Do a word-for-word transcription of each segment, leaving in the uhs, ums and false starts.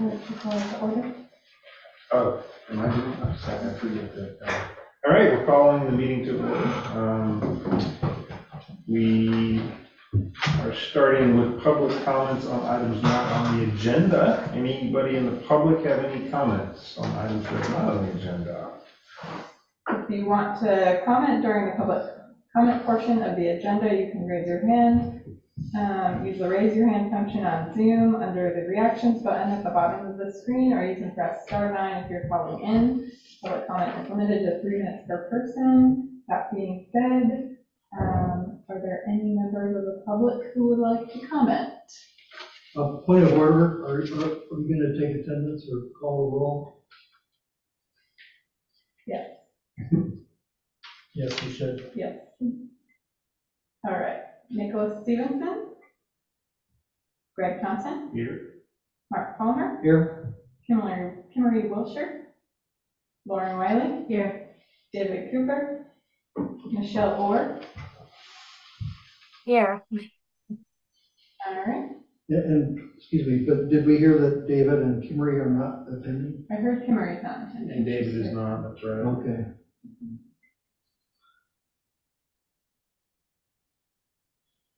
All right, we'll call it to order. Oh, am I doing? I'm sorry, I forget that. Uh, all right, we're calling the meeting to order. Um, we are starting with public comments on items not on the agenda. Anybody in the public have any comments on items that are not on the agenda? If you want to comment during the public comment portion of the agenda, you can raise your hand. Um, use the raise your hand function on Zoom under the reactions button at the bottom of the screen, or you can press star nine if you're calling in. Public comment is limited to three minutes per person. That being said, um, are there any members of the public who would like to comment? Uh, point of order, are, are, are you going to take attendance or call a roll? Yes. Yes, we should. Yes. All right. Nicholas Stevenson, Greg Thompson, here. Mark Palmer, here. Kimberly, Kimberly Wilshire, Lauren Wiley, here. David Cooper, Michelle Orr, here. All right. Yeah, and excuse me, but did we hear that David and Kimberly are not attending? I heard Kimberly's not attending. And David is not. That's right. Okay.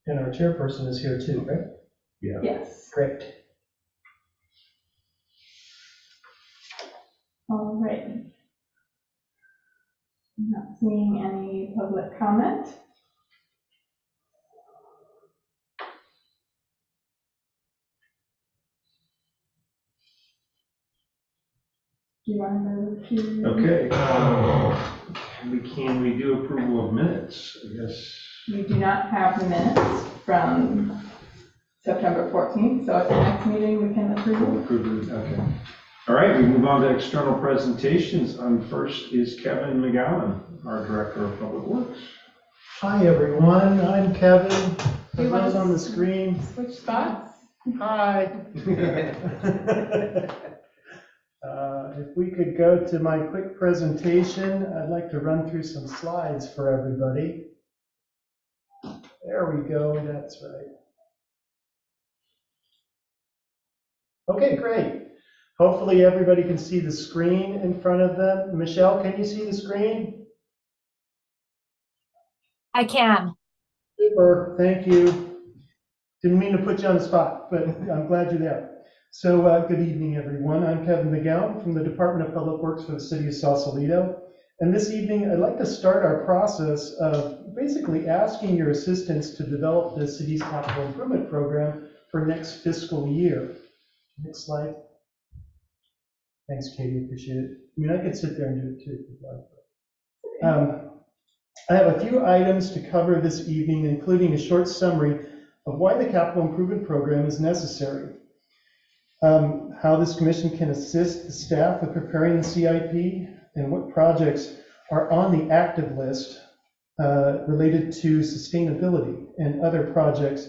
And our chairperson is here too, right? Yeah. Yes. Great. All right. I'm not seeing any public comment. Do you want to move to? Okay. Um, we can we do approval of minutes? I guess. We do not have the minutes from September fourteenth, so at the next meeting we can approve. We'll approve it. Okay. All right, we move on to external presentations. Um, first is Kevin McGowan, our Director of Public Works. Hi, everyone. I'm Kevin. He was on the screen. Switch spots. Hi. uh, if we could go to my quick presentation, I'd like to run through some slides for everybody. There we go, that's right. Okay, great. Hopefully everybody can see the screen in front of them. Michelle, can you see the screen? I can. Super, thank you. Didn't mean to put you on the spot, but I'm glad you're there. So uh, good evening, everyone. I'm Kevin McGowan from the Department of Public Works for the City of Sausalito. And this evening, I'd like to start our process of basically asking your assistance to develop the city's capital improvement program for next fiscal year. Next slide. Thanks, Katie, appreciate it. I mean, I could sit there and do it too if you'd like. Um, I have a few items to cover this evening, including a short summary of why the capital improvement program is necessary. Um, how this commission can assist the staff with preparing the C I P, and what projects are on the active list uh, related to sustainability and other projects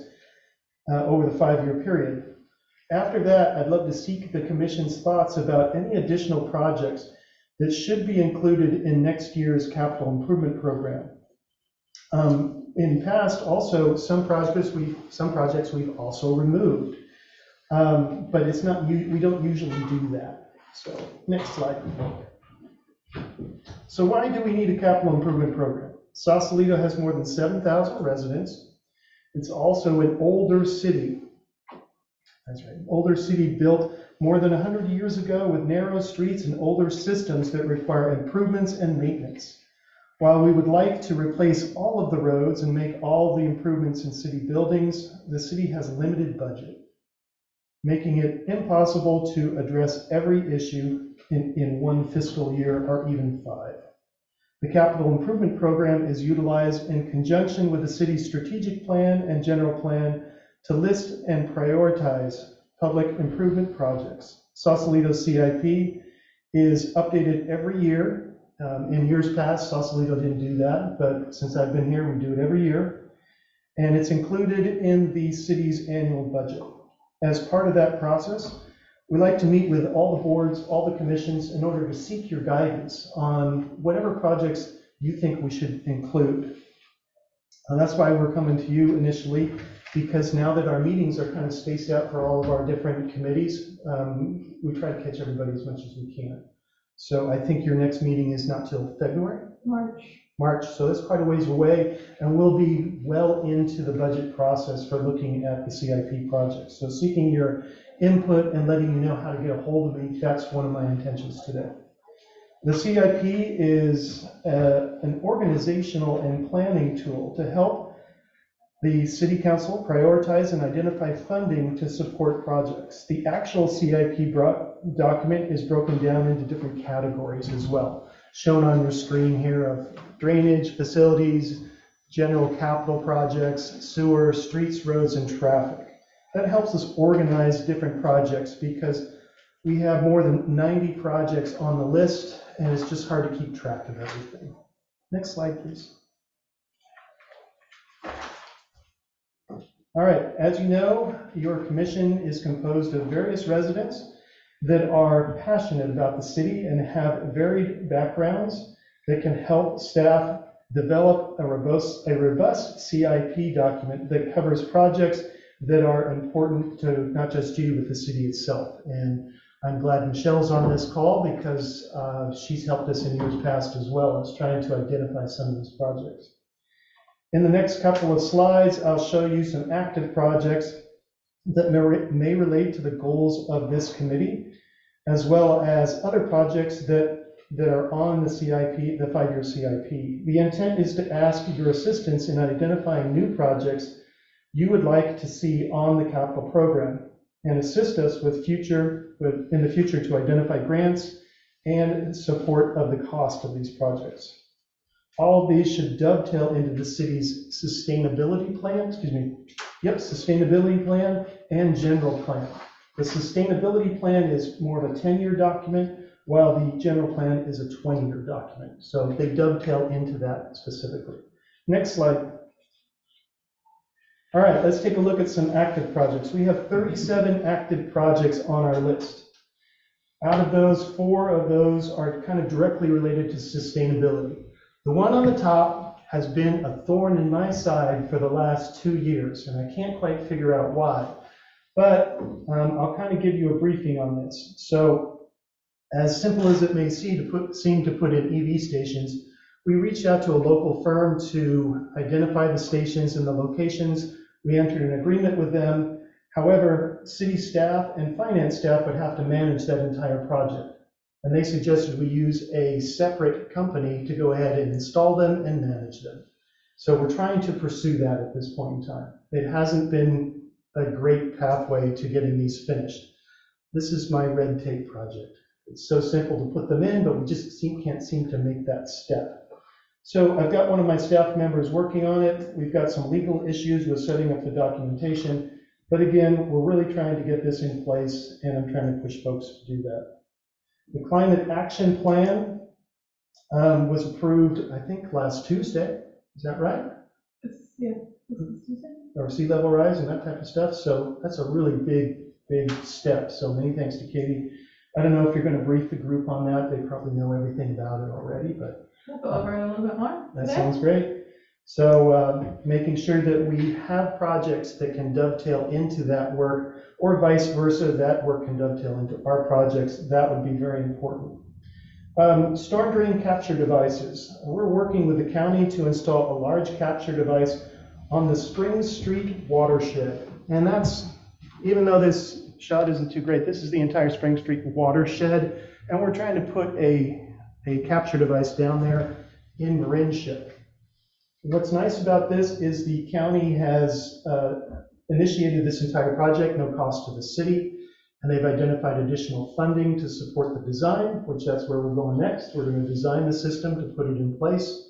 uh, over the five-year period. After that, I'd love to seek the Commission's thoughts about any additional projects that should be included in next year's capital improvement program. Um, in the past, also, some projects we've, some projects we've also removed, um, but it's not, we don't usually do that. So next slide. So why do we need a capital improvement program? Sausalito has more than seven thousand residents. It's also an older city. That's right, an older city built more than one hundred years ago with narrow streets and older systems that require improvements and maintenance. While we would like to replace all of the roads and make all the improvements in city buildings, the city has a limited budget, making it impossible to address every issue In, in one fiscal year or even five. The capital improvement program is utilized in conjunction with the city's strategic plan and general plan to list and prioritize public improvement projects. Sausalito C I P is updated every year. Um, in years past, Sausalito didn't do that, but since I've been here, we do it every year. And it's included in the city's annual budget. As part of that process, we like to meet with all the boards, all the commissions, in order to seek your guidance on whatever projects you think we should include. And that's why we're coming to you initially because now that our meetings are kind of spaced out for all of our different committees, um, we try to catch everybody as much as we can. So I think your next meeting is not till February? March. March, so that's quite a ways away, and we'll be well into the budget process for looking at the C I P project. So seeking your input and letting you know how to get a hold of me, that's one of my intentions today. The C I P is a, an organizational and planning tool to help the City Council prioritize and identify funding to support projects. The actual C I P document is broken down into different categories as well, shown on your screen here, of drainage, facilities, general capital projects, sewer, streets, roads, and traffic. That helps us organize different projects because we have more than ninety projects on the list, and it's just hard to keep track of everything. Next slide, please. All right, as you know, your commission is composed of various residents that are passionate about the city and have varied backgrounds that can help staff develop a robust, a robust C I P document that covers projects that are important to not just you, but the city itself. And I'm glad Michelle's on this call because uh, she's helped us in years past as well as trying to identify some of these projects. In the next couple of slides, I'll show you some active projects that may relate to the goals of this committee, as well as other projects that, that are on the C I P, the five-year C I P. The intent is to ask your assistance in identifying new projects you would like to see on the capital program and assist us with future, with, in the future to identify grants and support of the cost of these projects. All of these should dovetail into the city's sustainability plan, excuse me, yep, sustainability plan and general plan. The sustainability plan is more of a ten-year document, while the general plan is a twenty-year document. So they dovetail into that specifically. Next slide. All right, let's take a look at some active projects. We have thirty-seven active projects on our list. Out of those, four of those are kind of directly related to sustainability. The one on the top has been a thorn in my side for the last two years, and I can't quite figure out why. But um, I'll kind of give you a briefing on this. So, as simple as it may seem to put, seem to put in E V stations, we reached out to a local firm to identify the stations and the locations. We entered an agreement with them. However, city staff and finance staff would have to manage that entire project. And they suggested we use a separate company to go ahead and install them and manage them. So we're trying to pursue that at this point in time. It hasn't been a great pathway to getting these finished. This is my red tape project. It's so simple to put them in, but we just seem, can't seem to make that step. So I've got one of my staff members working on it. We've got some legal issues with setting up the documentation. But again, we're really trying to get this in place, and I'm trying to push folks to do that. The Climate Action Plan um, was approved, I think, last Tuesday. Is that right? It's, yeah, it's Tuesday. Or sea level rise and that type of stuff. So that's a really big, big step. So many thanks to Katie. I don't know if you're going to brief the group on that. They probably know everything about it already, but we'll go over it a little bit more. That today. Sounds great. So uh, making sure that we have projects that can dovetail into that work, or vice versa, that work can dovetail into our projects. That would be very important. Um, storm drain capture devices. We're working with the county to install a large capture device on the Spring Street watershed. And that's, even though this shot isn't too great, this is the entire Spring Street watershed. And we're trying to put a, a capture device down there in Marinship. What's nice about this is the county has uh, initiated this entire project, no cost to the city, and they've identified additional funding to support the design, which that's where we're going next. We're going to design the system to put it in place.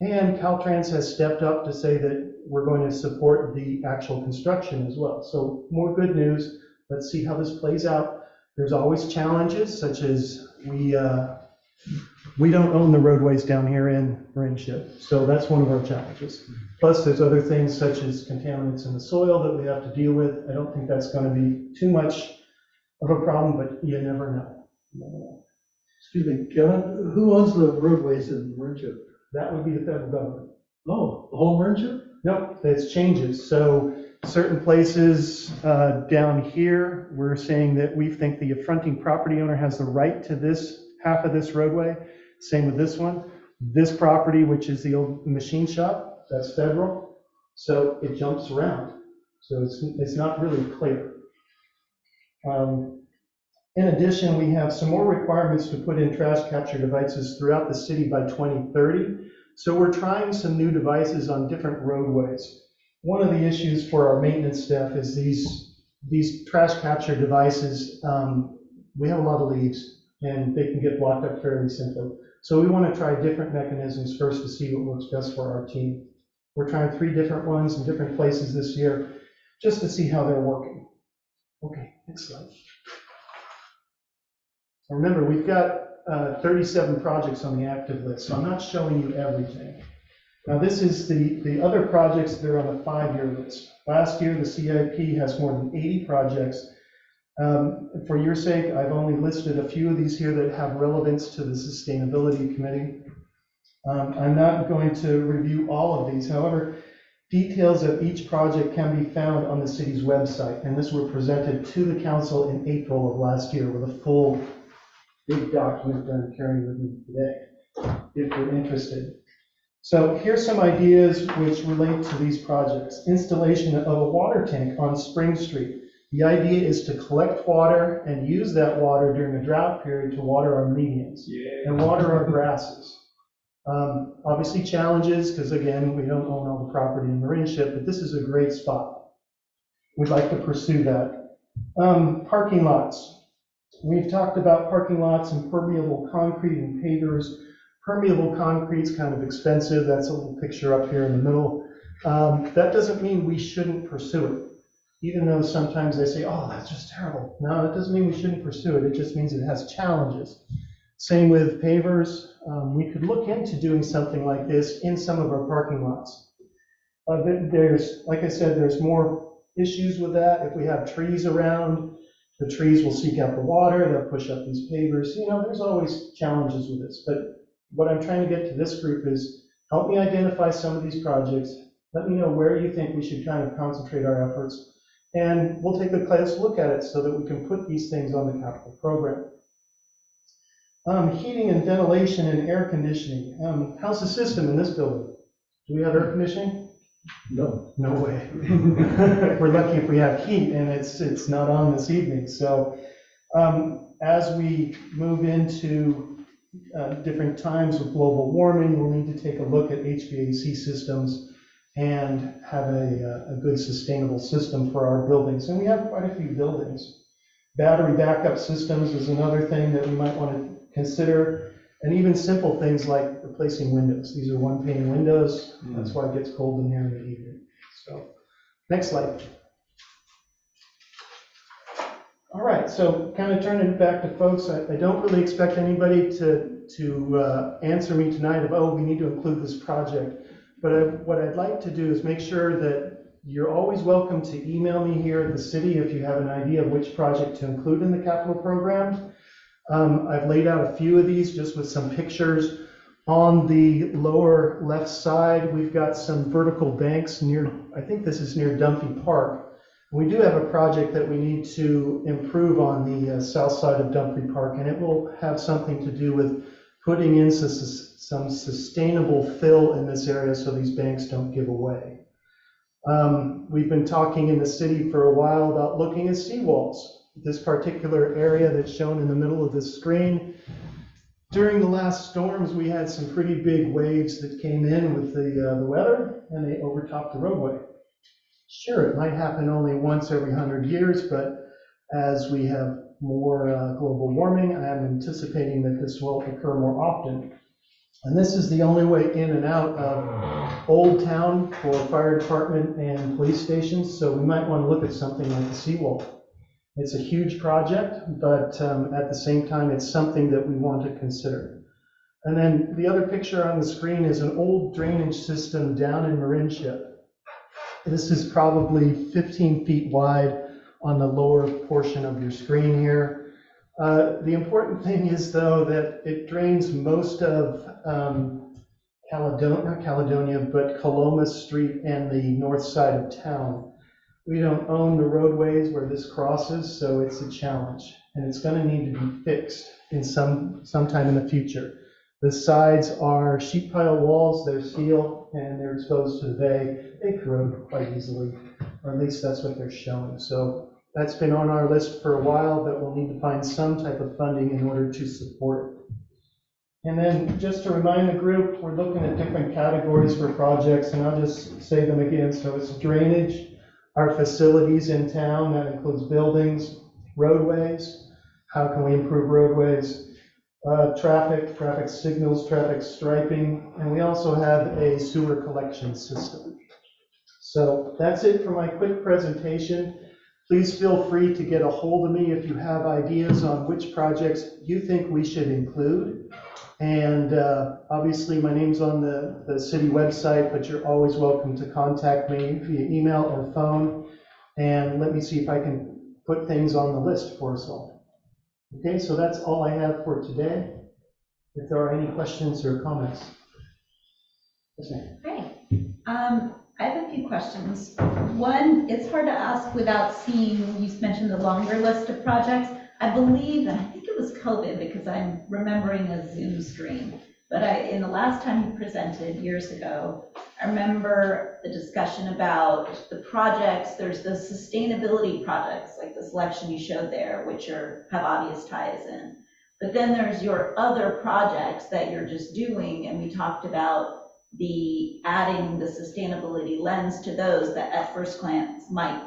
And Caltrans has stepped up to say that we're going to support the actual construction as well. So more good news. Let's see how this plays out. There's always challenges, such as we uh, We don't own the roadways down here in Marinship, so that's one of our challenges. Plus, there's other things such as contaminants in the soil that we have to deal with. I don't think that's going to be too much of a problem, but you never know. You never know. Excuse me, Kevin, who owns the roadways in Marinship? That would be the federal government. Oh, the whole Marinship? No, nope, there's changes. So Certain places uh, down here, we're saying that we think the affronting property owner has the right to this half of this roadway. Same with this one. This property, which is the old machine shop, that's federal. So it jumps around. So it's, it's not really clear. Um, in addition, we have some more requirements to put in trash capture devices throughout the city by twenty thirty. So we're trying some new devices on different roadways. One of the issues for our maintenance staff is these these trash capture devices. Um, we have a lot of leaves, and they can get blocked up fairly simply. So we want to try different mechanisms first to see what works best for our team. We're trying three different ones in different places this year, just to see how they're working. Okay, next slide. Remember, we've got uh, thirty-seven projects on the active list, so I'm not showing you everything. Now this is the, the other projects that are on the five-year list. Last year, the C I P has more than eighty projects. Um, for your sake, I've only listed a few of these here that have relevance to the Sustainability Committee. Um, I'm not going to review all of these. However, details of each project can be found on the city's website, and this were presented to the council in April of last year with a full big document that I'm carrying with me today, if you're interested. So here's some ideas which relate to these projects. Installation of a water tank on Spring Street. The idea is to collect water and use that water during a drought period to water our medians yeah. and water our grasses. Um, obviously challenges, because again, we don't own all the property in Marinship, but this is a great spot. We'd like to pursue that. Um, parking lots. We've talked about parking lots and permeable concrete and pavers. Permeable concrete's kind of expensive. That's a little picture up here in the middle. Um, that doesn't mean we shouldn't pursue it, even though sometimes they say, oh, that's just terrible. No, it doesn't mean we shouldn't pursue it. It just means it has challenges. Same with pavers. Um, we could look into doing something like this in some of our parking lots. Uh, there's, like I said, there's more issues with that. If we have trees around, the trees will seek out the water. They'll push up these pavers. You know, there's always challenges with this, but what I'm trying to get to this group is help me identify some of these projects. Let me know where you think we should kind of concentrate our efforts, and we'll take a close look at it so that we can put these things on the capital program. Um, heating and ventilation and air conditioning. Um, how's the system in this building? Do we have air conditioning? No. No way. We're lucky if we have heat, and it's it's not on this evening. So um, as we move into Uh, different times with global warming, we'll need to take a look at H V A C systems and have a, a good sustainable system for our buildings. And we have quite a few buildings. Battery backup systems is another thing that we might want to consider, and even simple things like replacing windows. These are one-pane windows. Mm-hmm. That's why it gets cold in here in the evening. So, next slide. All right, so kind of turning it back to folks, I, I don't really expect anybody to, to uh, answer me tonight of, oh, we need to include this project. But I, what I'd like to do is make sure that you're always welcome to email me here at the city if you have an idea of which project to include in the capital program. Um, I've laid out a few of these just with some pictures. On the lower left side, we've got some vertical banks near, I think this is near Dunphy Park. We do have a project that we need to improve on the uh, south side of Dunphy Park, and it will have something to do with putting in some, some sustainable fill in this area so these banks don't give away. Um, we've been talking in the city for a while about looking at seawalls. This particular area that's shown in the middle of this screen. During the last storms, we had some pretty big waves that came in with the, uh, the weather, and they overtopped the roadway. Sure, it might happen only once every hundred years, but as we have more uh, global warming, I am anticipating that this will occur more often. And this is the only way in and out of Old Town for fire department and police stations, so we might want to look at something like the seawall. It's a huge project, but um, at the same time, it's something that we want to consider. And then the other picture on the screen is an old drainage system down in Marinship. This is probably fifteen feet wide on the lower portion of your screen here. Uh, the important thing is, though, that it drains most of um, Caledonia, Caledonia, but Calomas Street and the north side of town. We don't own the roadways where this crosses, so it's a challenge, and it's going to need to be fixed in some sometime in the future. The sides are sheet pile walls, they're steel, and they're exposed to the bay. They corrode quite easily, or at least that's what they're showing. So that's been on our list for a while, but we'll need to find some type of funding in order to support. And then just to remind the group, we're looking at different categories for projects, and I'll just say them again. So it's drainage, our facilities in town, that includes buildings, roadways, how can we improve roadways, Uh, traffic, traffic signals, traffic striping, and we also have a sewer collection system. So that's it for my quick presentation. Please feel free to get a hold of me if you have ideas on which projects you think we should include. And uh, obviously my name's on the, the city website, but you're always welcome to contact me via email or phone, and let me see if I can put things on the list for us all. Okay, so that's all I have for today. If there are any questions or comments. Yes, ma'am. Great. Um, I have a few questions. One, it's hard to ask without seeing, you mentioned the longer list of projects. I believe, and I think it was COVID because I'm remembering a Zoom screen, but I, in the last time you presented years ago, I remember the discussion about the projects. There's the sustainability projects, like the selection you showed there, which are have obvious ties in. But then there's your other projects that you're just doing, and we talked about the adding the sustainability lens to those that at first glance might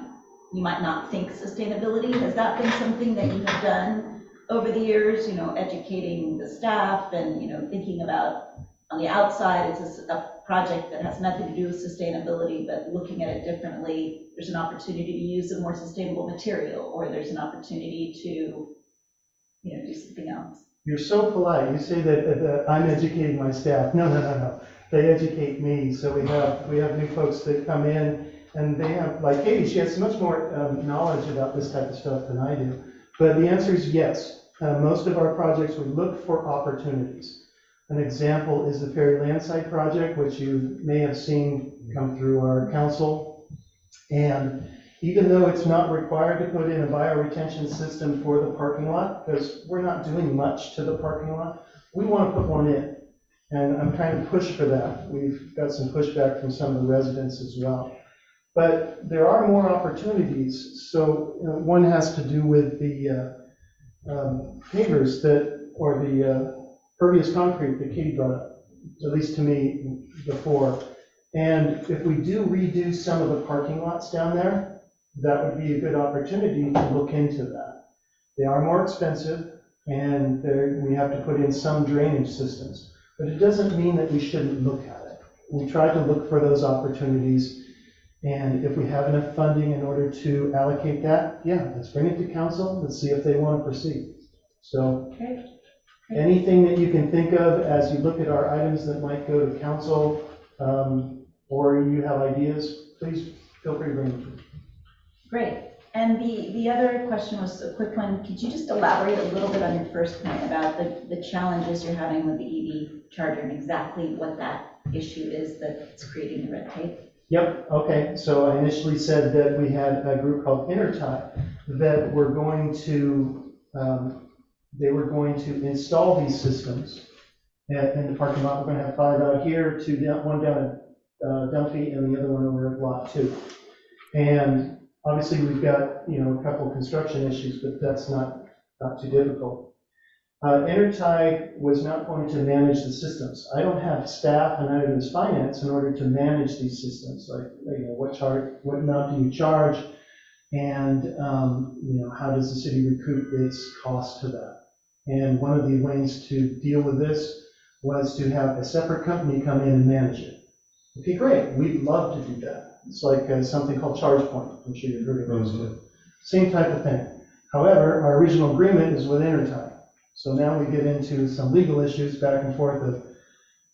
you might not think sustainability. Has that been something that you have done over the years? You know, educating the staff and you know thinking about on the outside, it's a, a project that has nothing to do with sustainability, but looking at it differently, there's an opportunity to use a more sustainable material, or there's an opportunity to, you know, do something else. You're so polite. You say that, that I'm educating my staff. No, no, no, no. They educate me. So we have we have new folks that come in, and they have like Katie. She has much more um, knowledge about this type of stuff than I do. But the answer is yes. Uh, most of our projects, we look for opportunities. An example is the Ferry Landside Project, which you may have seen come through our council. And even though it's not required to put in a bioretention system for the parking lot, because we're not doing much to the parking lot, we want to put one in. And I'm trying to push for that. We've got some pushback from some of the residents as well. But there are more opportunities. So you know, one has to do with the uh, um, pavers that, or the uh, pervious concrete that Katie brought up, at least to me before. And if we do redo some of the parking lots down there, that would be a good opportunity to look into that. They are more expensive, and we have to put in some drainage systems. But it doesn't mean that we shouldn't look at it. We try to look for those opportunities, and if we have enough funding in order to allocate that, yeah, let's bring it to council. Let's see if they want to proceed. So. Okay. Anything that you can think of as you look at our items that might go to council, um, or you have ideas, please feel free to bring them. Great. And the, the other question was a quick one. Could you just elaborate a little bit on your first point about the, the challenges you're having with the E V charger and exactly what that issue is that's creating the red tape? Yep. Okay. So I initially said that we had a group called Intertie that were going to um, they were going to install these systems in the parking lot. We're going to have five out here, two down, one down at uh, Dunphy, and the other one over at Lot Two. And obviously, we've got you know a couple of construction issues, but that's not not too difficult. Uh, Intertie was not going to manage the systems. I don't have staff, and I don't have finance in order to manage these systems. Like you know, what charge, what amount do you charge, and um, you know, how does the city recoup its cost to that? And one of the ways to deal with this was to have a separate company come in and manage it. Okay, great. We'd love to do that. It's like uh, something called ChargePoint. I'm sure you've heard of those too. Same type of thing. However, our original agreement is with Intertie. So now we get into some legal issues back and forth of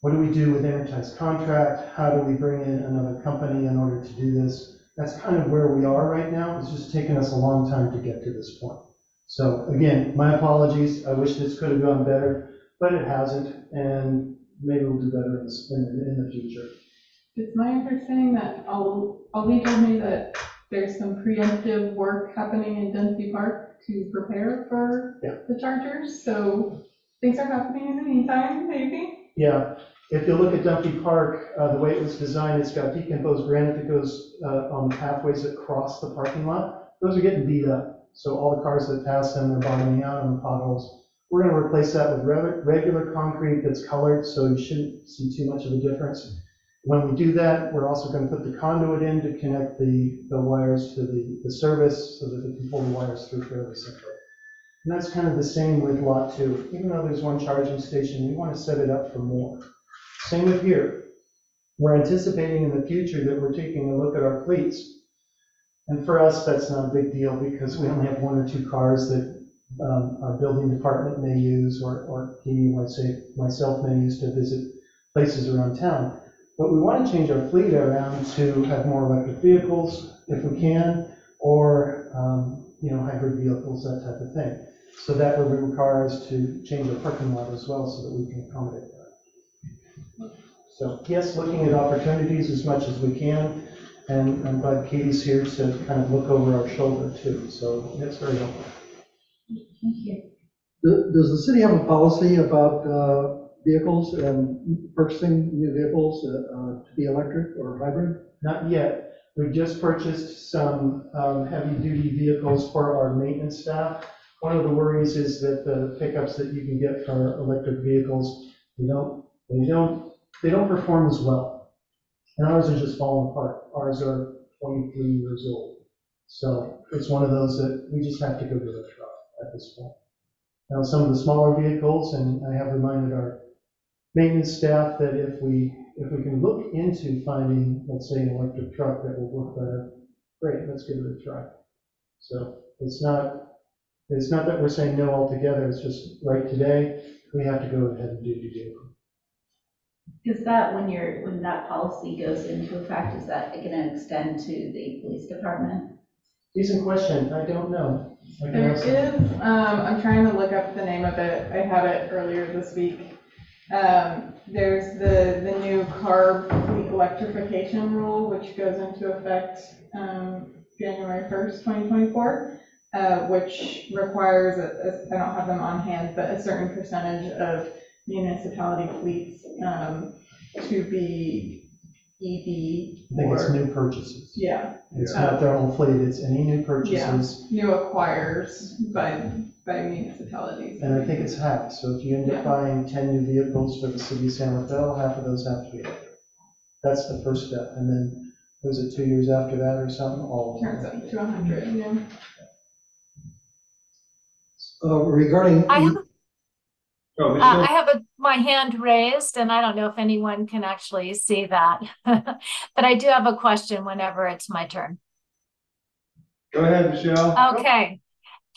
what do we do with Intertie's contract? How do we bring in another company in order to do this? That's kind of where we are right now. It's just taken us a long time to get to this point. So again, my apologies. I wish this could have gone better, but it hasn't, and maybe we'll do better in, in, in the future. It's my understanding that all, all legal me that there's some preemptive work happening in Dunphy Park to prepare for yeah. the chargers. So things are happening in the meantime, maybe. Yeah. If you look at Dunphy Park, uh, the way it was designed, it's got decomposed granite that goes uh, on pathways across the parking lot. Those are getting beat up. So all the cars that pass them are bottoming out on the potholes. We're going to replace that with re regular concrete that's colored, so you shouldn't see too much of a difference. When we do that, we're also going to put the conduit in to connect the, the wires to the, the service so that we can pull the wires through fairly simply. And that's kind of the same with lot two. Even though there's one charging station, we want to set it up for more. Same with here. We're anticipating in the future that we're taking a look at our fleets. And for us, that's not a big deal because we only have one or two cars that um, our building department may use, or, or he, I say myself, may use to visit places around town. But we want to change our fleet around to have more electric vehicles, if we can, or um, you know, hybrid vehicles, that type of thing. So that would require us to change our parking lot as well, so that we can accommodate that. So yes, looking at opportunities as much as we can, and I'm glad Katie's here to kind of look over our shoulder too. So that's very helpful. Thank you. Does the city have a policy about uh, vehicles and purchasing new vehicles uh, uh, to be electric or hybrid? Not yet. We've just purchased some um, heavy-duty vehicles for our maintenance staff. One of the worries is that the pickups that you can get for electric vehicles, they don't, they don't, they don't perform as well. And ours are just falling apart. Ours are twenty-three years old. So it's one of those that we just have to go to the truck at this point. Now, some of the smaller vehicles, and I have reminded our maintenance staff that if we if we can look into finding, let's say, an electric truck that will work better, great, let's give it a try. So it's not it's not that we're saying no altogether, it's just right today we have to go ahead and do do. Is that when you're when that policy goes into effect, is that gonna extend to the police department? Decent question. I don't know. I there is um I'm trying to look up the name of it. I had it earlier this week. Um, there's the, the new CARB electrification rule, which goes into effect um, January first, twenty twenty-four, uh, which requires, a, a, I don't have them on hand, but a certain percentage of municipality fleets um, to be E V. I think or, it's new purchases. Yeah. It's um, not their own fleet, it's any new purchases. Yeah, new acquires by by municipalities. And I think it's half. So if you end up yeah. buying ten new vehicles for the city of San Rafael, half of those have to be electric. That's the first step. And then, was it two years after that or something? All turns up to one hundred. Yeah. Uh, regarding. I have, oh, uh, I have a, my hand raised, and I don't know if anyone can actually see that. But I do have a question whenever it's my turn. Go ahead, Michelle. Okay.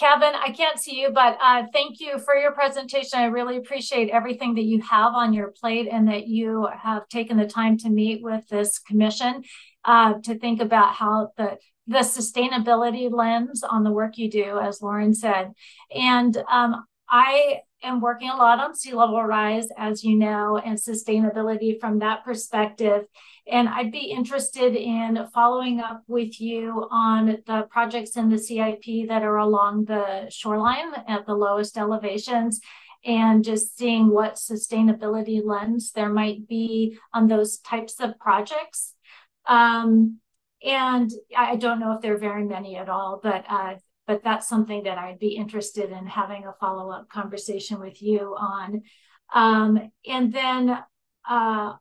Kevin, I can't see you, but uh, thank you for your presentation. I really appreciate everything that you have on your plate and that you have taken the time to meet with this commission uh, to think about how the, the sustainability lens on the work you do, as Lauren said. And um, I am working a lot on sea level rise, as you know, and sustainability from that perspective. And I'd be interested in following up with you on the projects in the C I P that are along the shoreline at the lowest elevations, and just seeing what sustainability lens there might be on those types of projects. Um, and I don't know if there are very many at all, but uh, but that's something that I'd be interested in having a follow-up conversation with you on. Um, and then, uh,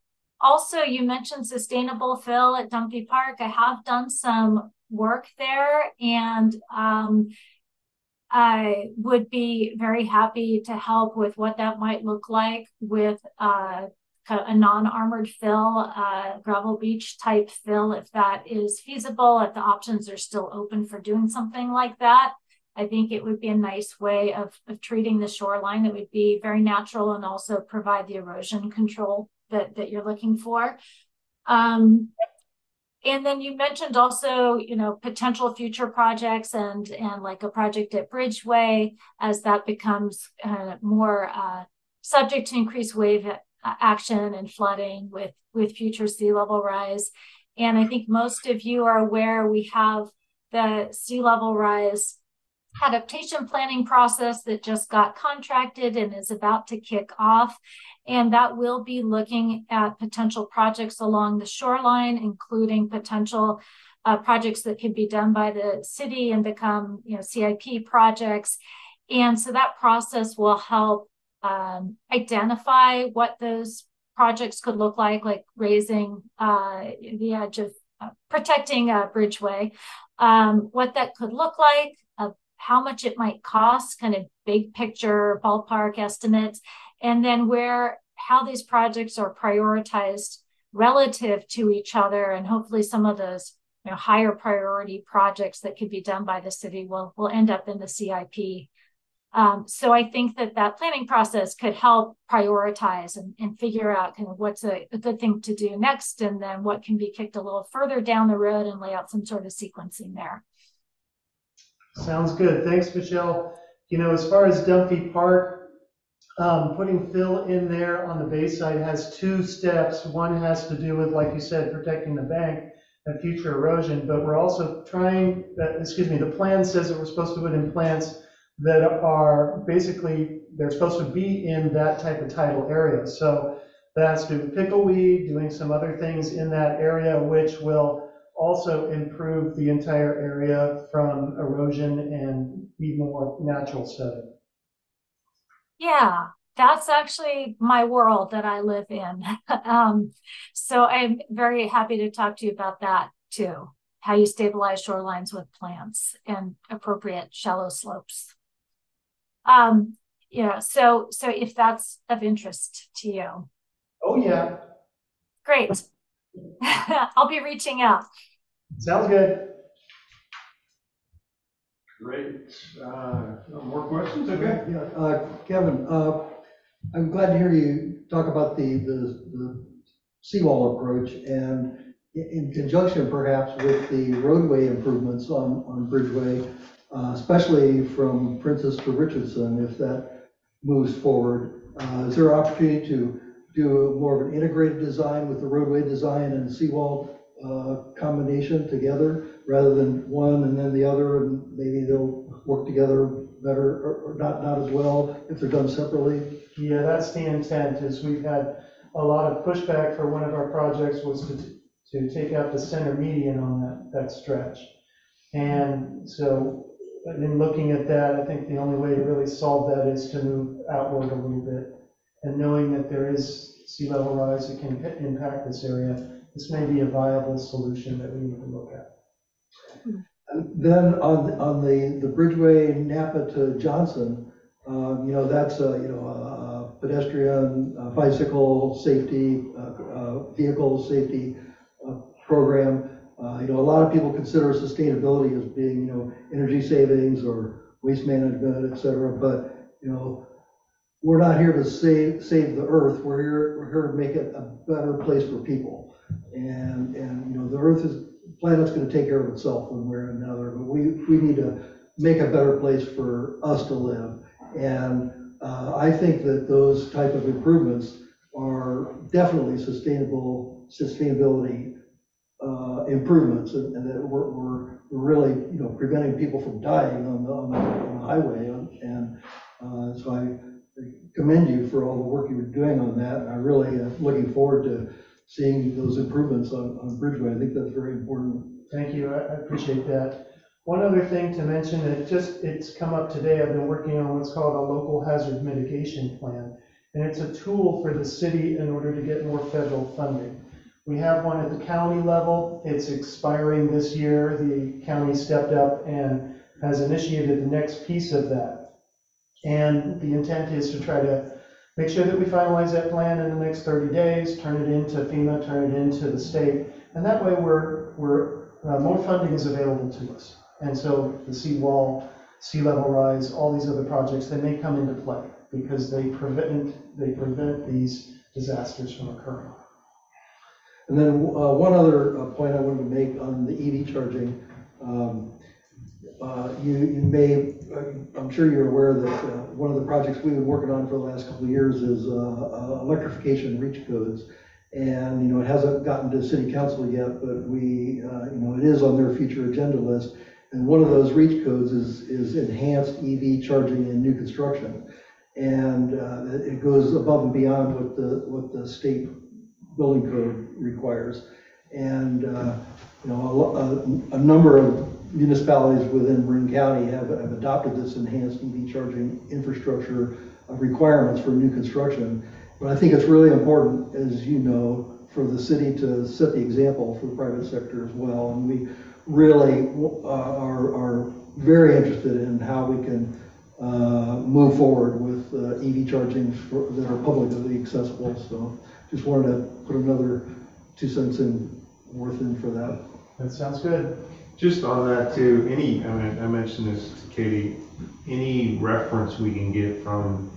also, you mentioned sustainable fill at Dunphy Park. I have done some work there, and um, I would be very happy to help with what that might look like with uh, a non-armored fill, uh, gravel beach type fill, if that is feasible, if the options are still open for doing something like that. I think it would be a nice way of, of treating the shoreline that would be very natural and also provide the erosion control that, that you're looking for. Um, and then you mentioned also, you know, potential future projects and, and like a project at Bridgeway, as that becomes uh, more uh, subject to increased wave action and flooding with, with future sea level rise. And I think most of you are aware we have the sea level rise adaptation planning process that just got contracted and is about to kick off. And that will be looking at potential projects along the shoreline, including potential uh, projects that could be done by the city and become, you know, C I P projects. And so that process will help um, identify what those projects could look like, like raising uh, the edge of uh, protecting uh, Bridgeway, um, what that could look like, uh, how much it might cost, kind of big picture ballpark estimates, and then where, how these projects are prioritized relative to each other. And hopefully some of those, you know, higher priority projects that could be done by the city will, will end up in the C I P. Um, so I think that that planning process could help prioritize and, and figure out kind of what's a, a good thing to do next, and then what can be kicked a little further down the road, and lay out some sort of sequencing there. Sounds good. Thanks, Michelle. You know, as far as Dunphy Park, um, putting fill in there on the bay side has two steps. One has to do with, like you said, protecting the bank and future erosion, but we're also trying, uh, excuse me, the plan says that we're supposed to put in plants that are basically, they're supposed to be in that type of tidal area. So that's doing pickleweed, doing some other things in that area, which will also improve the entire area from erosion and be more natural setting. Yeah, that's actually my world that I live in. um, so I'm very happy to talk to you about that too, how you stabilize shorelines with plants and appropriate shallow slopes. Um, yeah, so so if that's of interest to you. Oh, yeah. Great. I'll be reaching out. Sounds good. Great. Uh, more questions? Okay. Yeah. Uh, Kevin, uh, I'm glad to hear you talk about the, the, the seawall approach, and in conjunction perhaps with the roadway improvements on, on Bridgeway, uh, especially from Princess to Richardson, if that moves forward. Uh, is there an opportunity to do more of an integrated design with the roadway design and seawall uh, combination together, rather than one and then the other, and maybe they'll work together better, or, or not, not as well if they're done separately? Yeah, that's the intent. Is we've had a lot of pushback for one of our projects was to, t- to take out the center median on that, that stretch. And so in looking at that, I think the only way to really solve that is to move outward a little bit. And knowing that there is sea level rise that can impact this area, this may be a viable solution that we need to look at. Then on the, on the, the Bridgeway Napa to Johnson, um, you know, that's a, you know, a pedestrian, a bicycle safety, uh, vehicle safety uh, program. Uh, you know, a lot of people consider sustainability as being, you know, energy savings or waste management, et cetera. But, you know, we're not here to save save the earth. We're here, we're here to make it a better place for people. And and you know the earth is planet's going to take care of itself one way or another. But we we need to make a better place for us to live. And uh, I think that those type of improvements are definitely sustainable sustainability uh, improvements, and, and that we're, we're really you know preventing people from dying on the on the, on the highway. And uh, so I. I commend you for all the work you were doing on that. I really am looking forward to seeing those improvements on, on Bridgeway. I think that's very important. Thank you. I appreciate that. One other thing to mention, it just it's come up today. I've been working on what's called a local hazard mitigation plan, and it's a tool for the city in order to get more federal funding. We have one at the county level. It's expiring this year. The county stepped up and has initiated the next piece of that. And the intent is to try to make sure that we finalize that plan in the next thirty days, turn it into FEMA, turn it into the state, and that way we're, we're uh, more funding is available to us. And so the seawall, sea level rise, all these other projects, they may come into play because they prevent they prevent these disasters from occurring. And then uh, one other uh, point I wanted to make on the E V charging. Um, Uh, you, you may, I'm sure you're aware that uh, one of the projects we've been working on for the last couple of years is uh, uh, electrification reach codes, and you know it hasn't gotten to city council yet, but we, uh, you know, it is on their future agenda list, And one of those reach codes is, is enhanced E V charging in new construction. And uh, it goes above and beyond what the, what the state building code requires. And uh, you know, a, a number of municipalities within Marin County have, have adopted this enhanced E V charging infrastructure requirements for new construction. But I think it's really important, as you know, for the city to set the example for the private sector as well. And we really uh, are, are very interested in how we can uh, move forward with uh, E V charging for, that are publicly accessible. So just wanted to put another two cents in worth in for that. That sounds good. Just on that too, any, I mean, I mentioned this to Katie, any reference we can get from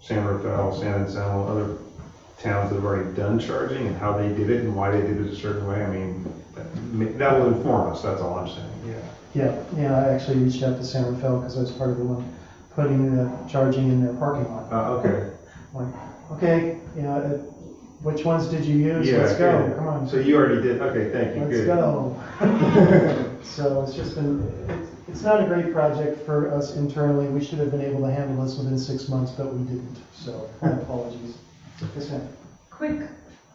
San Rafael, San Anselmo, other towns that have already done charging and how they did it and why they did it a certain way, I mean, that, that will inform us, that's all I'm saying. Yeah. Yeah, yeah, I actually reached out to San Rafael because I was part of the one putting the charging in their parking lot. Uh, okay. I'm like, okay, you know, it, which ones did you use? Yeah, Let's go. Good. Come on. So you already did. Okay, thank you. Let's good. go. So it's just been, it's, it's not a great project for us internally. We should have been able to handle this within six months, but we didn't. So apologies. Yes, ma'am. Quick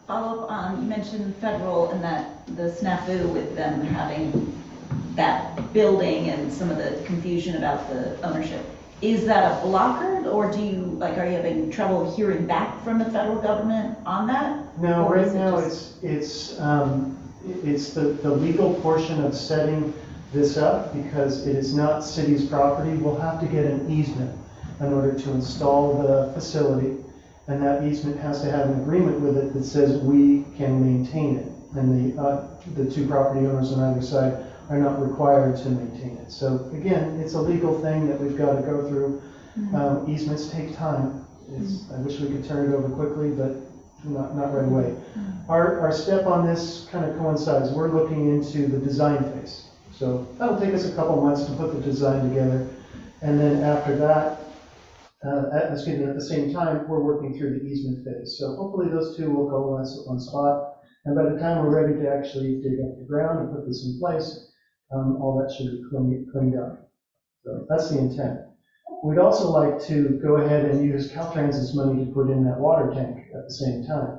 follow up on, you mentioned federal and that the snafu with them having that building and some of the confusion about the ownership. Is that a blocker, or do you, like, are you having trouble hearing back from the federal government on that? No, or right now it it's it's um, it's the, the legal portion of setting this up, because it is not city's property. We'll have to get an easement in order to install the facility, and that easement has to have an agreement with it that says we can maintain it, and the uh, the two property owners on either side are not required to maintain it. So again, it's a legal thing that we've got to go through. Mm-hmm. um, easements take time. It's, mm-hmm. I wish we could turn it over quickly, but not, not right away. Mm-hmm. Our, our step on this kind of coincides. We're looking into the design phase. So that'll take us a couple months to put the design together. And then after that, uh, at, excuse me, at the same time, we're working through the easement phase. So hopefully those two will go on one spot. And by the time we're ready to actually dig up the ground and put this in place, Um, all that should be cleaned, cleaned up. So that's the intent. We'd also like to go ahead and use Caltrans's money to put in that water tank at the same time.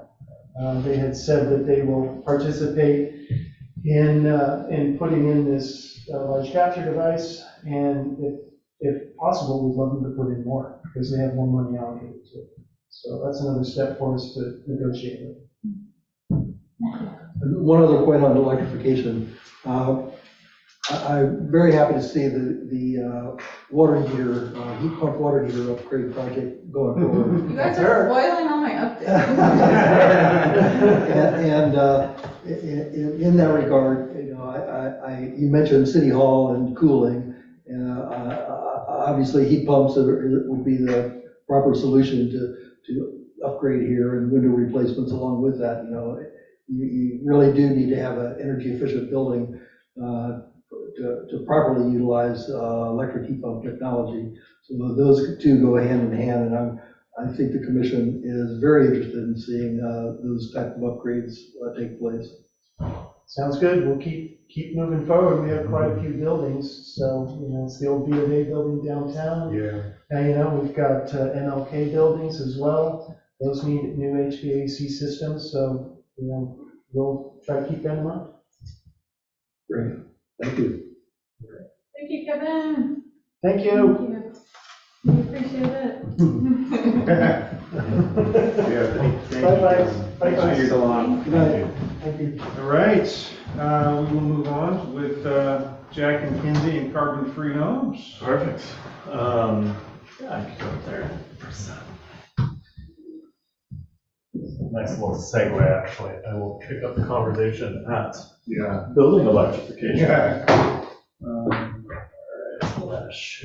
Uh, they had said that they will participate in uh, in putting in this uh, large capture device, and if, if possible, we'd love them to put in more because they have more money allocated to it. So that's another step for us to negotiate with. One other point on electrification. Uh, I'm very happy to see the, the uh, water heater, uh, heat pump water heater upgrade project going forward. You guys are spoiling all my updates. and and uh, in, in that regard, you know, I, I, I, you mentioned City Hall and cooling. Uh, uh, obviously, heat pumps are, would be the proper solution to, to upgrade here, and window replacements along with that. You know, you, you really do need to have an energy efficient building Uh, To, to properly utilize uh, electric heat pump technology. So those two go hand in hand, and I'm, I think the commission is very interested in seeing uh, those type of upgrades uh, take place. Sounds good. We'll keep keep moving forward. We have quite a few buildings. So, you know, it's the old B of A building downtown. Yeah. And, you know, we've got uh, M L K buildings as well. Those need new H V A C systems. So, you know, we'll try to keep them up. Great. Thank you. Thank you, Kevin. Thank you. Thank you. We appreciate it. Yeah, thank, thank bye, you. Bye. Bye. Thanks bye. For your time. Good night. Thank you. All right. Um, we'll move on with uh, Jack and Kinsey and Carbon Free Homes. Perfect. Um, yeah, I could go up there and present. Nice little segue, actually. I will pick up the conversation at yeah. building electrification. Yeah. Um, all right, let's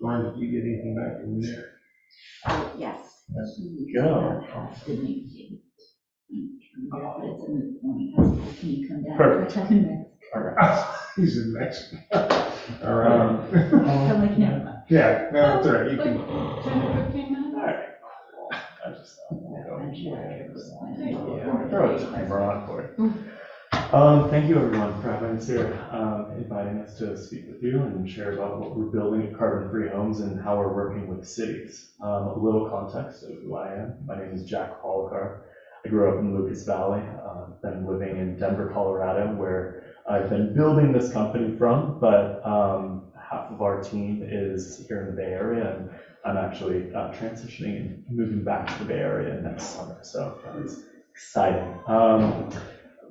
Lauren, did you get anything back from there? Oh, yes. There we go. Perfect. All right. He's in Mexico. All right. Um, yeah, no, that's all right. You can. ten to fifteen minutes? All right. Throw a disclaimer on for it. Um, thank you everyone for having us here, um, inviting us to speak with you and share about what we're building at Carbon Free Homes and how we're working with cities. Um, a little context of who I am. My name is Jack Holkar. I grew up in Lucas Valley, uh, been living in Denver, Colorado, where I've been building this company from, but um, half of our team is here in the Bay Area, and I'm actually uh, transitioning and moving back to the Bay Area next summer, so that's exciting. Um,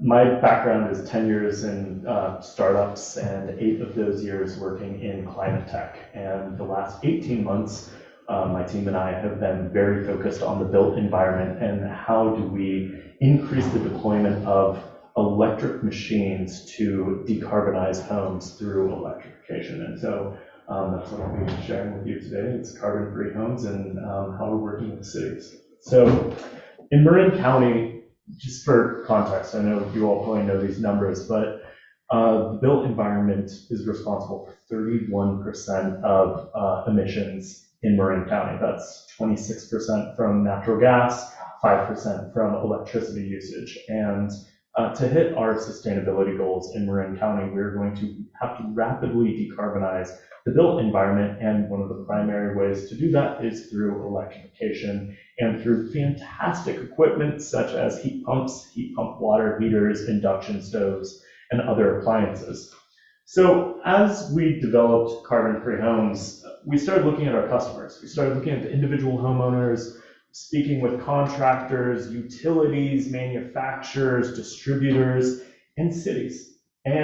my background is ten years in uh, startups and eight of those years working in climate tech, and the last eighteen months Uh, my team and I have been very focused on the built environment and how do we increase the deployment of electric machines to decarbonize homes through electrification. And so um, that's what I'll be sharing with you today. It's Carbon Free Homes and um, how we're working with cities. So in Marin County, just for context, I know you all probably know these numbers, but Uh, the built environment is responsible for thirty-one percent of uh, emissions in Marin County. That's twenty-six percent from natural gas, five percent from electricity usage. And uh, to hit our sustainability goals in Marin County, we're going to have to rapidly decarbonize the built environment. And one of the primary ways to do that is through electrification and through fantastic equipment such as heat pumps, heat pump water heaters, induction stoves, and other appliances. So as we developed Carbon Free Homes, we started looking at our customers. We started looking at the individual homeowners, speaking with contractors, utilities, manufacturers, distributors, and cities.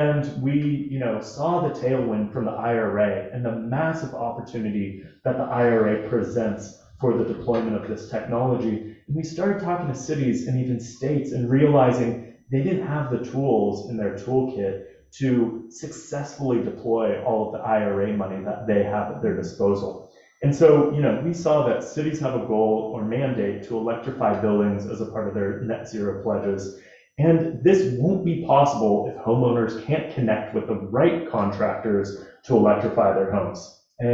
And we, you know, saw the tailwind from the I R A and the massive opportunity that the I R A presents for the deployment of this technology. And we started talking to cities and even states and realizing they didn't have the tools in their toolkit to successfully deploy all of the I R A money that they have at their disposal. And so, you know, we saw that cities have a goal or mandate to electrify buildings as a part of their net zero pledges. And this won't be possible if homeowners can't connect with the right contractors to electrify their homes.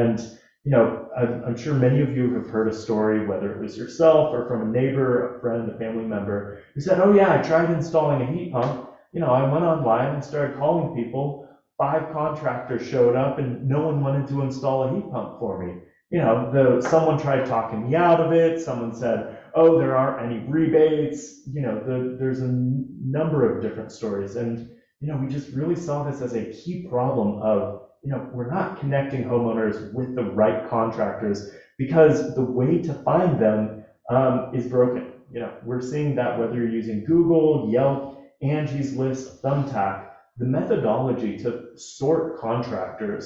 And, you know, I'm, I'm sure many of you have heard a story, whether it was yourself or from a neighbor, a friend, a family member, who said, oh yeah, I tried installing a heat pump. You know, I went online and started calling people. Five contractors showed up and no one wanted to install a heat pump for me. You know, the, someone tried talking me out of it. Someone said, oh, there aren't any rebates. You know, the, there's a n- number of different stories. And, you know, we just really saw this as a key problem of, you know, we're not connecting homeowners with the right contractors because the way to find them um, is broken. You know, we're seeing that whether you're using Google, Yelp, Angie's List, Thumbtack, the methodology to sort contractors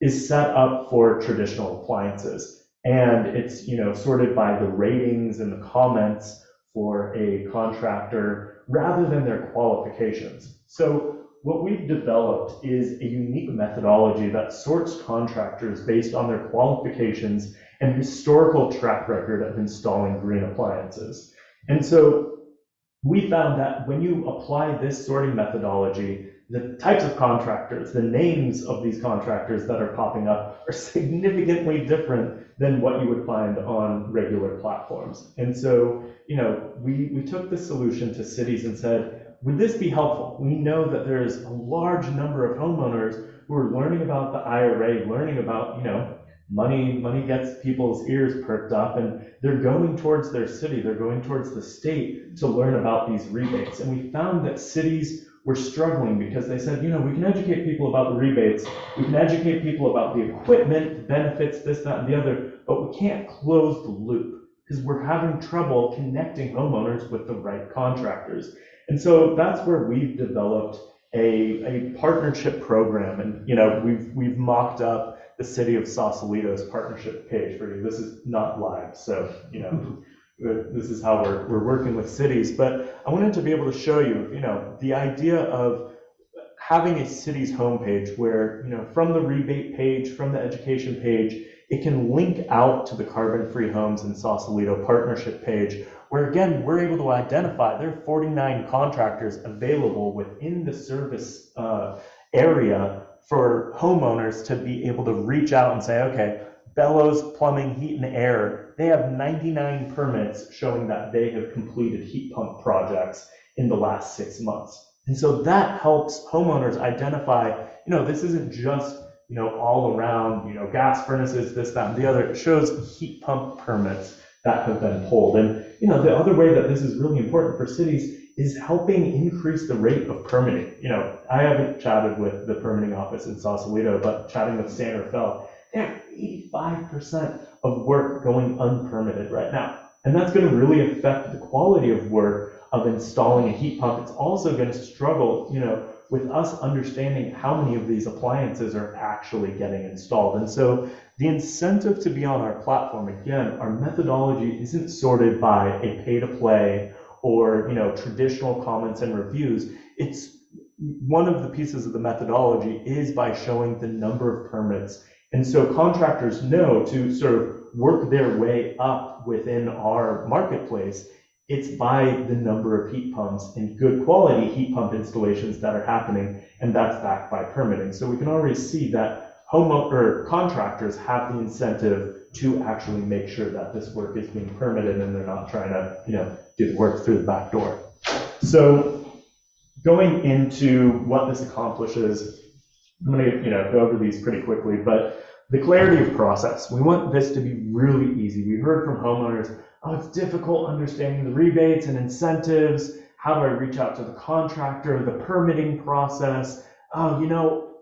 is set up for traditional appliances. And it's, you know, sorted by the ratings and the comments for a contractor rather than their qualifications. So what we've developed is a unique methodology that sorts contractors based on their qualifications and historical track record of installing green appliances. And so we found that when you apply this sorting methodology, the types of contractors, the names of these contractors that are popping up are significantly different than what you would find on regular platforms. And so, you know, we, we took this solution to cities and said, would this be helpful? We know that there is a large number of homeowners who are learning about the I R A, learning about, you know, Money, money gets people's ears perked up and they're going towards their city, they're going towards the state to learn about these rebates. And we found that cities were struggling because they said, you know, we can educate people about the rebates, we can educate people about the equipment, the benefits, this, that, and the other, but we can't close the loop because we're having trouble connecting homeowners with the right contractors. And so that's where we've developed a, a partnership program. And, you know, we've, we've mocked up the city of Sausalito's partnership page for you. This is not live, so you know this is how we're we're working with cities. But I wanted to be able to show you, you know, the idea of having a city's homepage where, you know, from the rebate page, from the education page, it can link out to the Carbon Free Homes and Sausalito partnership page, where again we're able to identify there are forty-nine contractors available within the service uh, area for homeowners to be able to reach out and say, okay, bellows, plumbing, heat, and air they have ninety-nine permits showing that they have completed heat pump projects in the last six months. And so that helps homeowners identify, you know, this isn't just, you know, all around, you know, gas furnaces, this, that, and the other. It shows heat pump permits that have been pulled. And, you know, the other way that this is really important for cities is helping increase the rate of permitting. You know, I haven't chatted with the permitting office in Sausalito, but chatting with San Rafael, they have eighty-five percent of work going unpermitted right now. And that's going to really affect the quality of work of installing a heat pump. It's also going to struggle, you know, with us understanding how many of these appliances are actually getting installed. And so the incentive to be on our platform, again, our methodology isn't sorted by a pay-to-play or, you know, traditional comments and reviews. It's one of the pieces of the methodology is by showing the number of permits. And so contractors know to sort of work their way up within our marketplace. It's by the number of heat pumps and good quality heat pump installations that are happening, and that's backed by permitting. So we can already see that home or contractors have the incentive to actually make sure that this work is being permitted and they're not trying to, you know, do the work through the back door. So going into what this accomplishes, I'm going to, you know, go over these pretty quickly, but the clarity of process. We want this to be really easy. We heard from homeowners, oh, it's difficult understanding the rebates and incentives. How do I reach out to the contractor, the permitting process? Oh, you know,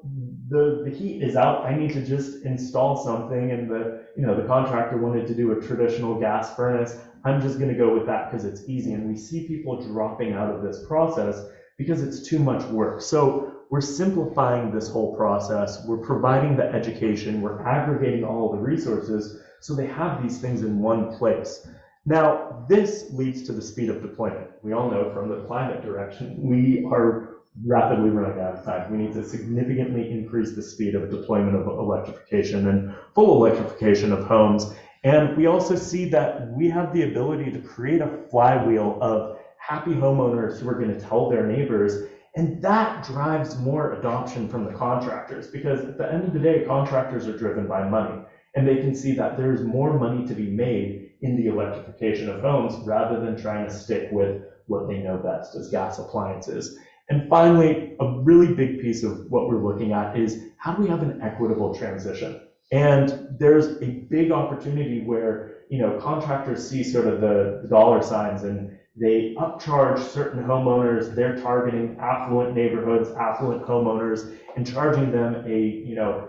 the, the heat is out. I need to just install something. And the, you know, the contractor wanted to do a traditional gas furnace. I'm just going to go with that because it's easy. And we see people dropping out of this process because it's too much work. So we're simplifying this whole process. We're providing the education. We're aggregating all the resources so they have these things in one place. Now, this leads to the speed of deployment. We all know from the climate direction, we are rapidly running out of time. We need to significantly increase the speed of deployment of electrification and full electrification of homes. And we also see that we have the ability to create a flywheel of happy homeowners who are going to tell their neighbors, and that drives more adoption from the contractors, because at the end of the day, contractors are driven by money, and they can see that there's more money to be made in the electrification of homes rather than trying to stick with what they know best as gas appliances. And finally, a really big piece of what we're looking at is how do we have an equitable transition? And there's a big opportunity where, you know, contractors see sort of the, the dollar signs and they upcharge certain homeowners. They're targeting affluent neighborhoods, affluent homeowners, and charging them a, you know,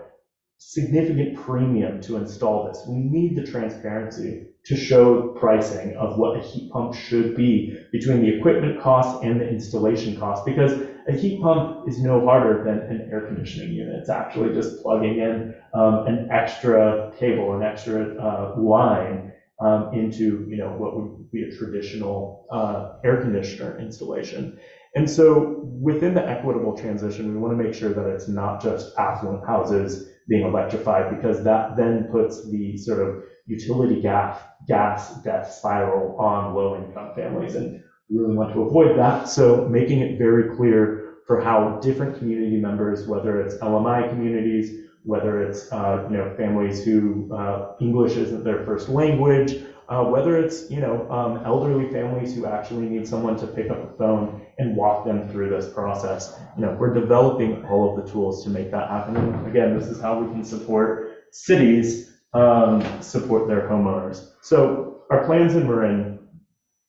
significant premium to install this. We need the transparency to show pricing of what a heat pump should be between the equipment costs and the installation costs, because a heat pump is no harder than an air conditioning unit. It's actually just plugging in um, an extra cable, an extra uh, line um, into, you know, what would be a traditional uh, air conditioner installation. And so within the equitable transition, we want to make sure that it's not just affluent houses being electrified, because that then puts the sort of utility gas, gas death spiral on low-income families, and we really want to avoid that. So making it very clear for how different community members, whether it's L M I communities, whether it's uh, you know, families who uh, English isn't their first language, uh, whether it's, you know, um, elderly families who actually need someone to pick up the phone and walk them through this process. You know, we're developing all of the tools to make that happen. And again, this is how we can support cities um, support their homeowners. So our plans in Marin,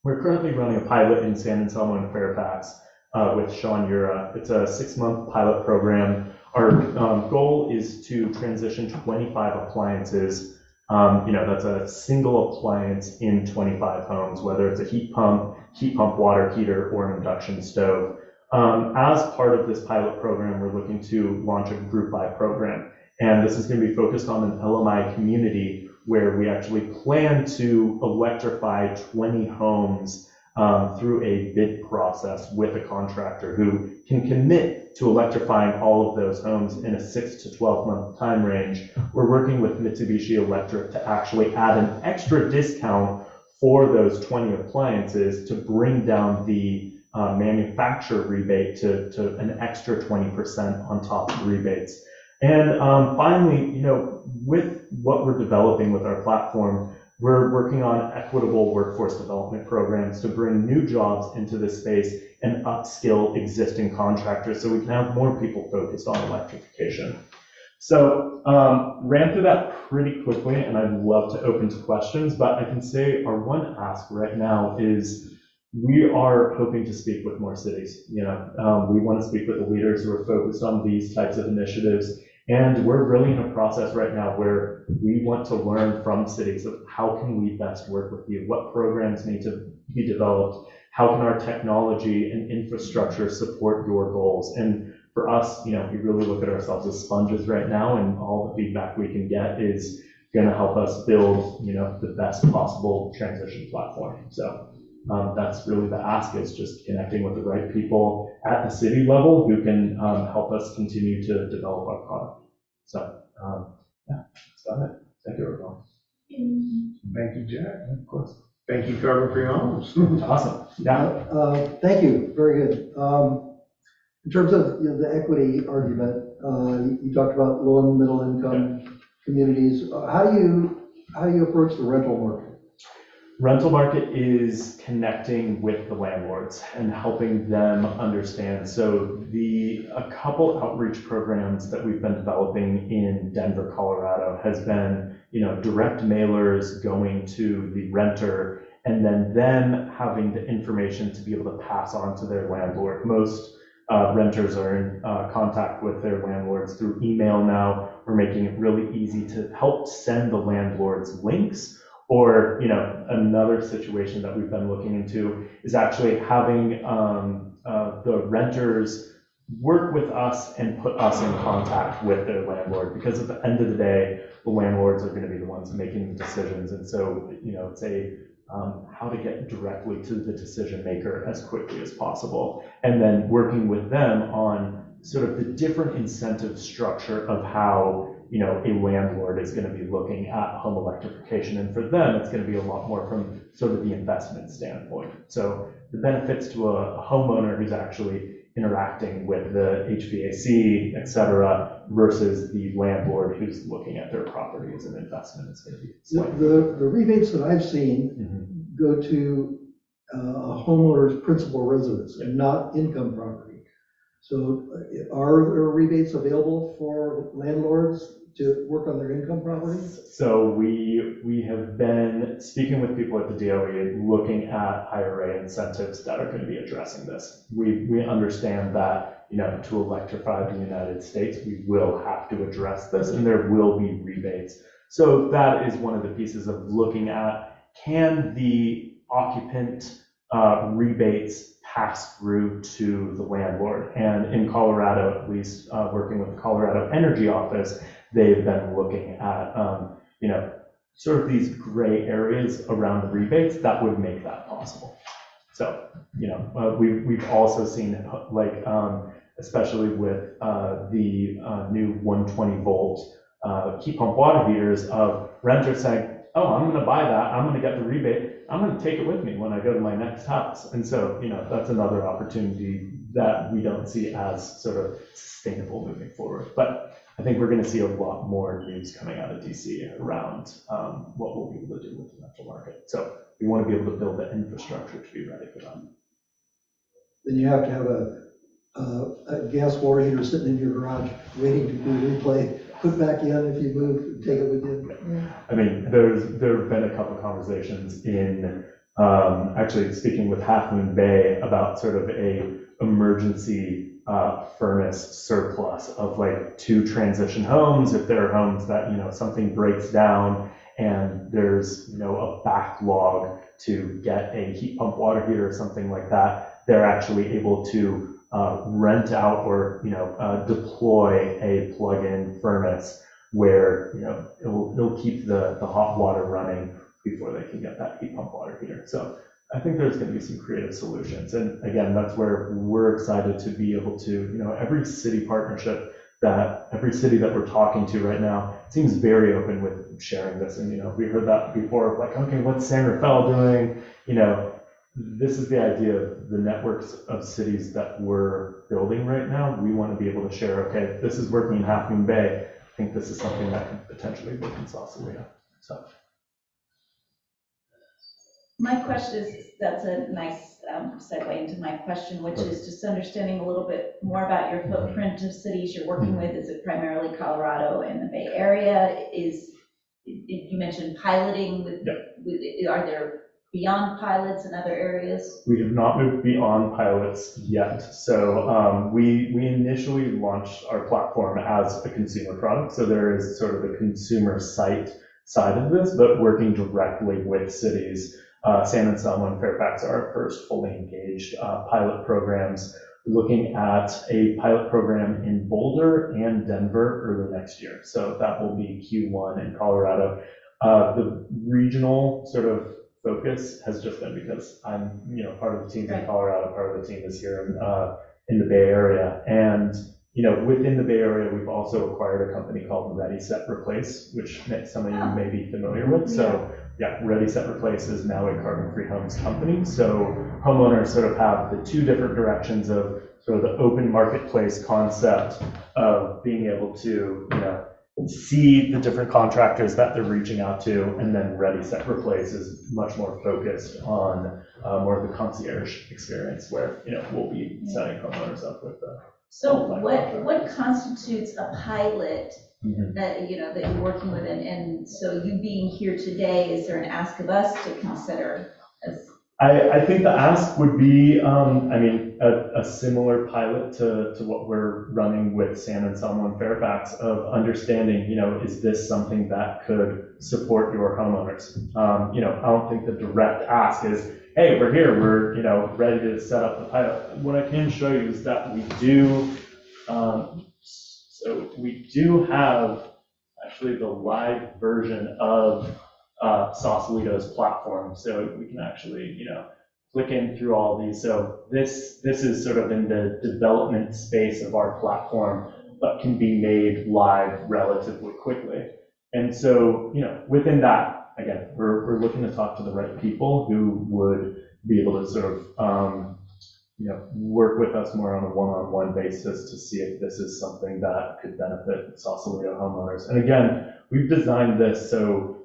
we're currently running a pilot in San Anselmo and Fairfax uh, with Sean Ura. It's a six-month pilot program. Our um, goal is to transition twenty-five appliances. Um, you know, that's a single appliance in twenty-five homes, whether it's a heat pump, heat pump water heater, or an induction stove. Um, as part of this pilot program, we're looking to launch a group buy program. And this is going to be focused on an L M I community where we actually plan to electrify twenty homes um, through a bid process with a contractor who can commit to electrifying all of those homes in a six to twelve month time range. We're working with Mitsubishi Electric to actually add an extra discount for those twenty appliances to bring down the uh, manufacturer rebate to, to an extra twenty percent on top of rebates. And um, finally, you know, with what we're developing with our platform, We're working on equitable workforce development programs to bring new jobs into this space and upskill existing contractors so we can have more people focused on electrification. So um, ran through that pretty quickly, and I'd love to open to questions, but I can say our one ask right now is we are hoping to speak with more cities. You know, um, we want to speak with the leaders who are focused on these types of initiatives. And we're really in a process right now where we want to learn from cities of how can we best work with you? What programs need to be developed? How can our technology and infrastructure support your goals? And for us, you know, we really look at ourselves as sponges right now, and all the feedback we can get is going to help us build, you know, the best possible transition platform. So um, that's really the ask, is just connecting with the right people at the city level who can um, help us continue to develop our product. So um, yeah, that's about it. Thank you, everyone. Thank you, Jack. Of course. Thank you, Carbon Free Homes. Awesome. Yeah. Uh, thank you. Very good. Um, In terms of, you know, the equity argument, uh, you, you talked about low and middle income yeah. communities. Uh, how do you how do you approach the rental market? Rental market is connecting with the landlords and helping them understand. So the a couple outreach programs that we've been developing in Denver, Colorado, has been, you know, direct mailers going to the renter, and then them having the information to be able to pass on to their landlord. Most Uh, renters are in uh, contact with their landlords through email now. We're making it really easy to help send the landlords links, or, you know, another situation that we've been looking into is actually having um, uh, the renters work with us and put us in contact with their landlord, because at the end of the day, the landlords are going to be the ones making the decisions. And so, you know, it's a Um, how to get directly to the decision maker as quickly as possible, and then working with them on sort of the different incentive structure of how, you know, a landlord is going to be looking at home electrification. And for them, it's going to be a lot more from sort of the investment standpoint. So the benefits to a homeowner who's actually interacting with the H V A C, et cetera, versus the landlord who's looking at their property as an investment. It's going to be slightly the, the, the rebates that I've seen mm-hmm. go to uh, a homeowner's principal residence yeah. and not income property. So are there rebates available for landlords to work on their income properties? So we we have been speaking with people at the D O E, looking at I R A incentives that are going to be addressing this. We we understand that, you know, to electrify the United States, we will have to address this, and there will be rebates. So that is one of the pieces of looking at, can the occupant uh, rebates pass through to the landlord? And in Colorado, at least uh, working with the Colorado Energy Office, they've been looking at, um, you know, sort of these gray areas around the rebates that would make that possible. So, you know, uh, we've, we've also seen, like, um, especially with uh, the uh, new one twenty volt uh, heat pump water heaters, of renters saying, oh, I'm going to buy that, I'm going to get the rebate, I'm going to take it with me when I go to my next house. And so, you know, that's another opportunity that we don't see as sort of sustainable moving forward. But I think we're going to see a lot more news coming out of D C around um, what we'll be able to do with the rental market. So we want to be able to build the infrastructure to be ready for them. Then you have to have a, a, a gas water heater sitting in your garage waiting to be replayed. Put back in if you move, take it with you. Yeah. I mean, there's there have been a couple of conversations in um, actually speaking with Half Moon Bay about sort of a emergency uh, furnace surplus of like two transition homes, if there are homes that, you know, something breaks down and there's, you know, a backlog to get a heat pump water heater or something like that, they're actually able to Uh, rent out or, you know, uh, deploy a plug-in furnace where, you know, it will, it'll keep the, the hot water running before they can get that heat pump water heater. So I think there's going to be some creative solutions. And again, that's where we're excited to be able to, you know, every city partnership that, every city that we're talking to right now seems very open with sharing this. And, you know, we heard that before, like, okay, what's San Rafael doing? You know, this is the idea of the networks of cities that we're building right now. We want to be able to share, okay, this is working in Half Moon Bay. I think this is something that could potentially work in Sausalito. So My question is, that's a nice um, segue into my question, which is just understanding a little bit more about your footprint of cities you're working with. Is it primarily Colorado and the Bay Area? Is, you mentioned piloting with, yeah. with are there beyond pilots in other areas? We have not moved beyond pilots yet. So um, we, we initially launched our platform as a consumer product. So there is sort of a consumer site side of this, but working directly with cities. Uh, San Anselmo and Fairfax are our first fully engaged uh, pilot programs, looking at a pilot program in Boulder and Denver early next year. So that will be Q one in Colorado. Uh, the regional sort of focus has just been because I'm, you know, part of the team's in Colorado, part of the team is here in, uh, in the Bay Area. And, you know, within the Bay Area, we've also acquired a company called Ready Set Replace, which some of you may be familiar with. So. Yeah, Ready Set Replace is now a Carbon Free Homes company. So homeowners sort of have the two different directions of sort of the open marketplace concept of being able to, you know, see the different contractors that they're reaching out to, and then Ready Set Replace is much more focused on uh, more of the concierge experience, where, you know, we'll be setting homeowners up with the. So what what constitutes a pilot? Mm-hmm. That, you know, that you're working with, and, and so you being here today, is there an ask of us to consider? As I, I think the ask would be, um, I mean, a, a similar pilot to, to what we're running with San Anselmo and Fairfax, of understanding, you know, is this something that could support your homeowners? Um, you know, I don't think the direct ask is, hey, we're here, we're, you know, ready to set up the pilot. What I can show you is that we do. Um, So we do have actually the live version of uh, Sausalito's platform. So we can actually, you know, click in through all of these. So this this is sort of in the development space of our platform, but can be made live relatively quickly. And so, you know, within that, again, we're we're looking to talk to the right people who would be able to sort of um, you know, work with us more on a one-on-one basis to see if this is something that could benefit Sausalito homeowners. And again, we've designed this so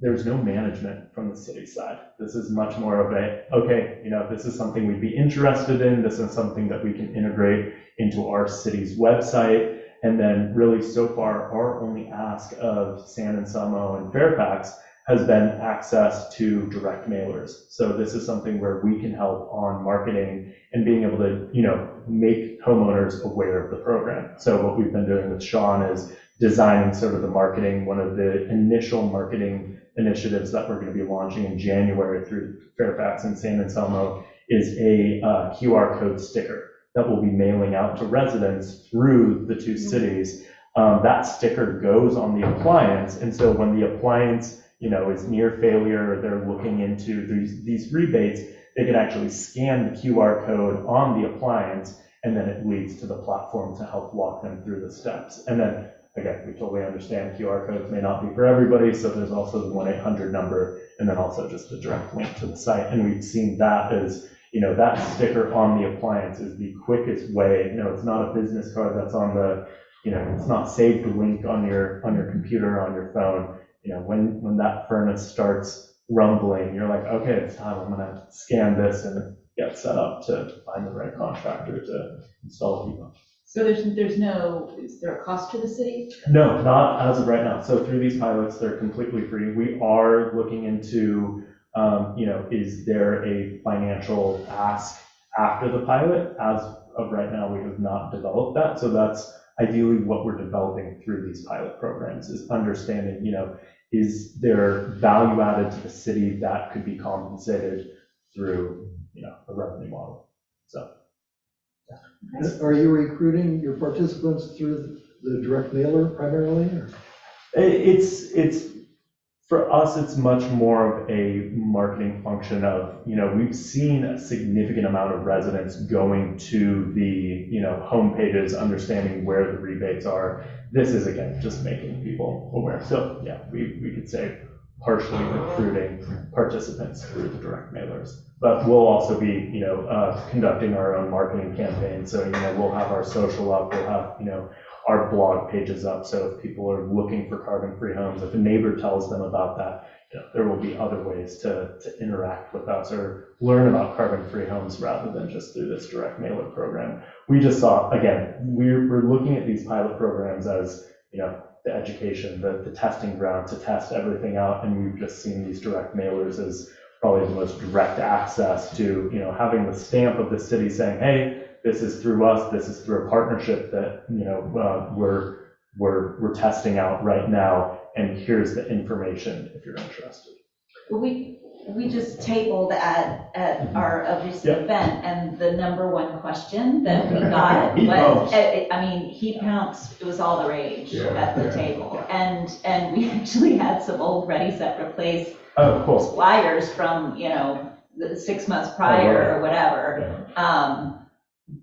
there's no management from the city side. This is much more of a, okay, you know, this is something we'd be interested in. This is something that we can integrate into our city's website. And then really so far, our only ask of San Anselmo and Fairfax has been access to direct mailers. So this is something where we can help on marketing and being able to, you know, make homeowners aware of the program. So what we've been doing with Sean is designing sort of the marketing, one of the initial marketing initiatives that we're going to be launching in January through Fairfax and San Anselmo is a uh, Q R code sticker that we'll be mailing out to residents through the two cities. Um, that sticker goes on the appliance, and so when the appliance, you know, is near failure, or they're looking into these, these rebates, they can actually scan the Q R code on the appliance, and then it leads to the platform to help walk them through the steps. And then, again, we totally understand Q R codes may not be for everybody, so there's also the one eight hundred number, and then also just the direct link to the site. And we've seen that as, you know, that sticker on the appliance is the quickest way. You know, it's not a business card that's on the, you know, it's not saved a link on your, on your computer, on your phone. You know, when, when that furnace starts rumbling, you're like, okay, it's time, I'm gonna scan this and get set up to find the right contractor to install heat pump. So there's there's no, is there a cost to the city? No, not as of right now. So through these pilots, they're completely free. We are looking into, um, you know, is there a financial ask after the pilot? As of right now, we have not developed that. So that's ideally what we're developing through these pilot programs, is understanding, you know, is there value added to the city that could be compensated through, you know, a revenue model. So, yeah. Are you recruiting your participants through the direct mailer primarily? Or? It's, it's, for us, it's much more of a marketing function of, you know, we've seen a significant amount of residents going to the, you know, home pages, understanding where the rebates are. This is, again, just making people aware. So, yeah, we, we could say partially recruiting participants through the direct mailers. But we'll also be, you know, uh, conducting our own marketing campaign. So, you know, we'll have our social up, we'll have, you know, our blog pages up. So if people are looking for carbon free homes, if a neighbor tells them about that, you know, there will be other ways to, to interact with us or learn about carbon free homes rather than just through this direct mailer program. We just saw, again, we're, we're looking at these pilot programs as, you know, the education, the, the testing ground to test everything out. And we've just seen these direct mailers as probably the most direct access to, you know, having the stamp of the city saying, hey, this is through us, this is through a partnership that, you know, uh, we're, we're, we're testing out right now. And here's the information if you're interested. We, we just tabled at, at our obvious yep. event, and the number one question that we got was, I, I mean, heat pumps, it was all the rage yeah, at the yeah, table. Yeah. And, and we actually had some old Ready Set Replace oh, cool. flyers from, you know, six months prior oh, wow. or whatever. Yeah. Um,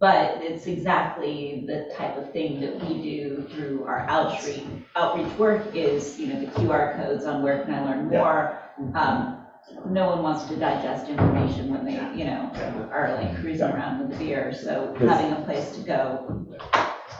But it's exactly the type of thing that we do through our outreach. Outreach work is, you know, the Q R codes on where can I learn more. Yeah. Um, no one wants to digest information when they, you know, are like cruising yeah. around with a beer. So this, having a place to go.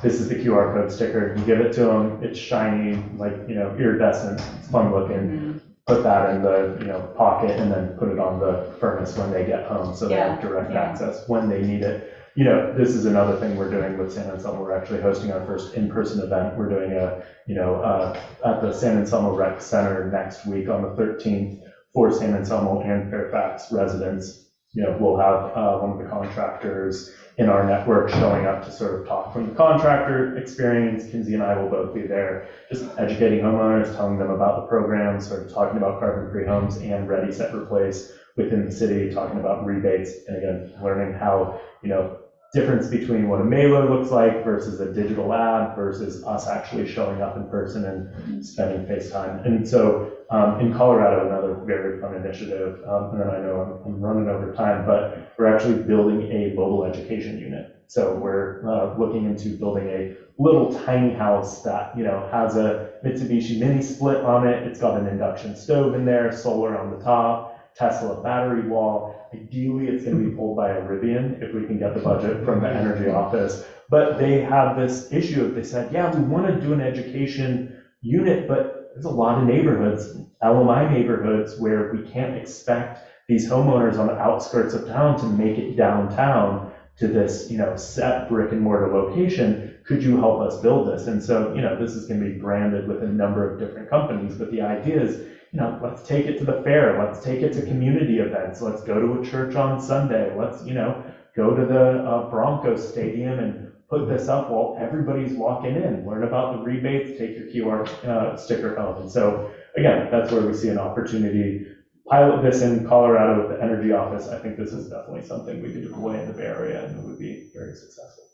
This is the Q R code sticker. You give it to them. It's shiny, like, you know, iridescent. It's fun looking. Mm-hmm. Put that in the, you know, pocket and then put it on the furnace when they get home, so yeah. they have direct yeah. access when they need it. You know, this is another thing we're doing with San Anselmo. We're actually hosting our first in-person event. We're doing a, you know, uh, at the San Anselmo Rec Center next week on the thirteenth for San Anselmo and Fairfax residents. You know, we'll have uh, one of the contractors in our network showing up to sort of talk from the contractor experience. Kinsey and I will both be there, just educating homeowners, telling them about the program, sort of talking about carbon-free homes and Ready, Set, Replace within the city, talking about rebates, and again, learning how, you know, difference between what a mailer looks like versus a digital ad versus us actually showing up in person and spending face time. And so um, in Colorado, another very fun initiative, um, and then I know I'm, I'm running over time, but we're actually building a mobile education unit. So we're uh, looking into building a little tiny house that, you know, has a Mitsubishi mini split on it. It's got an induction stove in there, solar on the top, Tesla battery wall. Ideally, it's going to be pulled by a Rivian if we can get the budget from the energy office. But they have this issue. They said, yeah, we want to do an education unit, but there's a lot of neighborhoods, L M I neighborhoods, where we can't expect these homeowners on the outskirts of town to make it downtown to this, you know, set brick and mortar location. Could you help us build this? And so, you know, this is going to be branded with a number of different companies, but the idea is, you know, let's take it to the fair, let's take it to community events, let's go to a church on Sunday, let's, you know, go to the uh, Broncos Stadium and put this up while everybody's walking in, learn about the rebates, take your Q R uh, sticker home. And so, again, that's where we see an opportunity. Pilot this in Colorado with the energy office. I think this is definitely something we could deploy in the Bay Area, and it would be very successful.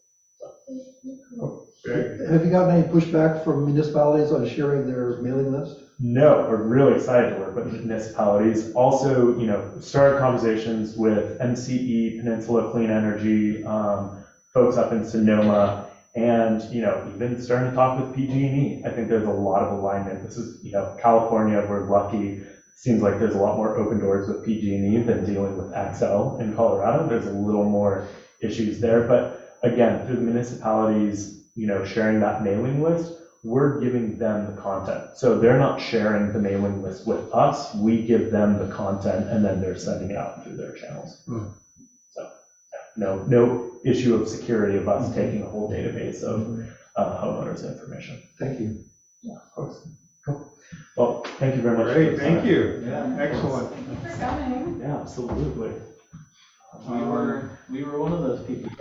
So. Have you gotten any pushback from municipalities on sharing their mailing list? No, we're really excited to work with municipalities. Also, you know, started conversations with M C E, Peninsula Clean Energy, um, folks up in Sonoma, and, you know, even starting to talk with P G and E. I think there's a lot of alignment. This is, you know, California, we're lucky. Seems like there's a lot more open doors with P G and E than dealing with Excel in Colorado. There's a little more issues there. But again, through the municipalities, you know, sharing that mailing list, we're giving them the content. So they're not sharing the mailing list with us. We give them the content, and then they're sending it out through their channels. Mm. So no, no issue of security of us mm-hmm. taking a whole database of uh, homeowners' information. Thank you. Yeah, of course. Cool. Well, thank you very much. Great. Thank you. Yeah. Excellent. Thanks for coming. Yeah, absolutely. We were we were one of those people.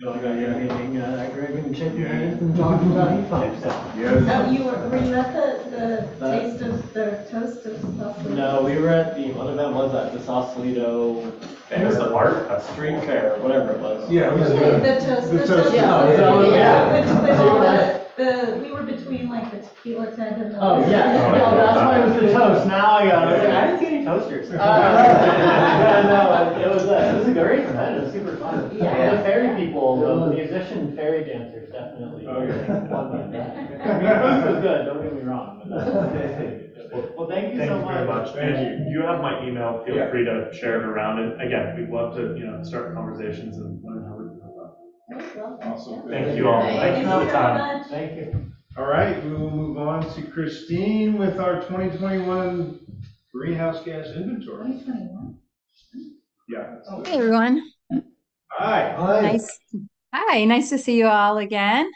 Y'all got your meeting, uh, Greg, and check your hands and talk about e-pumps. Yes. So you were, were you at the, the uh, taste of the toast of Sausalito? No, we were at the, what event was that? The Sausalito Fair. It was the art, a street fair, whatever it was. Yeah, it was yeah. the, the toast. The, the toast. toast. Yeah, yeah. yeah. yeah. Which, which, the, the, we were between like the tequila tent and the. Oh, yeah. Oh, no, that's why it was the toast. Now I got it. I didn't see any toasters. Uh, yeah, no, it was, uh, it was a great event. It was super fun. Yeah. yeah. The fairy people. The musician fairy dancers, definitely. Oh, yeah. I mean, was good, don't get me wrong. But well, thank you thank so you much. Very much. And you, you have my email. Feel yeah. free to share it around. And again, we'd love to, you know, start conversations and learn how we can help out. Awesome. Thank you all. Thank you for the time. Thank you. All right, we will move on to Christine with our twenty twenty-one greenhouse gas inventory. twenty twenty-one? Yeah. Oh. Hey, everyone. Hi. Hi. Nice. Hi, nice to see you all again.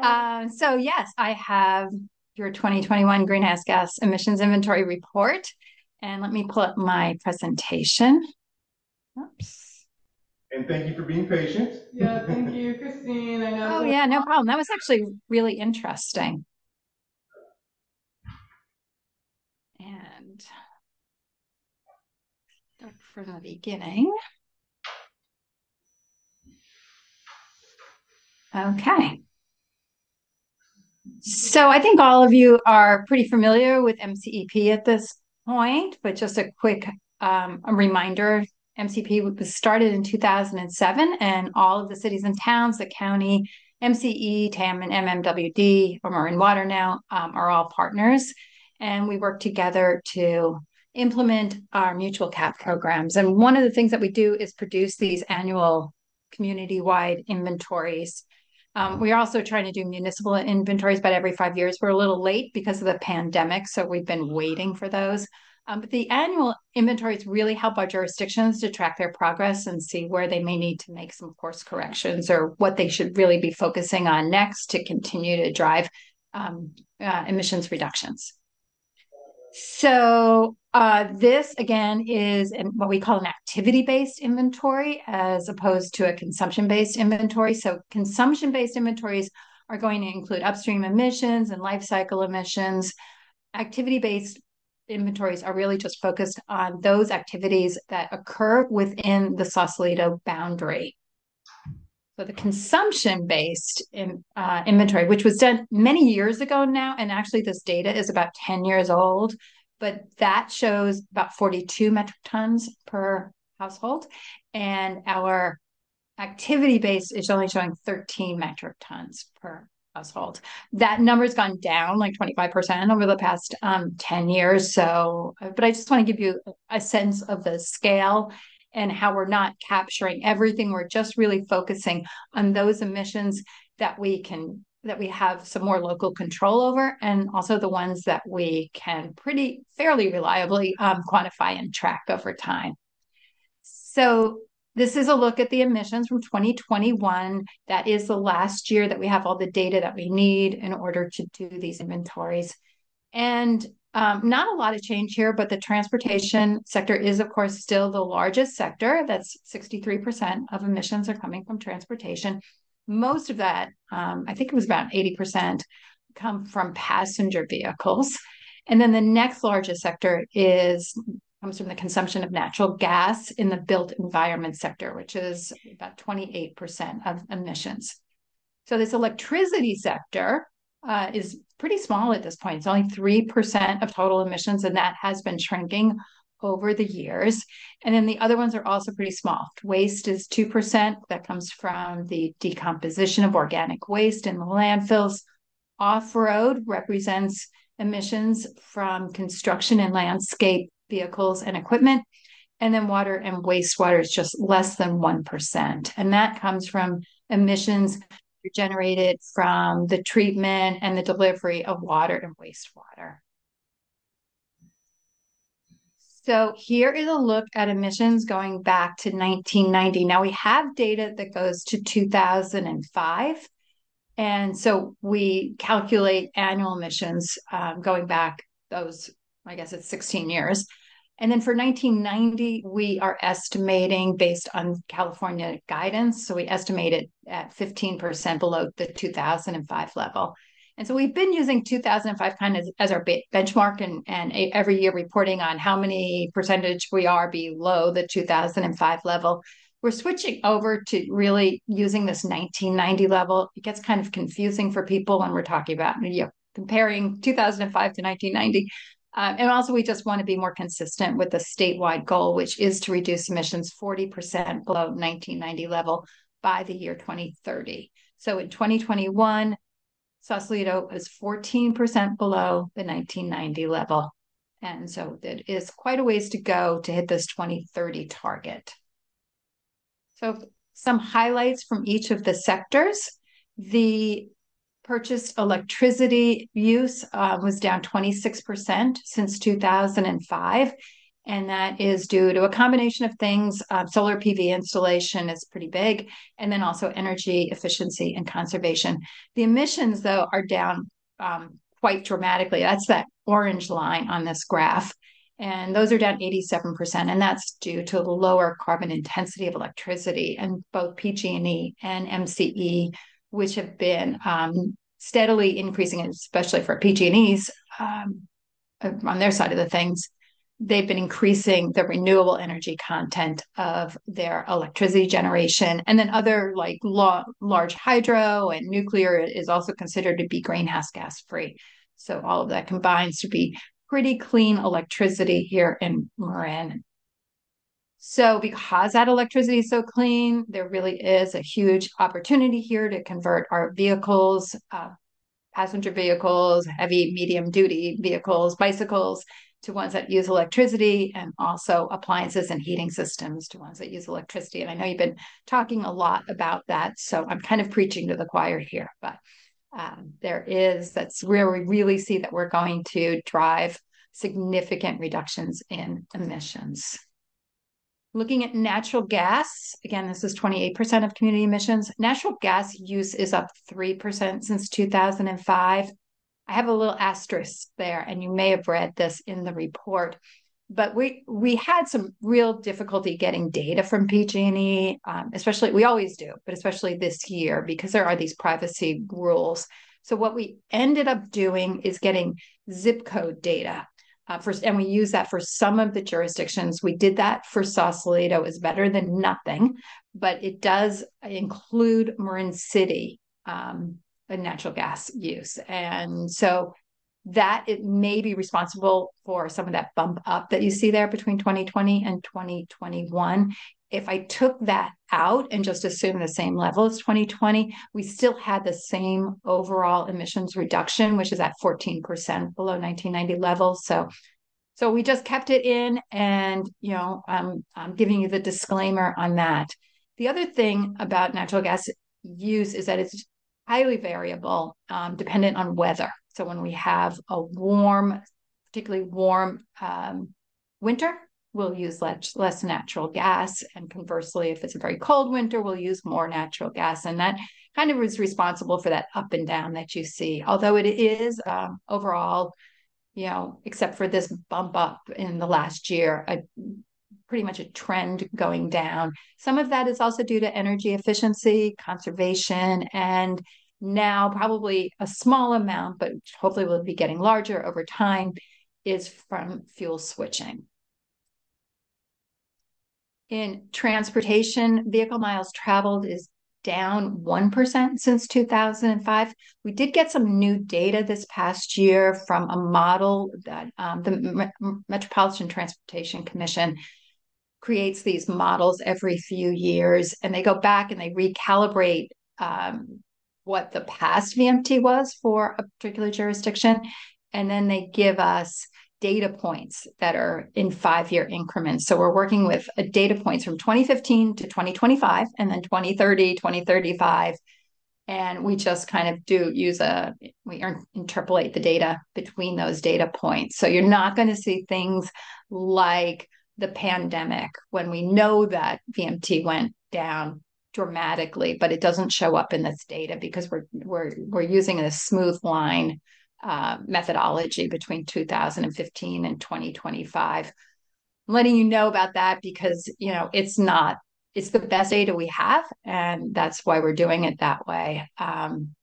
Uh, so, yes, I have your twenty twenty-one greenhouse gas emissions inventory report. And let me pull up my presentation. Oops. And thank you for being patient. Yeah, thank you, Christine. I know. Oh, yeah, no problem. That was actually really interesting. And start from the beginning. Okay. So I think all of you are pretty familiar with M C E P at this point, but just a quick um, a reminder. M C P was started in two thousand seven, and all of the cities and towns, the county, M C E, T A M, and M M W D, or Marin Water now, um, are all partners. And we work together to implement our mutual cap programs. And one of the things that we do is produce these annual community-wide inventories. Um, we are also trying to do municipal inventories, but every five years we're a little late because of the pandemic, so we've been waiting for those. Um, but the annual inventories really help our jurisdictions to track their progress and see where they may need to make some course corrections or what they should really be focusing on next to continue to drive um, uh, emissions reductions. So uh, this, again, is an, what we call an activity-based inventory as opposed to a consumption-based inventory. So consumption-based inventories are going to include upstream emissions and life cycle emissions. Activity-based inventories are really just focused on those activities that occur within the Sausalito boundary. So the consumption-based in, uh, inventory, which was done many years ago now, and actually this data is about ten years old, but that shows about forty-two metric tons per household, and our activity-based is only showing thirteen metric tons per household. That number's gone down like twenty-five percent over the past um, ten years. So, but I just want to give you a sense of the scale and how we're not capturing everything. We're just really focusing on those emissions that we can, that we have some more local control over, and also the ones that we can pretty fairly reliably um, quantify and track over time. So this is a look at the emissions from twenty twenty-one. That is the last year that we have all the data that we need in order to do these inventories. And um, not a lot of change here, but the transportation sector is, of course, still the largest sector. That's sixty-three percent of emissions are coming from transportation. Most of that, um, I think it was about eighty percent, come from passenger vehicles. And then the next largest sector is comes from the consumption of natural gas in the built environment sector, which is about twenty-eight percent of emissions. So this electricity sector uh, is pretty small at this point. It's only three percent of total emissions, and that has been shrinking over the years. And then the other ones are also pretty small. Waste is two percent. That comes from the decomposition of organic waste in the landfills. Off-road represents emissions from construction and landscape vehicles and equipment, and then water and wastewater is just less than one percent. And that comes from emissions generated from the treatment and the delivery of water and wastewater. So here is a look at emissions going back to nineteen ninety. Now we have data that goes to two thousand five. And so we calculate annual emissions um, going back those, I guess it's sixteen years. And then for nineteen ninety, we are estimating based on California guidance. So we estimate it at fifteen percent below the two thousand five level. And so we've been using two thousand five kind of as our benchmark and, and every year reporting on how many percentage we are below the two thousand five level. We're switching over to really using this nineteen ninety level. It gets kind of confusing for people when we're talking about, you know, comparing two thousand five to nineteen ninety. Um, and also, we just want to be more consistent with the statewide goal, which is to reduce emissions forty percent below nineteen ninety level by the year twenty thirty. So in twenty twenty-one, Sausalito is fourteen percent below the nineteen ninety level. And so it is quite a ways to go to hit this twenty thirty target. So some highlights from each of the sectors. The purchased electricity use uh, was down twenty-six percent since two thousand five. And that is due to a combination of things. Uh, solar P V installation is pretty big, and then also energy efficiency and conservation. The emissions, though, are down um, quite dramatically. That's that orange line on this graph. And those are down eighty-seven percent, and that's due to the lower carbon intensity of electricity. And both P G and E and M C E, which have been um, steadily increasing, especially for P G and E's um, on their side of the things, they've been increasing the renewable energy content of their electricity generation. And then other like la- large hydro and nuclear is also considered to be greenhouse gas free. So all of that combines to be pretty clean electricity here in Marin. So because that electricity is so clean, there really is a huge opportunity here to convert our vehicles, uh, passenger vehicles, heavy, medium duty vehicles, bicycles, to ones that use electricity, and also appliances and heating systems to ones that use electricity. And I know you've been talking a lot about that, so I'm kind of preaching to the choir here, but um, there is, that's where we really see that we're going to drive significant reductions in emissions. Looking at natural gas, again, this is twenty-eight percent of community emissions. Natural gas use is up three percent since two thousand five. I have a little asterisk there, and you may have read this in the report, but we we had some real difficulty getting data from P G and E, um, especially, we always do, but especially this year, because there are these privacy rules. So what we ended up doing is getting zip code data, uh, for, and we use that for some of the jurisdictions. We did that for Sausalito. It was better than nothing, but it does include Marin City, um, natural gas use. And so that it may be responsible for some of that bump up that you see there between twenty twenty and twenty twenty-one. If I took that out and just assumed the same level as twenty twenty, we still had the same overall emissions reduction, which is at fourteen percent below nineteen ninety levels. So so we just kept it in, and you know, um, I'm giving you the disclaimer on that. The other thing about natural gas use is that it's highly variable, um, dependent on weather. So when we have a warm, particularly warm um, winter, we'll use less, less natural gas. And conversely, if it's a very cold winter, we'll use more natural gas. And that kind of is responsible for that up and down that you see. Although it is um, overall, you know, except for this bump up in the last year, a, pretty much a trend going down. Some of that is also due to energy efficiency, conservation, and now probably a small amount, but hopefully we'll be getting larger over time, is from fuel switching. In transportation, vehicle miles traveled is down one percent since two thousand five. We did get some new data this past year from a model that um, the Metropolitan Transportation Commission creates these models every few years, and they go back and they recalibrate um, what the past V M T was for a particular jurisdiction. And then they give us data points that are in five-year increments. So we're working with a data points from twenty fifteen to twenty twenty-five, and then twenty thirty, twenty thirty-five. And we just kind of do use a, we interpolate the data between those data points. So you're not going to see things like the pandemic, when we know that V M T went down dramatically, but it doesn't show up in this data because we're we're we're using a smooth line uh, methodology between two thousand fifteen and twenty twenty-five. I'm letting you know about that because you know it's not it's the best data we have, and that's why we're doing it that way. Um,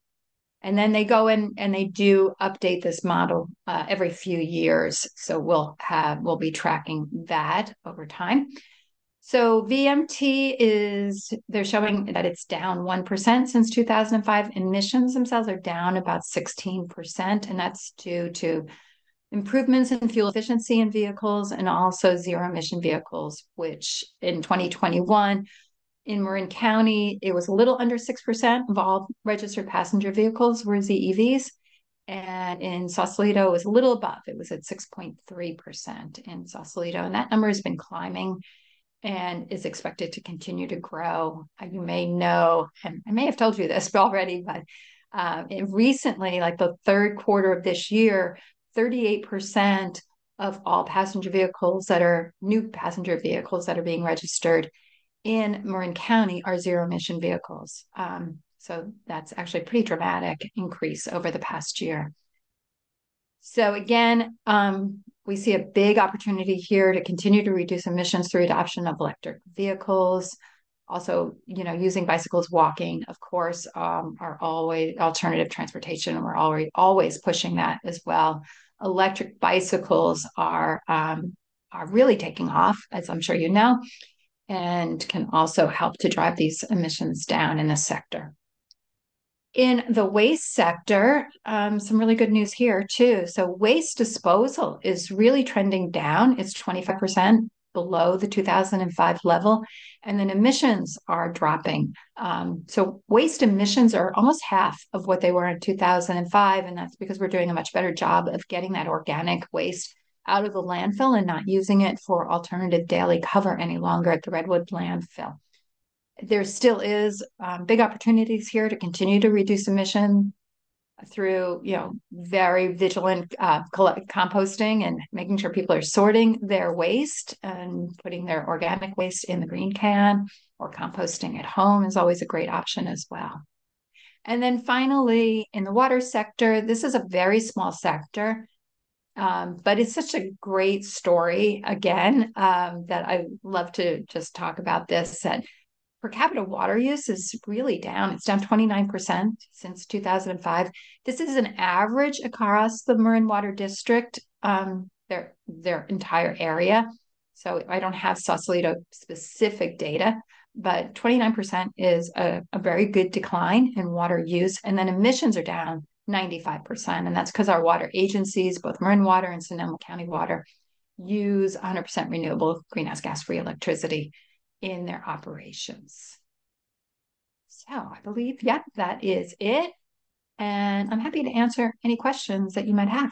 and then they go in and they do update this model uh, every few years. So we'll have, we'll be tracking that over time. So V M T is, they're showing that it's down one percent since two thousand five. Emissions themselves are down about sixteen percent. And that's due to improvements in fuel efficiency in vehicles and also zero emission vehicles, which in twenty twenty-one, in Marin County, it was a little under six percent of all registered passenger vehicles were Z E Vs. And in Sausalito, it was a little above. It was at six point three percent in Sausalito. And that number has been climbing. and is expected to continue to grow. You may know, and I may have told you this already, but um, it recently, like the third quarter of this year, thirty-eight percent of all passenger vehicles that are new passenger vehicles that are being registered in Marin County are zero emission vehicles. Um, so that's actually a pretty dramatic increase over the past year. So again, um, we see a big opportunity here to continue to reduce emissions through adoption of electric vehicles. Also, you know, using bicycles, walking, of course, um, are always alternative transportation. We're already always pushing that as well. Electric bicycles are um, are really taking off, as I'm sure you know, and can also help to drive these emissions down in this sector. In the waste sector, um, some really good news here too. So waste disposal is really trending down. It's twenty-five percent below the two thousand five level, and then emissions are dropping. Um, so waste emissions are almost half of what they were in two thousand five, and that's because we're doing a much better job of getting that organic waste out of the landfill and not using it for alternative daily cover any longer at the Redwood landfill. There still is um, big opportunities here to continue to reduce emission through, you know, very vigilant uh, composting and making sure people are sorting their waste and putting their organic waste in the green can, or composting at home is always a great option as well. And then finally, in the water sector, this is a very small sector, Um, but it's such a great story, again, um, that I love to just talk about this. That per capita water use is really down. It's down twenty-nine percent since two thousand five. This is an average across the Marin Water District, um, their, their entire area. So I don't have Sausalito specific data, but twenty-nine percent is a, a very good decline in water use. And then emissions are down ninety-five percent, and that's because our water agencies, both Marin Water and San Anselmo County Water, use one hundred percent renewable greenhouse gas-free electricity in their operations. So I believe, yeah, that is it, and I'm happy to answer any questions that you might have.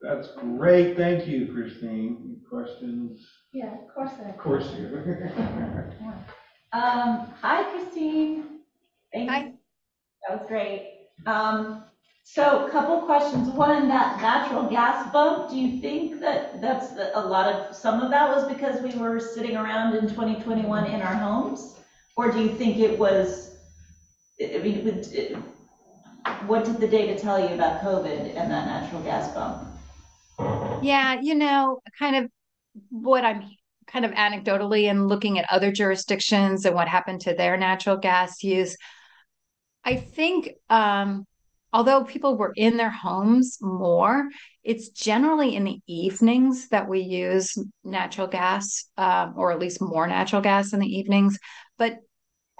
That's great. Thank you, Christine. Questions? Yeah, of course. I of course you. um, hi, Christine. Thank hi. That was great. Um, so a couple questions. One, that natural gas bump, do you think that that's the, a lot of, some of that was because we were sitting around in twenty twenty-one in our homes? Or do you think it was, I mean, it, it, what did the data tell you about COVID and that natural gas bump? Yeah, you know, kind of what I'm kind of anecdotally and looking at other jurisdictions and what happened to their natural gas use, I think um, although people were in their homes more, it's generally in the evenings that we use natural gas, um, or at least more natural gas in the evenings. But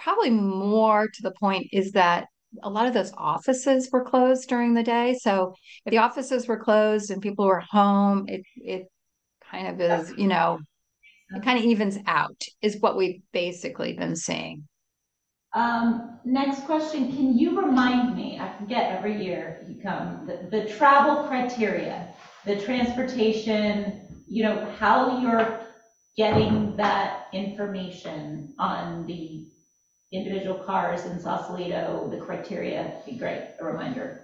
probably more to the point is that a lot of those offices were closed during the day. So if the offices were closed and people were home, it, it kind of is, you know, it kind of evens out is what we've basically been seeing. Um, next question, can you remind me, I forget every year you come, the, the travel criteria, the transportation, you know, how you're getting that information on the individual cars in Sausalito, the criteria would be great, a reminder.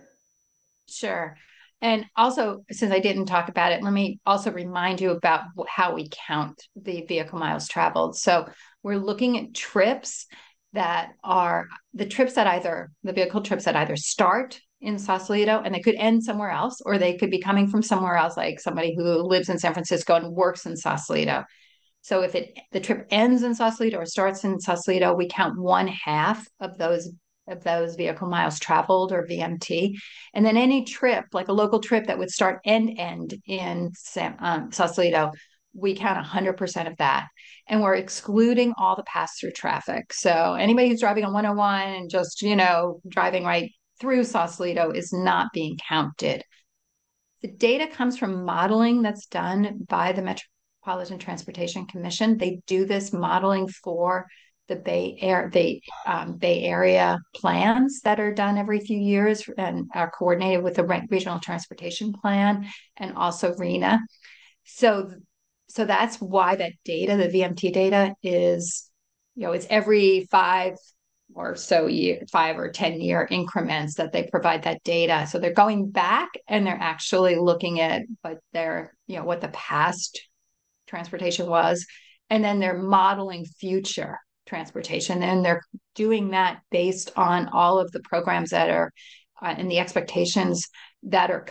Sure. And also, since I didn't talk about it, let me also remind you about how we count the vehicle miles traveled. So we're looking at trips that are the trips that either, the vehicle trips that either start in Sausalito and they could end somewhere else, or they could be coming from somewhere else, like somebody who lives in San Francisco and works in Sausalito. So if it the trip ends in Sausalito or starts in Sausalito, we count one half of those of those vehicle miles traveled, or V M T. And then any trip, like a local trip that would start and end in San, um, Sausalito, we count one hundred percent of that. And we're excluding all the pass-through traffic. So anybody who's driving on one oh one and just, you know, driving right through Sausalito is not being counted. The data comes from modeling that's done by the Metropolitan Transportation Commission. They do this modeling for the Bay Air, the um, Bay Area plans that are done every few years and are coordinated with the Regional Transportation Plan and also RENA. So So that's why that data, the V M T data, is, you know, it's every five or so year, five or ten year increments that they provide that data. So they're going back and they're actually looking at what their, you know, what the past transportation was, and then they're modeling future transportation, and they're doing that based on all of the programs that are uh, and the expectations that are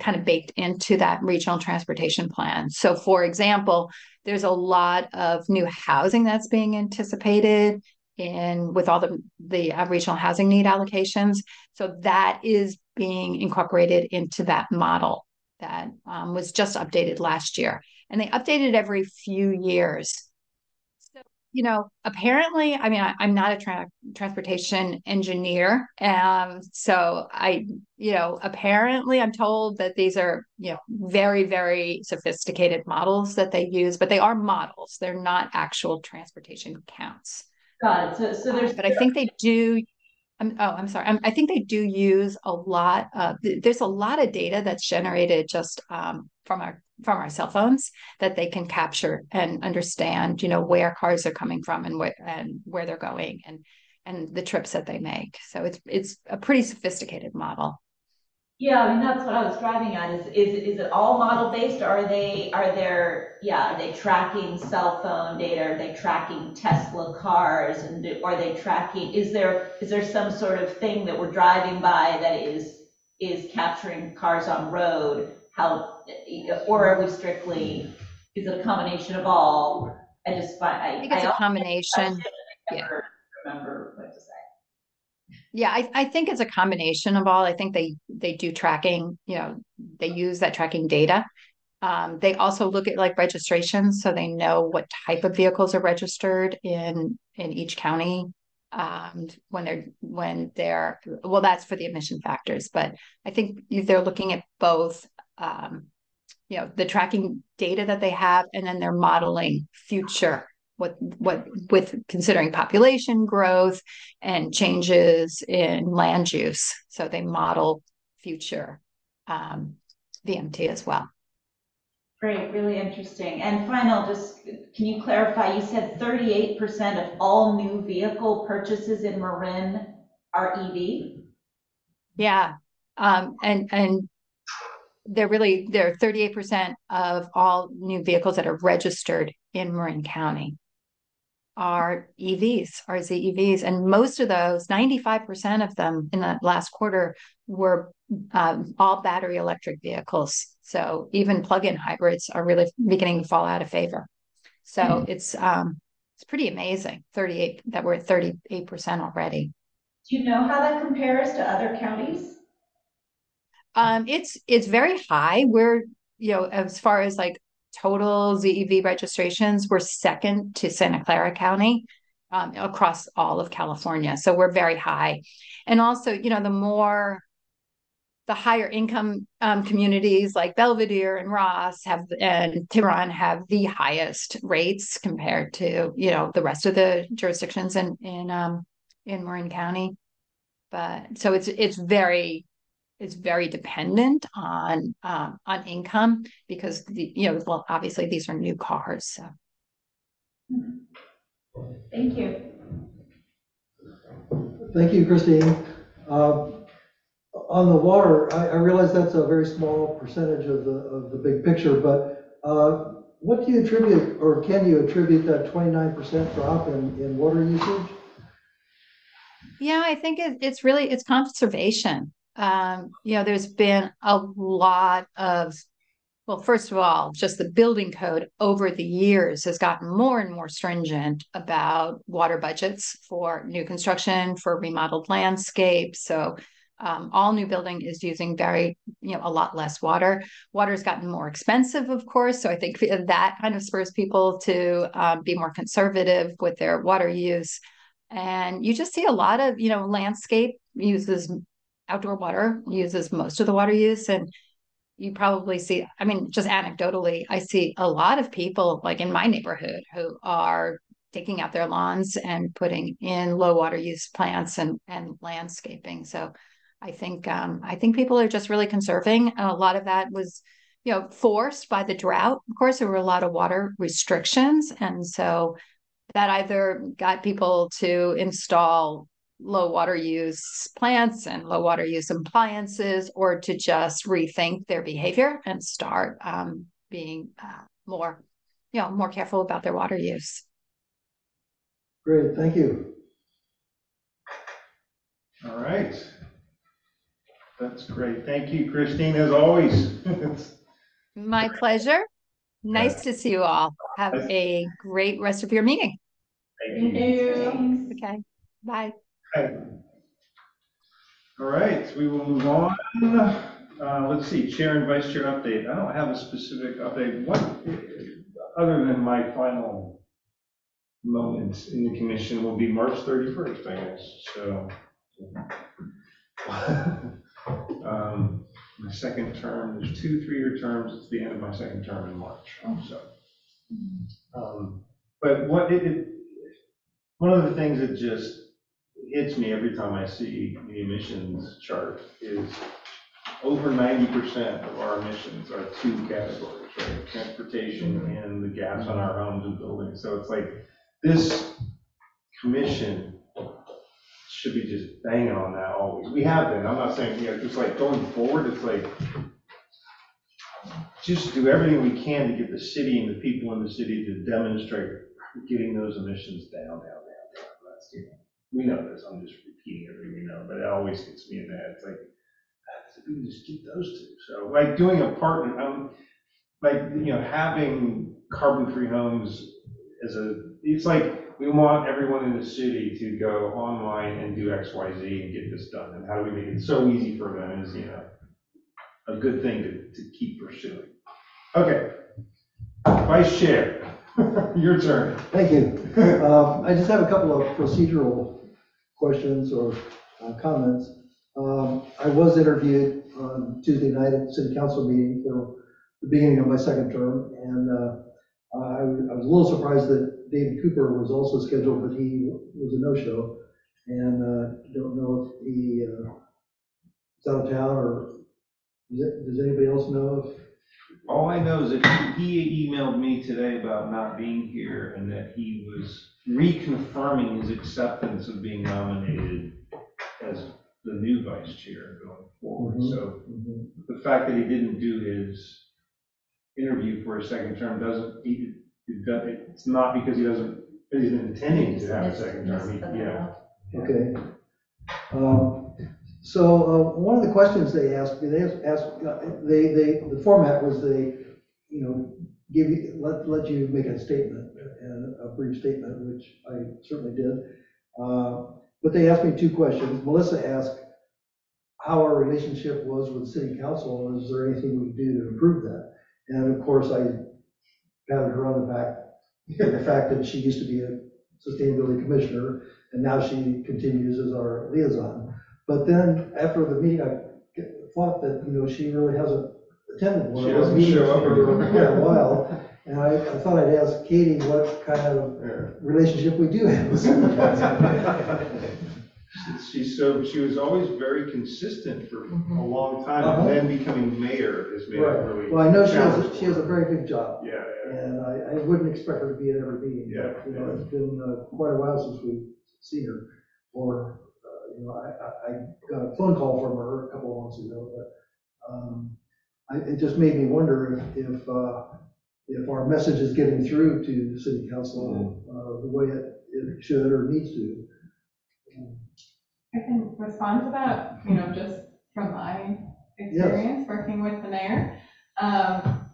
kind of baked into that regional transportation plan. So, for example, there's a lot of new housing that's being anticipated in with all the the uh, regional housing need allocations. So that is being incorporated into that model that um, was just updated last year, and they update it every few years. So, you know, apparently, I mean, I, I'm not a tra- transportation engineer. Um, so I, you know, apparently I'm told that these are, you know, very, very sophisticated models that they use, but they are models. They're not actual transportation counts. Got it. So, so there's, um, but I think they do. Um, oh, I'm sorry. I'm, I think they do use a lot of, there's a lot of data that's generated just um, from our, from our cell phones that they can capture and understand, you know, where cars are coming from and where, and where they're going and, and the trips that they make. So it's, it's a pretty sophisticated model. Yeah. I mean, that's what I was driving at is, is, is it all model based? Or are they, are there, yeah, are they tracking cell phone data? Are they tracking Tesla cars? And do, are they tracking, is there, is there some sort of thing that we're driving by that is, is capturing cars on road? How, or are we strictly, is it a combination of all? I just find, I, I think it's I a combination. I never yeah. remember what to say. Yeah, I, I think it's a combination of all. I think they they do tracking, you know, they use that tracking data. Um, they also look at like registrations, so they know what type of vehicles are registered in in each county um, when they're when they're well, that's for the emission factors. But I think they're looking at both, um, you know, the tracking data that they have, and then they're modeling future. What what with considering population growth and changes in land use, so they model future um, V M T as well. Great, really interesting. And final, just can you clarify? You said thirty-eight percent of all new vehicle purchases in Marin are E V. Yeah, um, and and they're really they're thirty-eight percent of all new vehicles that are registered in Marin County are E Vs, are Z E Vs. And most of those, ninety-five percent of them in the last quarter were um, all battery electric vehicles. So even plug-in hybrids are really beginning to fall out of favor. So mm-hmm. it's um, it's pretty amazing, thirty-eight that we're at thirty-eight percent already. Do you know how that compares to other counties? Um, it's it's very high. We're, you know, as far as like total Z E V registrations, were second to Santa Clara County um, across all of California. So we're very high. And also, you know, the more, the higher income um, communities like Belvedere and Ross have, and Tiburon have the highest rates compared to, you know, the rest of the jurisdictions in, in, um, in Marin County. But so it's, it's very, It's very dependent on um, on income because the, you know well obviously these are new cars. So. Thank you. Thank you, Christine. Uh, on the water, I, I realize that's a very small percentage of the of the big picture, but uh, what do you attribute, or can you attribute that twenty-nine percent drop in, in water usage? Yeah, I think it, it's really it's conservation. Um, you know, there's been a lot of, well, first of all, just the building code over the years has gotten more and more stringent about water budgets for new construction, for remodeled landscape. So um, all new building is using very, you know, a lot less water. Water's gotten more expensive, of course. So I think that kind of spurs people to um, be more conservative with their water use. And you just see a lot of, you know, landscape uses. Outdoor water uses most of the water use, and you probably see, I mean, just anecdotally, I see a lot of people like in my neighborhood who are taking out their lawns and putting in low water use plants and, and landscaping. So I think, um, I think people are just really conserving. And a lot of that was you know, forced by the drought. Of course, there were a lot of water restrictions. And so that either got people to install low water use plants and low water use appliances, or to just rethink their behavior and start um, being uh, more, you know, more careful about their water use. Great, thank you. All right, that's great. Thank you, Christine, as always. My pleasure. Nice to see you all. Have a great rest of your meeting. Thank you. Thanks. Okay. Bye. Okay. All right, we will move on. Uh, let's see, chair and vice chair update. I don't have a specific update. What, other than my final moments in the commission, will be March thirty-first, I guess. So, um, my second term. There's two three-year terms. It's the end of my second term in March. So, um, but what it, it, one of the things that just hits me every time I see the emissions chart is over ninety percent of our emissions are two categories, right? Transportation and the gas on our homes and buildings. So it's like this commission should be just banging on that always. We have been. I'm not saying, you know, just like going forward, it's like just do everything we can to get the city and the people in the city to demonstrate getting those emissions down, down, down, down. That's, you know, we know this, I'm just repeating everything we know, but it always hits me in the head. It's like, we can just do those two. So, like doing a partner, um, like, you know, having carbon free homes as a, it's like we want everyone in the city to go online and do X, Y, Z and get this done. And how do we make it so easy for them is, you know, a good thing to, to keep pursuing. Okay, Vice Chair, your turn. Thank you. uh, I just have a couple of procedural questions or uh, comments. Um, I was interviewed on Tuesday night at the city council meeting for the beginning of my second term, and uh, I, I was a little surprised that David Cooper was also scheduled, but he was a no-show, and I uh, don't know if he uh, is out of town, or does, it, does anybody else know? If, all I know is that he, he emailed me today about not being here, and that he was reconfirming his acceptance of being nominated as the new vice chair going forward. Mm-hmm. So mm-hmm. the fact that he didn't do his interview for a second term doesn't, he, it's not because he doesn't, he's intending to have a second term. He, yeah. Okay. Um, so uh, one of the questions they asked me, they asked, they, they, the format was they, you know, give you, let, let you make a statement, and a brief statement, which I certainly did. Uh, but they asked me two questions. Melissa asked how our relationship was with city council, and is there anything we do to improve that? And of course, I patted her on the back for the fact that she used to be a sustainability commissioner, and now she continues as our liaison. But then after the meeting, I thought that, you know, she really hasn't attended one of those meetings for quite a while. And I, I thought I'd ask Katie what kind of relationship we do have with city council. She's so, she was always very consistent for a long time, uh-huh. and then becoming mayor is made right. really. Well, I know she has a, she has a very good job. Yeah, yeah. And I, I wouldn't expect her to be at every meeting. Yeah, but, you know, yeah. It's been uh, quite a while since we've seen her. Or uh, you know, I, I got a phone call from her a couple of months ago, but um, I, it just made me wonder if. if uh, if our message is getting through to the city council uh, the way it, it should or needs to. I can respond to that, you know, just from my experience yes. working with the mayor. Um,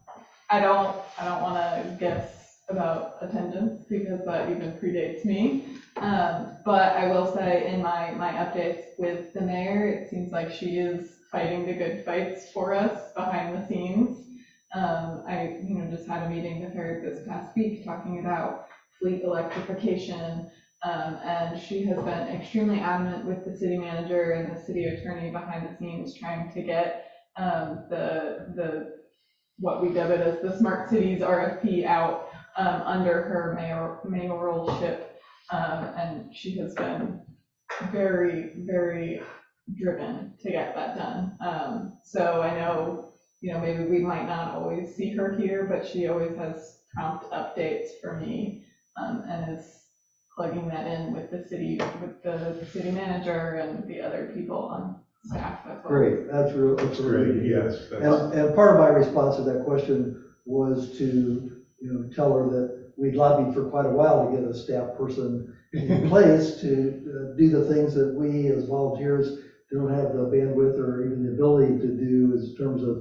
I don't, I don't want to guess about attendance because that even predates me. Um, but I will say in my, my updates with the mayor, it seems like she is fighting the good fights for us behind the scenes. Um, I, you know, just had a meeting with her this past week talking about fleet electrification, um, and she has been extremely adamant with the city manager and the city attorney behind the scenes trying to get um, the the what we debit as the Smart Cities R F P out um, under her mayor, mayoralship, um, and she has been very, very driven to get that done. Um, so I know. you know, maybe we might not always see her here, but she always has prompt updates for me, um, and is plugging that in with the city, with the city manager and the other people on staff as well. Great, that's real, that's great. Really, yes. That's... And, and part of my response to that question was to, you know, tell her that we'd lobbied for quite a while to get a staff person in place to uh, do the things that we as volunteers don't have the bandwidth or even the ability to do in terms of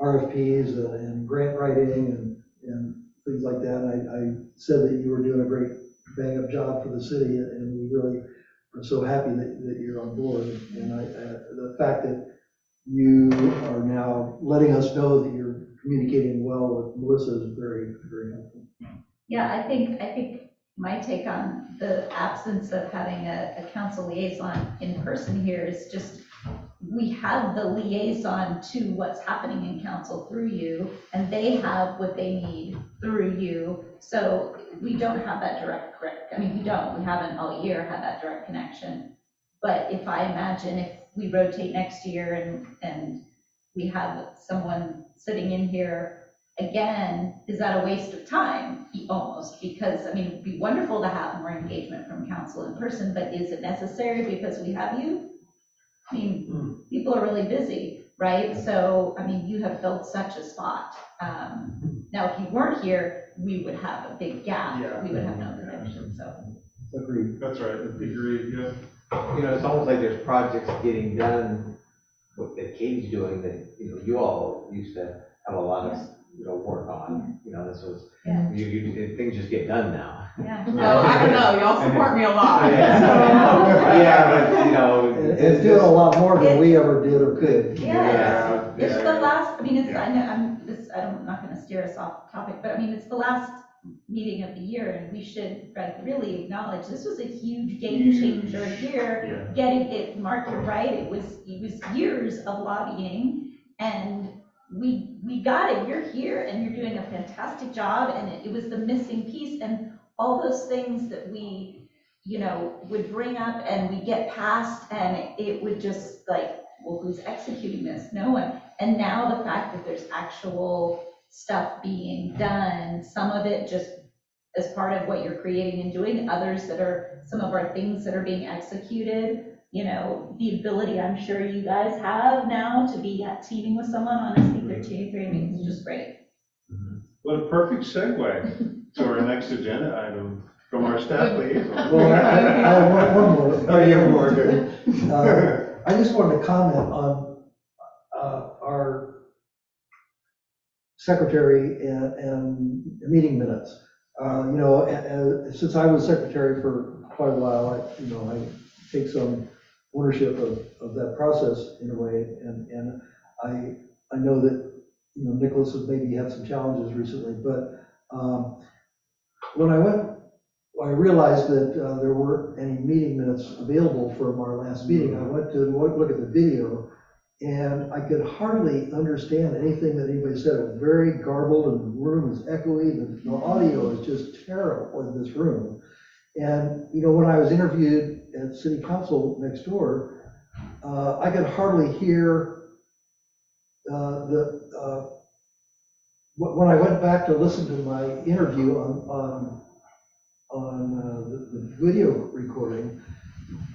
R F Ps and, and grant writing and, and things like that. I, I said that you were doing a great bang up job for the city, and we really are so happy that, that you're on board. And I, I, the fact that you are now letting us know that you're communicating well with Melissa is very, very helpful. Yeah, I think I think my take on the absence of having a, a council liaison in person here is just, we have the liaison to what's happening in council through you, and they have what they need through you. So we don't have that direct, I mean, we don't, we haven't all year had that direct connection. But if I imagine if we rotate next year and, and we have someone sitting in here again, is that a waste of time almost? Because, I mean, it'd be wonderful to have more engagement from council in person, but is it necessary because we have you? I mean, mm. people are really busy, right? So, I mean, you have filled such a spot. Um, now, if you weren't here, we would have a big gap. Yeah. We would have no connection, so. Agreed. That's right, agreed, yeah. You know, it's almost like there's projects getting done, what the Katie's doing that, you know, you all used to have a lot of, you know, work on, you know, this was, yeah. you, you, things just get done now. Yeah. No, I don't know, y'all support me a lot. Yeah, so. yeah but, you know. It, it's, it's doing a lot more than we ever did or could. Yeah, yeah. It's, it's the last, I mean, it's, yeah. I know, I'm, this, I'm not gonna steer us off topic, but I mean, it's the last meeting of the year, and we should really acknowledge this was a huge game changer here, yeah. getting it, Mark, you're right, it was, it was years of lobbying, and we we got it, you're here, and you're doing a fantastic job, and it, it was the missing piece, and all those things that we, you know, would bring up and we get past, and it, it would just like, well, who's executing this? No one. And now the fact that there's actual stuff being done, some of it just as part of what you're creating and doing, others that are some of our things that are being executed, you know, the ability I'm sure you guys have now to be at teaming with someone on S B thirteen eighty-three, I mean, it's just great. What a perfect segue to our next agenda item from our staff liaison. Well, I, I have one, one more. Oh, you have more, good. Uh, I just wanted to comment on uh, our secretary and, and meeting minutes. Uh, you know, and, and since I was secretary for quite a while, I, you know, I take some ownership of, of that process in a way, and, and I I know that, you know, Nicholas has maybe had some challenges recently, but um, when I went, I realized that uh, there weren't any meeting minutes available from our last meeting. I went to look at the video, and I could hardly understand anything that anybody said. It was very garbled, and the room was echoey, and the audio is just terrible in this room. And, you know, when I was interviewed at City Council next door, uh, I could hardly hear uh, the, uh, when I went back to listen to my interview on, on, on uh, the, the video recording,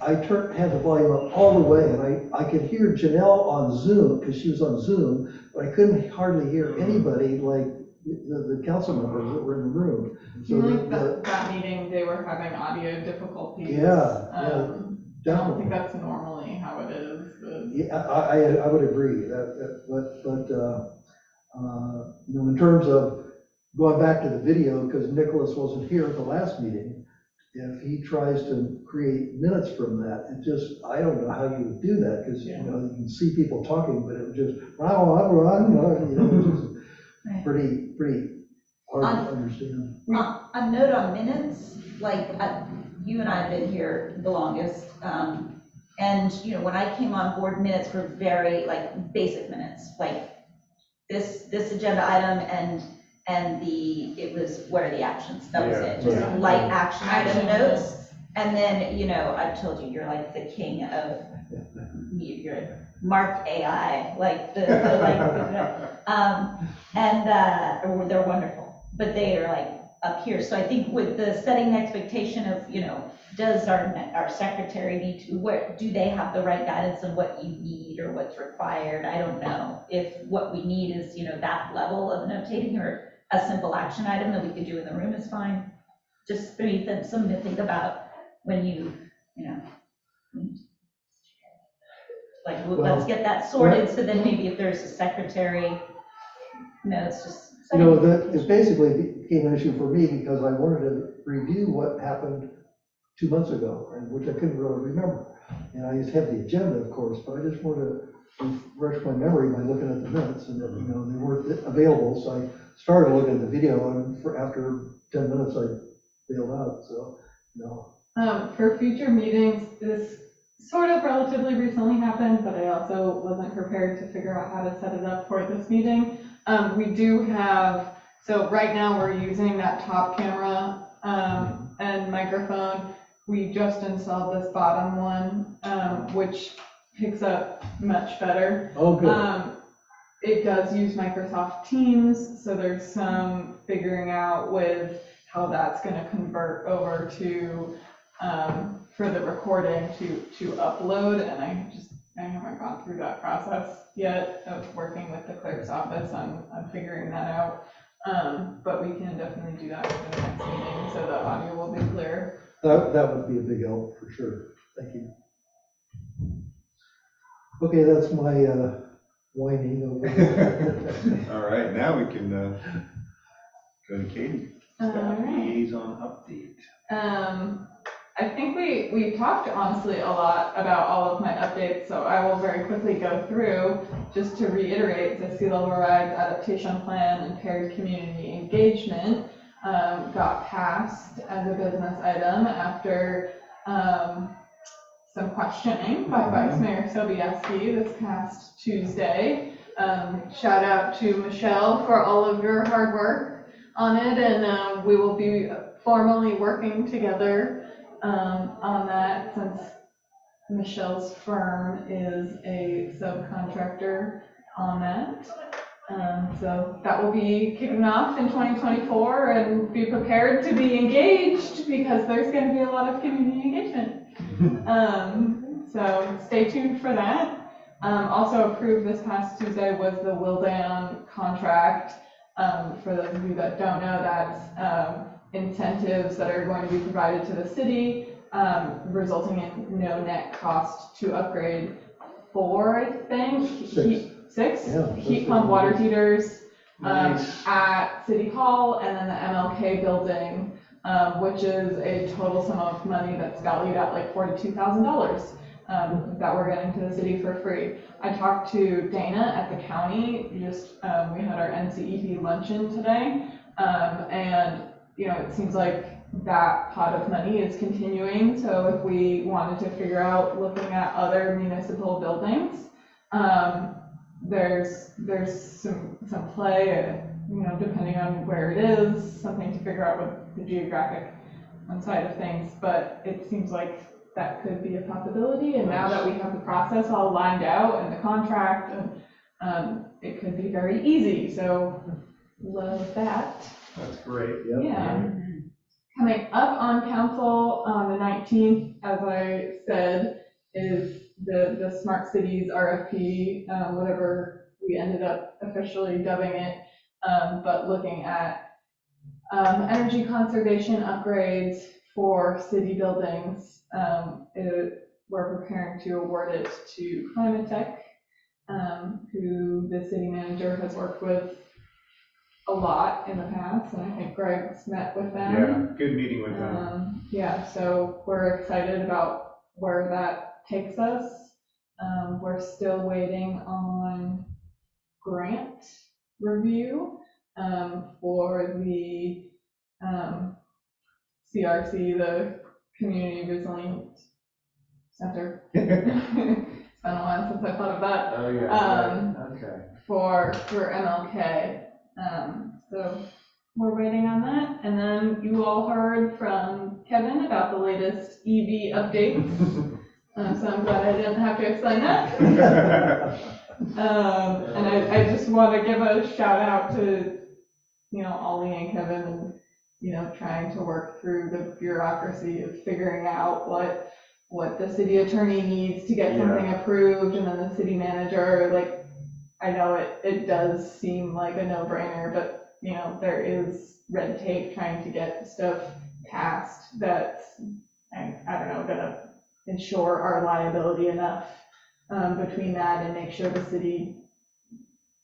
I turned, had the volume up all the way, and I, I could hear Janelle on Zoom, because she was on Zoom, but I couldn't hardly hear anybody like The, the council members that were in the room. So like the, the, that, that meeting, they were having audio difficulties. Yeah, um, yeah, I don't think that's normally how it is. But... Yeah, I, I I would agree. That, that, but but uh, uh, you know, in terms of going back to the video, because Nicholas wasn't here at the last meeting, if he tries to create minutes from that, it just, I don't know how you would do that, because yeah. you know, you can see people talking, but it would just wow, wow, you know, just. Right. Pretty, pretty hard on, to understand. Uh, a note on minutes, like I, you and I have been here the longest, um, and you know, when I came on board, minutes were very like basic minutes, like this this agenda item and and the it was what are the actions? That yeah, was it, just yeah. light action item notes. And then, you know, I've told you, you're like the king of, your marked A I, like the, the like, um, and uh, they're wonderful, but they are like up here. So I think with the setting the expectation of, you know, does our our secretary need to, what do they have the right guidance on what you need or what's required? I don't know if what we need is, you know, that level of notating, or a simple action item that we could do in the room is fine. Just maybe something to think about when you, you know, like, well, let's get that sorted. Well, so then maybe if there's a secretary, no, it's just. You know, that is basically became an issue for me because I wanted to review what happened two months ago, and which I couldn't really remember. And I just had the agenda, of course, but I just wanted to refresh my memory by looking at the minutes, and that, you know, they weren't available. So I started looking at the video, and for after ten minutes, I bailed out. So, you know. Um, for future meetings, this sort of relatively recently happened, but I also wasn't prepared to figure out how to set it up for this meeting. Um, we do have, so right now we're using that top camera um, and microphone. We just installed this bottom one, um, which picks up much better. Oh, good. Um, it does use Microsoft Teams, so there's some figuring out with how that's going to convert over to, um, for the recording to, to upload, and I just I haven't gone through that process yet of working with the clerk's office on, on figuring that out, um, but we can definitely do that for the next meeting so the audio will be clear. That, that would be a big help for sure. Thank you. Okay, that's my uh, whining over. All right, now we can uh, go to Katie. All right. Liaison update. Um, I think we, we talked honestly a lot about all of my updates, so I will very quickly go through just to reiterate the sea level rise adaptation plan, impaired community engagement, um, got passed as a business item after um, some questioning by Vice Mayor Sobieski this past Tuesday. Um, shout out to Michelle for all of your hard work on it, and uh, we will be formally working together Um, on that, since Michelle's firm is a subcontractor on that. Um, so that will be kicking off in twenty twenty-four, and be prepared to be engaged because there's going to be a lot of community engagement. Um, so stay tuned for that. Um, also approved this past Tuesday was the Will Down contract. Um, for those of you that don't know, that's um, incentives that are going to be provided to the city, um, resulting in no net cost to upgrade four, I think, six, heat, six? Yeah, heat pump water heaters um, nice. at City Hall and then the M L K building, um, which is a total sum of money that's valued at like forty-two thousand dollars um, that we're getting to the city for free. I talked to Dana at the county, just um, we had our N C E P luncheon today, um, and you know, it seems like that pot of money is continuing. So if we wanted to figure out looking at other municipal buildings, um, there's there's some some play, you know, depending on where it is, something to figure out with the geographic side of things. But it seems like that could be a possibility. And now that we have the process all lined out and the contract, and, um, it could be very easy. So love that. That's great. Yep. Yeah. Coming up on council on the nineteenth, as I said, is the, the Smart Cities R F P, um, whatever we ended up officially dubbing it, um, but looking at um, energy conservation upgrades for city buildings. Um, it, we're preparing to award it to Climate Tech, um, who the city manager has worked with a lot in the past, and I think Greg's met with them. Yeah, good meeting with them. Um, yeah, so we're excited about where that takes us. Um, we're still waiting on grant review um, for the um, C R C, the Community Resilient Center. It's been a while since I thought of that. Oh yeah. Um, right. Okay. For for M L K. Um, so we're waiting on that, and then you all heard from Kevin about the latest E V updates. Um, so I'm glad I didn't have to explain that. um, and I, I just want to give a shout out to, you know, Ollie and Kevin, and, you know, trying to work through the bureaucracy of figuring out what what the city attorney needs to get yeah. something approved, and then the city manager. Like, I know it it does seem like a no-brainer, but you know, there is red tape trying to get stuff passed that's, I, I don't know, gonna ensure our liability enough um, between that and make sure the city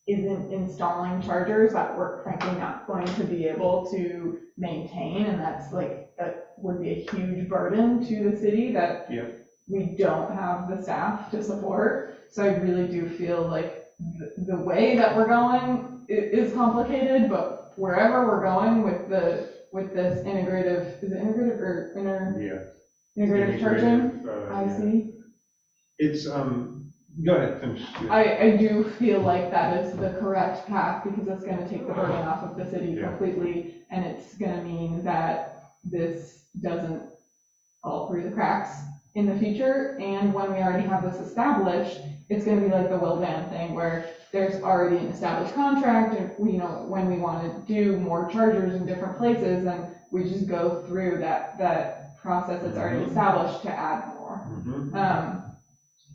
isn't installing chargers that we're frankly not going to be able to maintain. And that's like, that would be a huge burden to the city that yeah. we don't have the staff to support. So I really do feel like th the way that we're going is complicated, but wherever we're going with the, with this integrative, is it integrative or inner? Yeah. Integrative charging, uh, I yeah. see. It's, um, go ahead, finish. Yeah. I, I do feel like that is the correct path, because it's going to take the burden off of the city yeah. completely, and it's going to mean that this doesn't fall through the cracks in the future. And when we already have this established, it's going to be like the well van thing, where there's already an established contract, and you know, when we want to do more chargers in different places, and we just go through that that. process that's already established to add more. Mm-hmm. um,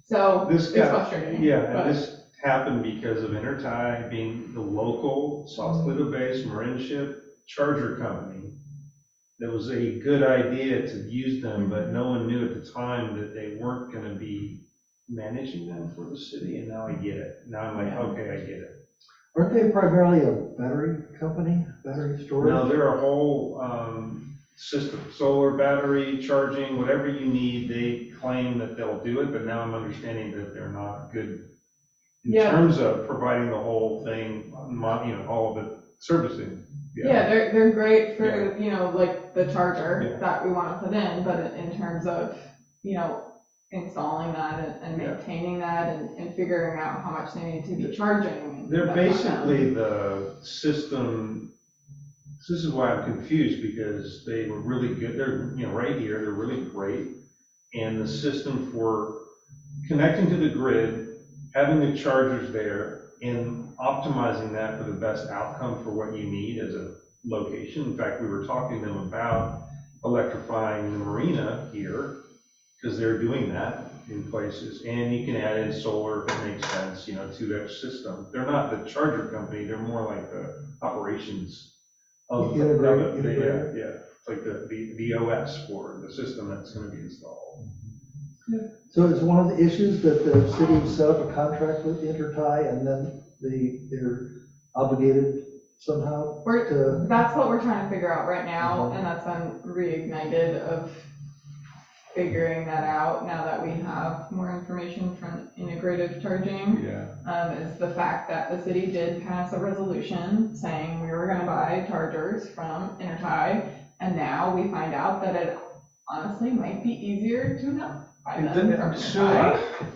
so this it's got, frustrating. Yeah, but. And this happened because of Intertie being the local Sausalito-based Marinship charger company. That was a good idea to use them, but no one knew at the time that they weren't going to be managing them for the city. And now I get it. Now I'm like, okay, I get it. Aren't they primarily a battery company, battery storage? No, they're a whole. Um, System, solar, battery, charging, whatever you need, they claim that they'll do it, but now I'm understanding that they're not good in yeah. terms of providing the whole thing, you know, all of it, servicing. Yeah, yeah they're, they're great for, yeah. you know, like the charger yeah. that we want to put in, but in terms of, you know, installing that and, and maintaining yeah. that and, and figuring out how much they need to be charging. They're basically the system. So this is why I'm confused, because they were really good. They're, you know, right here, they're really great. And the system for connecting to the grid, having the chargers there, and optimizing that for the best outcome for what you need as a location. In fact, we were talking to them about electrifying the marina here, because they're doing that in places. And you can add in solar if it makes sense, you know, to their system. They're not the charger company, they're more like the operations. Oh, yeah, yeah, yeah. It's like the, the, the O S for the system that's going to be installed. Yeah. So it's one of the issues that the city set up a contract with Intertie, and then the, they're obligated somehow we're, to... That's what we're trying to figure out right now, uh-huh. and that's been reignited of figuring that out now that we have more information from integrative charging. Yeah. Um, is the fact that the city did pass a resolution saying we were going to buy chargers from Intertie, and now we find out that it honestly might be easier to not buy them then, from so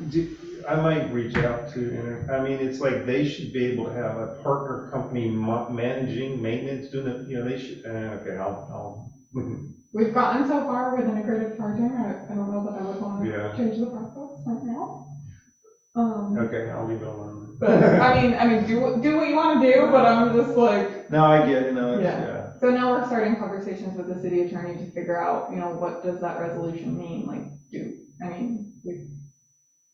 Intertie. I, I might reach out to Intertie. I mean, it's like they should be able to have a partner company managing maintenance, doing it. You know, they should. Uh, okay, I'll. I'll We've gotten so far with integrative charging, I, I don't know that I would want to yeah. change the process right now. Um, okay, I'll leave it alone. But I mean, I mean, do do what you want to do, but I'm just like. No, I get it. No, yeah. yeah. So now we're starting conversations with the city attorney to figure out, you know, what does that resolution mean? Like, do I mean, we,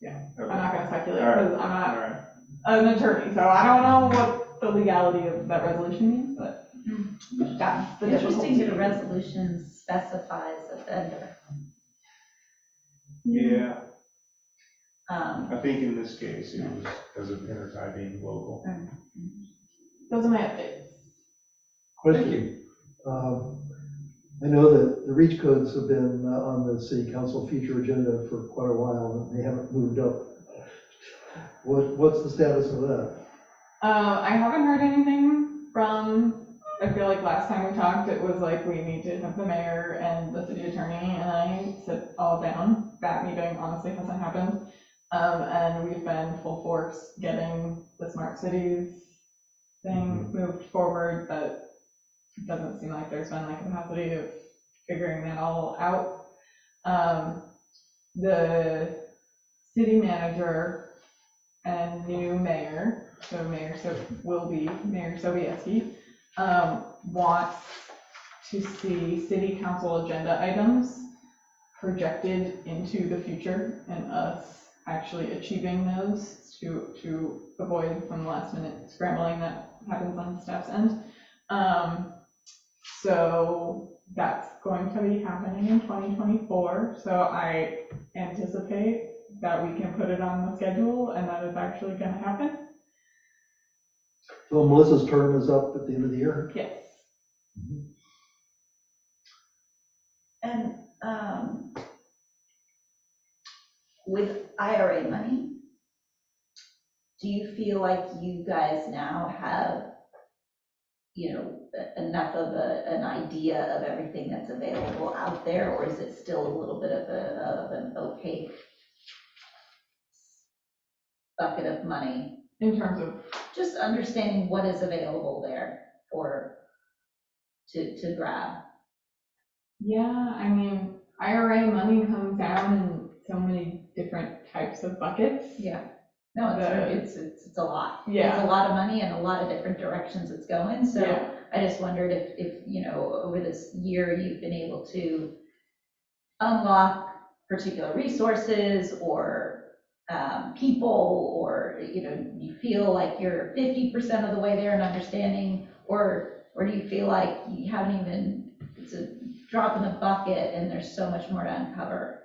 yeah. Okay. I'm not going to speculate because right. I'm not right. an attorney, so I don't know what the legality of that resolution means, but. That's the interesting that a resolution specifies a vendor. Yeah. Um, I think in this case, it was because of Intertie being local. Right. Those are my updates. Question. Thank you. Um, I know that the reach codes have been uh, on the city council future agenda for quite a while, and they haven't moved up. What, what's the status of that? Uh, I haven't heard anything from. I feel like last time we talked, it was like we need to have the mayor and the city attorney, and I sit all down. That meeting honestly hasn't happened. Um, and we've been full force getting the smart cities thing moved forward, but it doesn't seem like there's been the capacity of figuring that all out. Um, the city manager and new mayor, so Mayor so will be Mayor Sobieski, um, wants to see city council agenda items projected into the future and us actually achieving those to to avoid some last minute scrambling that happens on staff's end. Um, so that's going to be happening in twenty twenty-four. So I anticipate that we can put it on the schedule and that is actually going to happen. So Melissa's term is up at the end of the year? Yes. Mm-hmm. And um, with I R A money, do you feel like you guys now have, you know, enough of a, an idea of everything that's available out there, or is it still a little bit of, a, of an opaque bucket of money in terms of just understanding what is available there or to to grab? Yeah, I mean, I R A money comes down in so many different types of buckets. Yeah, no, the, it's, it's it's a lot. Yeah, it's a lot of money and a lot of different directions it's going. So yeah. I just wondered if if you know over this year you've been able to unlock particular resources or um people, or you know, you feel like you're fifty percent of the way there in understanding, or or do you feel like you haven't even, it's a drop in the bucket and there's so much more to uncover?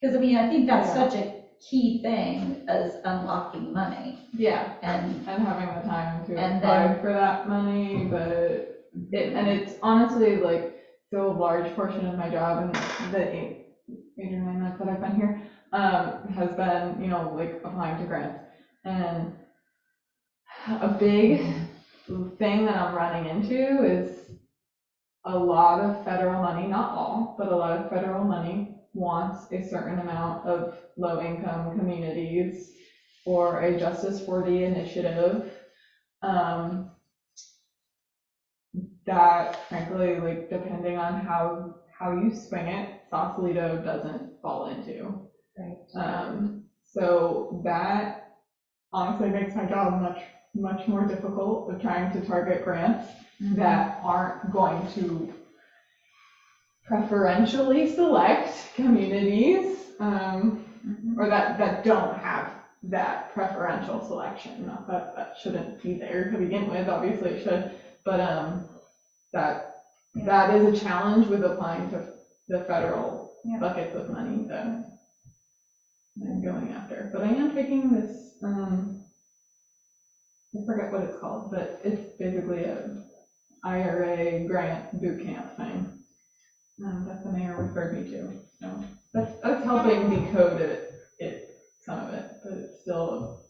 Because I mean, I think that's yeah. such a key thing as unlocking money. Yeah, and and having the time to and apply then, for that money, but it, and it's honestly like so a large portion of my job and the eight, eight or nine months that I've been here. Um, has been, you know, like applying to grants, and a big thing that I'm running into is a lot of federal money, not all, but a lot of federal money wants a certain amount of low-income communities or a Justice forty initiative, um, that frankly, like depending on how how you swing it, Sausalito doesn't fall into. Right. Um, so that honestly makes my job much, much more difficult of trying to target grants mm-hmm. that aren't going to preferentially select communities, um, mm-hmm. or that, that don't have that preferential selection. Not that that shouldn't be there to begin with, obviously it should, but um, that yeah. that is a challenge with applying to the federal yeah. buckets of money though. I'm going after, but I am taking this, um, I forget what it's called, but it's basically a I R A grant boot camp thing. Um, that the mayor referred me to, so that's, that's helping decode it, it, some of it, but it's still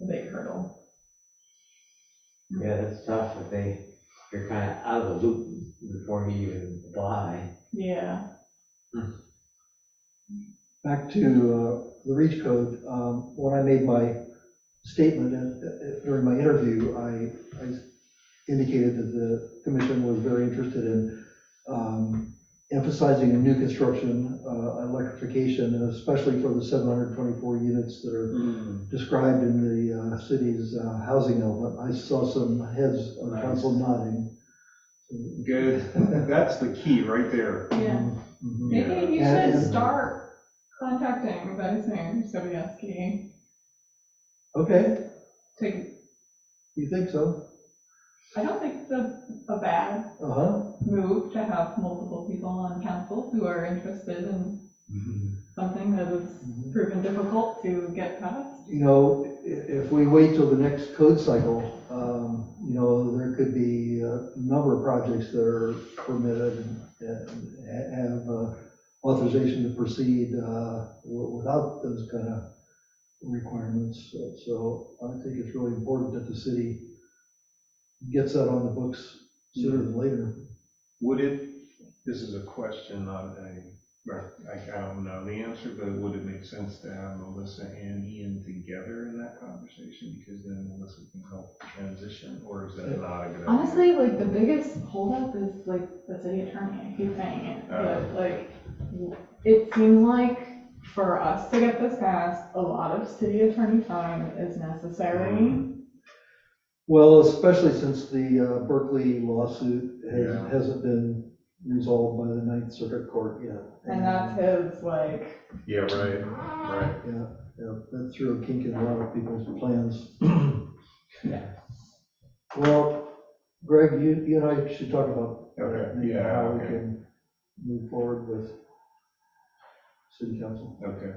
a, a big hurdle. Yeah, that's tough if they, you're kind of out of the loop before you even apply. Yeah. Hmm. Back to, uh, the REACH code, um, when I made my statement at, at, during my interview, I, I indicated that the commission was very interested in um, emphasizing new construction, uh, electrification, and especially for the seven hundred twenty-four units that are mm. described in the uh, city's uh, housing element. I saw some heads on nice. Council nodding. Good. That's the key right there. Yeah. Mm-hmm. Maybe yeah. you should and, start contacting that is Mayor Sobieski. Okay. Take. You think so? I don't think it's a, a bad uh-huh. move to have multiple people on council who are interested in mm-hmm. something that has mm-hmm. proven difficult to get passed. You know, if we wait till the next code cycle, um, you know, there could be a number of projects that are permitted and, and have. Uh, authorization to proceed uh, without those kind of requirements. So, so I think it's really important that the city gets that on the books sooner than later. Would it, this is a question, not a, I don't know the answer, but would it make sense to have Melissa and Ian together in that conversation? Because then Melissa can help transition, or is that yeah. not a good idea? Honestly, like the biggest holdup is like the city attorney. I keep saying it, but uh, like, it seems like for us to get this passed, a lot of city attorney time is necessary. Well, especially since the uh, Berkeley lawsuit has, yeah. hasn't been resolved by the Ninth Circuit Court yet. And, and that's his, like... Yeah, right, right. Yeah, yeah, that threw a kink in a lot of people's plans. Yeah. Well, Greg, you, you and I should talk about okay. yeah, how okay. we can move forward with City Council. Okay.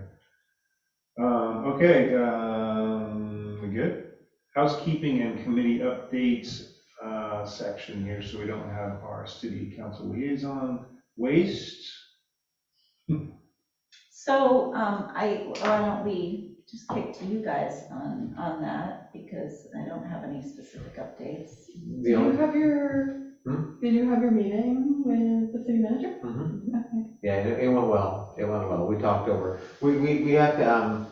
Um, okay, um, we good? Housekeeping and committee updates uh, section here, so we don't have our city council liaison. Waste. So um, I why don't we just kick to you guys on on that, because I don't have any specific updates. Did you have your hmm? Did you have your meeting with the city manager? Mm-hmm. Okay. Yeah, it, it went well. It went well. We talked over. We we we have to. Um,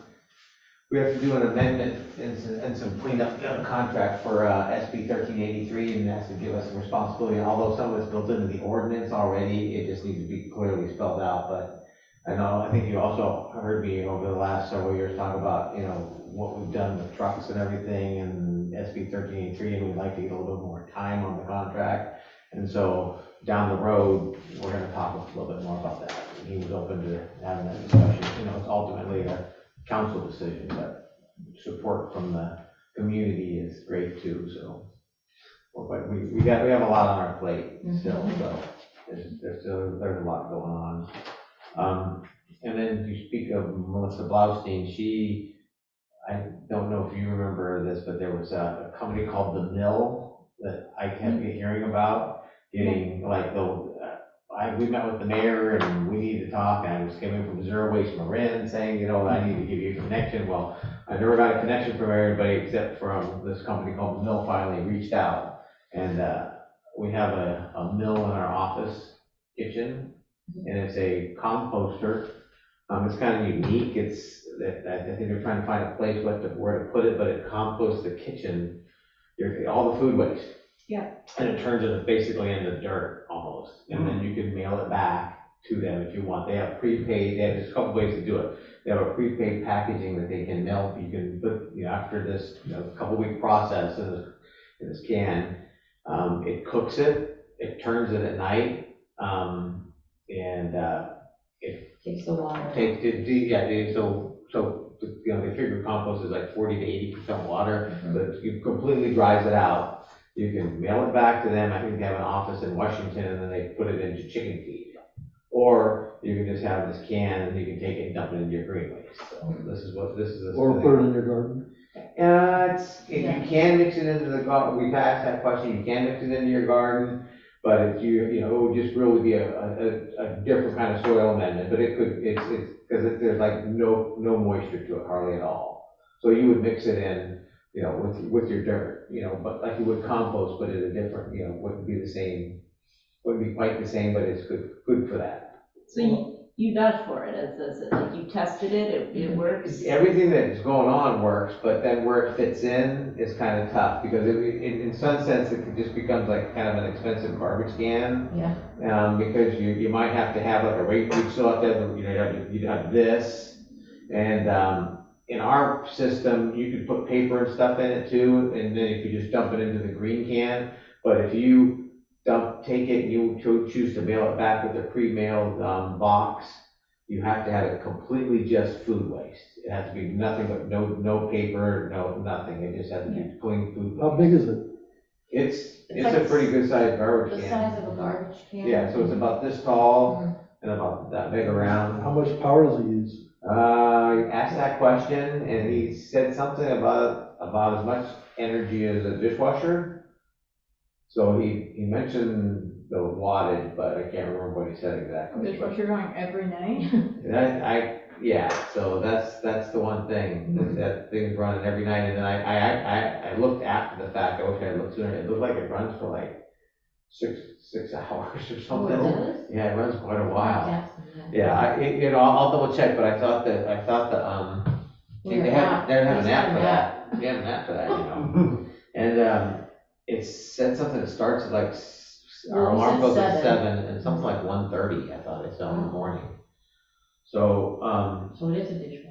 We have to do an amendment and some, and some cleanup contract for uh, S B thirteen eighty-three, and that's to give us some responsibility. And although some of it's built into the ordinance already, it just needs to be clearly spelled out. But I know, I think you also heard me over the last several years talk about, you know, what we've done with trucks and everything, and S B thirteen eighty-three, and we'd like to get a little bit more time on the contract. And so down the road, we're going to talk a little bit more about that. And he was open to having that discussion. You know, it's ultimately a council decision, but support from the community is great too. So, well, but we we got we have a lot on our plate still, so there's there's still there's a lot going on. Um, and then you speak of Melissa Blaustein. She, I don't know if you remember this, but there was a, a company called The Mill that I kept hearing about getting like the. I, we met with the mayor and we need to talk, and I was coming from Zero Waste Marin saying, you know, I need to give you a connection. Well, I never got a connection from everybody except from this company called The Mill. Finally reached out, and uh, we have a, a mill in our office kitchen, and it's a composter. Um, it's kind of unique. It's I think they're trying to find a place what to, where to put it, but it composts the kitchen, all the food waste. Yeah. And it turns it basically into dirt almost. And mm-hmm. then you can mail it back to them if you want. They have prepaid, they have just a couple ways to do it. They have a prepaid packaging that they can mail. You can put, you know, after this, you know, couple week process in this, in this can, um, it cooks it, it turns it at night, um, and uh, it takes a while. Takes, it, yeah, so, so, you know, they figure compost is like forty to eighty percent water, mm-hmm. but it completely dries it out. You can mail it back to them. I think they have an office in Washington, and then they put it into chicken feed. Or you can just have this can, and you can take it and dump it into your green waste. So this is what this is. Or put it in your garden. Uh, it's, it, yeah. You can mix it into the garden. We've asked that question. You can mix it into your garden, but if you you know, it would just really be a, a, a different kind of soil amendment. But it could it's it's because it, there's like no no moisture to it hardly at all. So you would mix it in, you know, with with your dirt, you know, but like you would compost, but in a different, you know, wouldn't be the same, wouldn't be quite the same, but it's good good for that. So you, you got for it, as is it like you tested it, it, it works? Everything that's going on works, but then where it fits in is kind of tough, because it, in, in some sense it just becomes like kind of an expensive garbage can. Yeah. Um, because you, you might have to have like a rate, you still have to have, you know, you'd have this, and um, in our system, you could put paper and stuff in it too, and then if you just dump it into the green can. But if you dump, take it, and you cho- choose to mail it back with a pre-mailed um, box, you have to have it completely just food waste. It has to be nothing but no no paper, no nothing. It just has to be yeah. clean food waste. How big is it? It's it's, it's like a pretty good sized garbage the can. The size of a garbage can. Yeah, so it's about this tall mm-hmm. and about that big around. How much power does it use? Uh, I asked that question, and he said something about about as much energy as a dishwasher. So he, he mentioned the wattage, but I can't remember what he said exactly. Dishwasher going every night. That I yeah. So that's that's the one thing mm-hmm. that thing's running every night. And then I I, I I looked after the fact. I wish I looked sooner. It looked like it runs for like six six hours or something. Oh, it yeah, it runs quite a while. Yeah. Yeah, I, it, you know, I'll double check, but I thought that I thought the um yeah, they have they have an app for that. that. They have an app for that, you know. And um, it said something that starts at like well, our alarm goes at seven and something like one thirty. I thought it's done in the morning. So, um, so it is a dishwasher.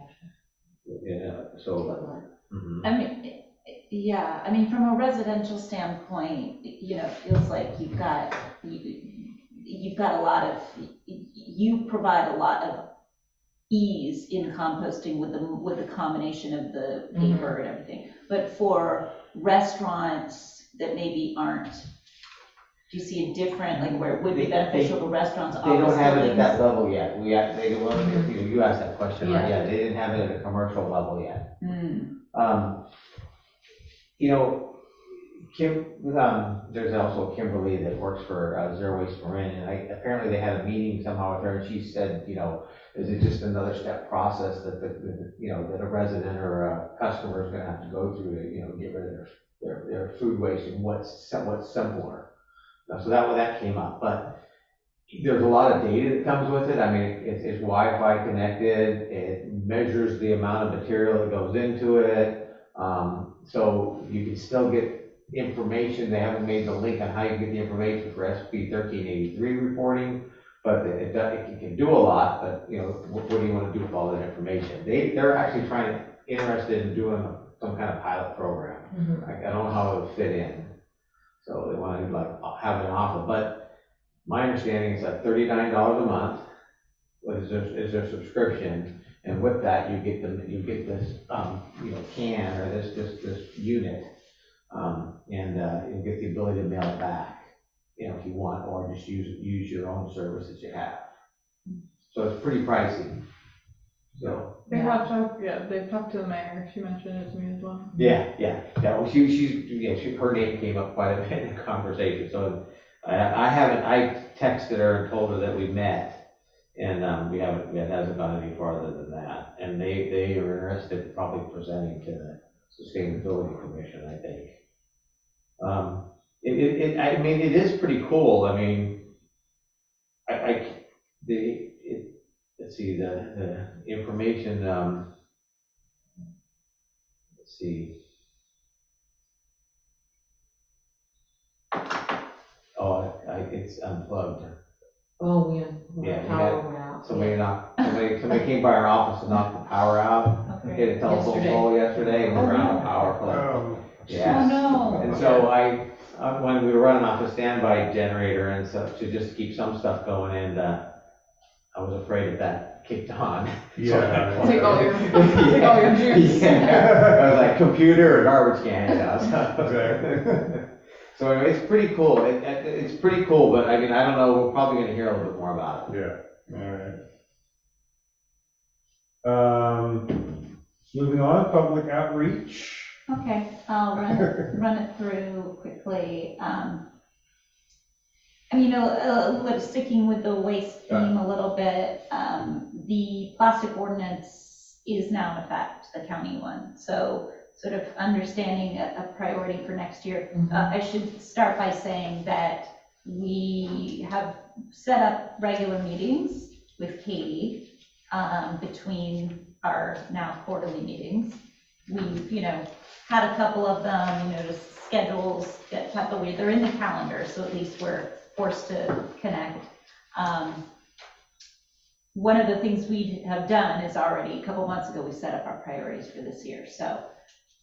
Yeah, so. Mm-hmm. I mean, it, yeah, I mean, from a residential standpoint, you know, it feels like you've got, you, you've got a lot of, you provide a lot of ease in composting with the, with the combination of the paper mm-hmm. and everything. But for restaurants that maybe aren't, do you see a different, like where it would be they, beneficial they, to restaurants? They don't have buildings? It at that level yet. We asked, they, well, you asked that question, yeah. right? Yeah, they didn't have it at a commercial level yet. Mm. Um, you know, Kim, um, there's also Kimberly that works for uh, Zero Waste Marin, and I, apparently they had a meeting somehow with her, and she said, you know, is it just another step process that the, the you know that a resident or a customer is going to have to go through to you know get rid of their their, their food waste, and what's somewhat simpler. So that that came up, but there's a lot of data that comes with it. I mean, it's, it's Wi-Fi connected. It measures the amount of material that goes into it. Um, so you can still get information. They haven't made the link on how you get the information for S B thirteen eighty-three reporting, but it, it, it can do a lot. But you know, what, what do you want to do with all that information? They they're actually trying to interested in doing some kind of pilot program. Mm-hmm. I, I don't know how it would fit in. So they want to like have an offer, but my understanding is like thirty-nine dollars a month is their, is their subscription, and with that you get the you get this um, you know can or this this this unit, um, and uh, you get the ability to mail it back, you know, if you want, or just use use your own service that you have. So it's pretty pricey. So they have talked, yeah, they've talked to the mayor. She mentioned it to me as well. Yeah, yeah, yeah. Well, she, she's, yeah, she, her name came up quite a bit in the conversation. So I, I haven't, I texted her and told her that we met, and um, we haven't, it hasn't gone any farther than that. And they, they are interested in probably presenting to the Sustainability Commission, I think. Um, it, it, it, I mean, it is pretty cool. I mean, I, I the. It, Let's see, the, the information, um, let's see. Oh, I, I, it's unplugged. Oh, yeah. Well, yeah, power went out. Somebody, yeah. knocked, somebody, somebody came by our office and knocked the power out. Okay. Hit a telephone pole yesterday, and we were out of power plug. Yeah. Oh, no. And so I, uh, when we were running off a standby generator and stuff to just keep some stuff going, and uh, I was afraid if that kicked on. Yeah. So take all your, yeah. take all your juice. Yeah. I was like, computer or garbage can. Yeah. Exactly. So anyway, it's pretty cool. It, it, it's pretty cool, but I mean, I don't know. We're probably going to hear a little bit more about it. Yeah. All right. Um, moving on, public outreach. Okay, I'll run it, run it through quickly. Um, I mean, uh, uh, sticking with the waste theme a little bit, um, the plastic ordinance is now in effect, the county one. So sort of understanding a, a priority for next year. Mm-hmm. uh, I should start by saying that we have set up regular meetings with Katie um, between our now quarterly meetings. We've, you know, had a couple of them, you know, just schedules get tucked away. They're in the calendar, so at least we're forced to connect. Um, one of the things we have done is already, a couple months ago, we set up our priorities for this year, so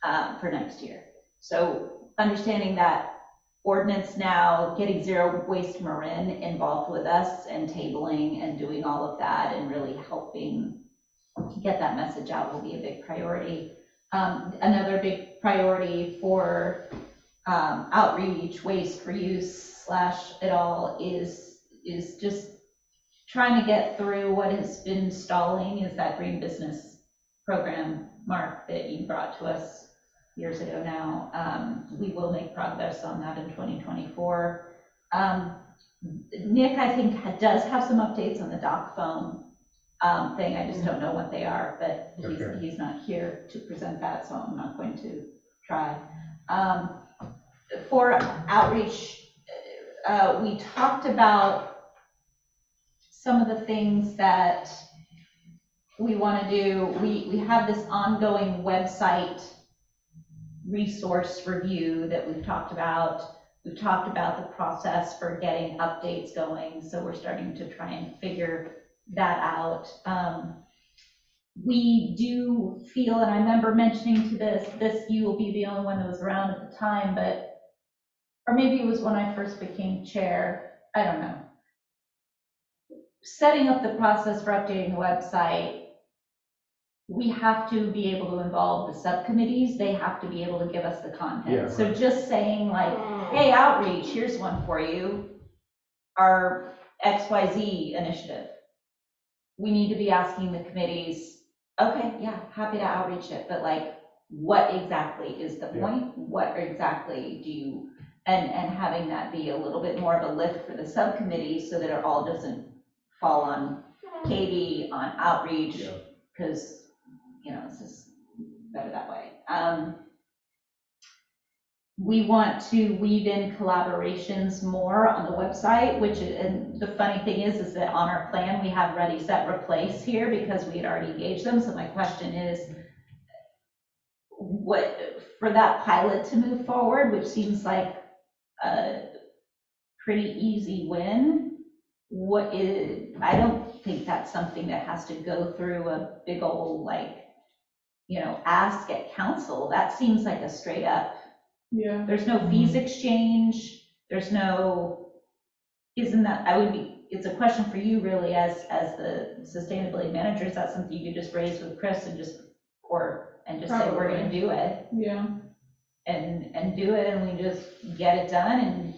uh, for next year. So understanding that ordinance now, getting Zero Waste Marin involved with us and tabling and doing all of that and really helping get that message out will be a big priority. Um, another big priority for um, outreach, waste, reuse, slash it all is is just trying to get through what has been stalling is that green business program, Mark, that you brought to us years ago now. Um, we will make progress on that in twenty twenty-four. Um, Nick, I think, does have some updates on the doc phone um, thing. I just don't know what they are, but he's, okay. he's not here to present that, so I'm not going to try. Um, for outreach, Uh, we talked about some of the things that we want to do. We, we have this ongoing website resource review that we've talked about. We've talked about the process for getting updates going. So we're starting to try and figure that out. Um, we do feel, and I remember mentioning to this, this you will be the only one that was around at the time, but, or maybe it was when I first became chair, I don't know. Setting up the process for updating the website, we have to be able to involve the subcommittees. They have to be able to give us the content. Yeah, so right. Just saying like, hey, outreach, here's one for you, our X Y Z initiative. We need to be asking the committees, okay, yeah, happy to outreach it, but like, what exactly is the yeah. point? What exactly do you, and, and having that be a little bit more of a lift for the subcommittee so that it all doesn't fall on Katie, on outreach, because yeah. you know, it's just better that way. Um, we want to weave in collaborations more on the website, which, and the funny thing is, is that on our plan, we have Ready, Set, Replace here because we had already engaged them. So my question is, what, for that pilot to move forward, which seems like a pretty easy win, what is, I don't think that's something that has to go through a big old, like, you know, ask at council. That seems like a straight up, yeah, there's no fees exchange, there's no, isn't that, I would be, it's a question for you really as as the sustainability manager. Is that something you could just raise with Chris and just, or, and just Probably. say we're going to do it, yeah, and and do it, and we just get it done and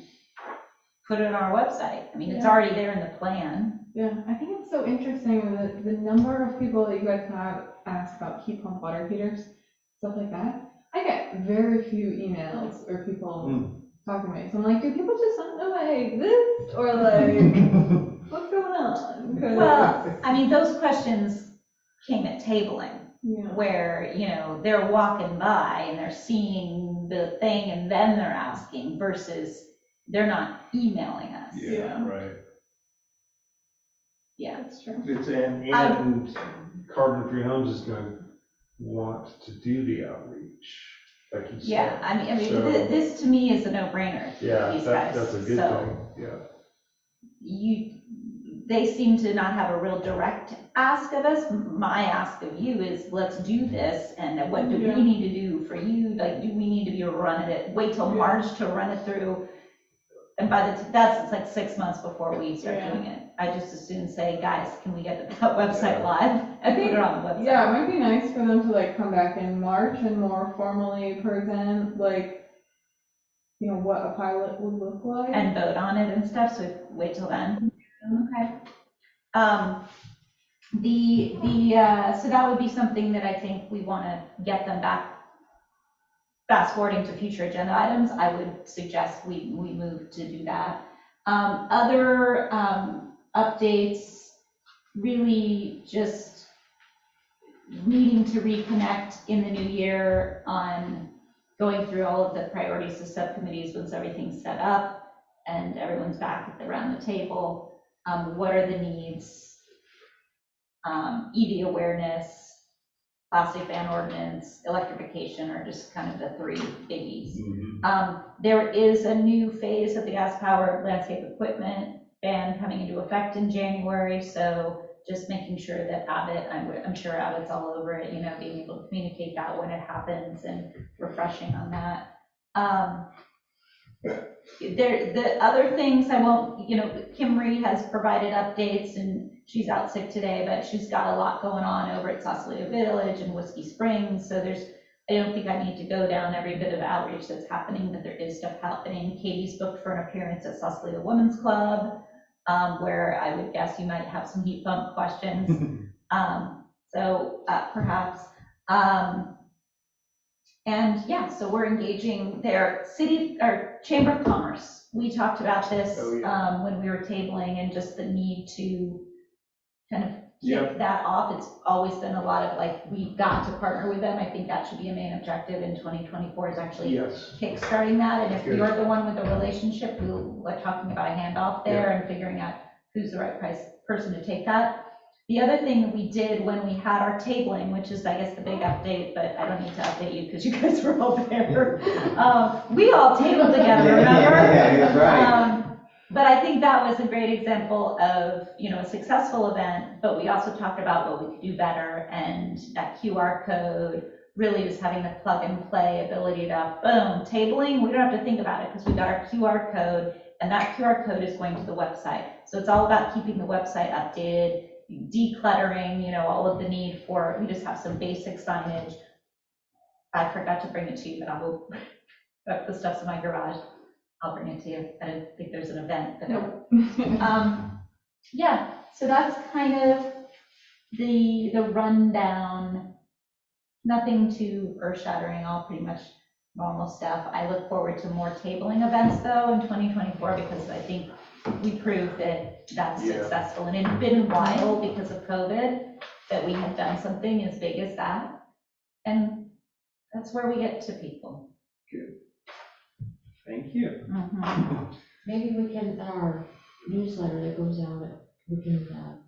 put it on our website. I mean, yeah. it's already there in the plan. Yeah, I think it's so interesting that the number of people that you guys have asked about heat pump water heaters, stuff like that. I get very few emails or people mm. talking to me. So I'm like, do people just not know I exist? Or like, what's going on? Well, I mean, those questions came at tabling, yeah. where, you know, they're walking by and they're seeing the thing and then they're asking versus they're not emailing us. Yeah, you know? Right. Yeah, that's true. It's, and and Carbon Free Homes is going to want to do the outreach. Like you yeah, said. I mean, I mean, so, th this to me is a no-brainer. Yeah, these that, guys. That's a good so thing. Yeah. You, they seem to not have a real direct ask of us. My ask of you is, let's do this, and what do yeah. we need to do for you? Like, do we need to be running it? Wait till yeah. March to run it through? And by the, that's it's like six months before we start yeah. doing it. I just as soon say, guys, can we get that website yeah. live and think, put it on the website? Yeah, it might be nice for them to like come back in March and more formally present, like, you know, what a pilot would look like. And vote on it and stuff, so wait till then. Okay. Um, the, the uh, so that would be something that I think we want to get them back. Fast forwarding to future agenda items, I would suggest we, we move to do that. Um, other um, updates, really just needing to reconnect in the new year on going through all of the priorities of subcommittees once everything's set up and everyone's back at the, around the table. Um, what are the needs? Um, E V awareness, plastic ban ordinance, electrification are just kind of the three biggies. Mm-hmm. Um, there is a new phase of the gas-powered landscape equipment ban coming into effect in January, so just making sure that Abbott, I'm, I'm sure Abbott's all over it, you know, being able to communicate that when it happens and refreshing on that. Um, there, the other things I won't, you know, Kimberly has provided updates, and she's out sick today, but she's got a lot going on over at Sausalito Village and Whiskey Springs. So there's, I don't think I need to go down every bit of outreach that's happening, but there is stuff happening. Katie's booked for an appearance at Sausalito Women's Club, um, where I would guess you might have some heat pump questions. um, so uh, perhaps, um, and yeah, so we're engaging their city or Chamber of Commerce. We talked about this oh, yeah. um, when we were tabling, and just the need to kind of kick yep. that off. It's always been a lot of like, we've got to partner with them. I think that should be a main objective in twenty twenty-four is actually yes. kickstarting that. And if yes. you're the one with the relationship, we were talking about a handoff there yeah. and figuring out who's the right price person to take that. The other thing that we did when we had our tabling, which is, I guess, the big update, but I don't need to update you because you guys were all there. um, we all tabled together, remember? Yeah, yeah, yeah, that's right. Um, But I think that was a great example of, you know, a successful event, but we also talked about what we could do better, and that Q R code really was having the plug and play ability to, boom, tabling, we don't have to think about it because we got our Q R code, and that Q R code is going to the website. So it's all about keeping the website updated, decluttering, you know, all of the need for, we just have some basic signage. I forgot to bring it to you, but I will, the stuff's in my garage. I'll bring it to you. I don't think there's an event, but nope. um, yeah, so that's kind of the the rundown. Nothing too earth-shattering, all pretty much normal stuff. I look forward to more tabling events though in twenty twenty-four, because I think we proved that that's yeah. successful, and it's been a while because of COVID that we have done something as big as that, and that's where we get to people. Good. Thank you. Mm-hmm. Maybe we can, our newsletter that goes out, we can uh,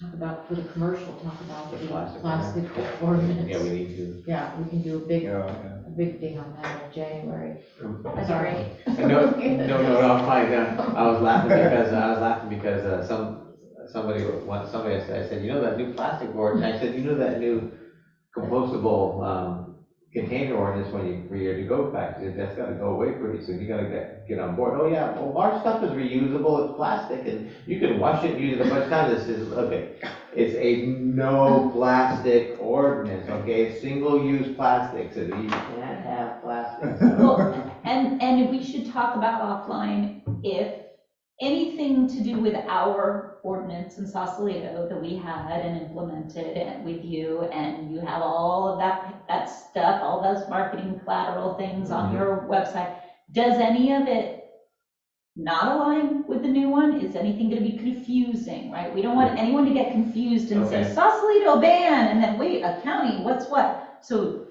talk about, put a commercial, talk about the, the plastic, plastic yeah. ordinance. Yeah, we need to. Yeah, we can do a big, oh, yeah. a big thing on that in January. I'm sorry. No, no, no, no, I'm fine. I was laughing because, I was laughing because uh, some, somebody, once somebody, I said, you know that new plastic ordinance? I said, you know that new compostable, um, container ordinance when you, for your to-go package, that's got to go away pretty soon. You got to get, get on board. Oh yeah, well, our stuff is reusable. It's plastic, and you can wash it and use it a bunch of times. This is okay. It's a no plastic ordinance. Okay, single-use plastics. So you can't have plastics. Well, and and we should talk about offline if anything to do with our ordinance in Sausalito that we had and implemented and with you, and you have all of that that stuff, all those marketing collateral things mm-hmm. on your website. Does any of it not align with the new one? Is anything going to be confusing, right? We don't want anyone to get confused and okay. say Sausalito ban, and then wait, a county, what's what? So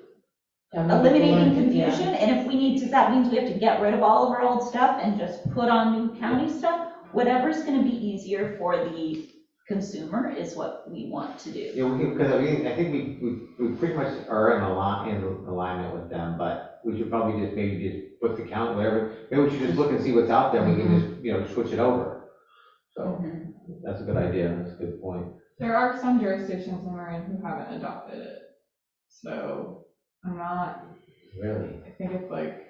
eliminating confusion, yeah. and if we need to, that means we have to get rid of all of our old stuff and just put on new county yeah. stuff. Whatever's going to be easier for the consumer is what we want to do. Yeah, because I mean, I think we, we, we pretty much are in, al in alignment with them, but we should probably just maybe just put the count, whatever. Maybe we should just look and see what's out there. We can just, you know, switch it over. So mm-hmm. that's a good idea. That's a good point. There are some jurisdictions in Marin who haven't adopted it, so I'm not really. I think it's like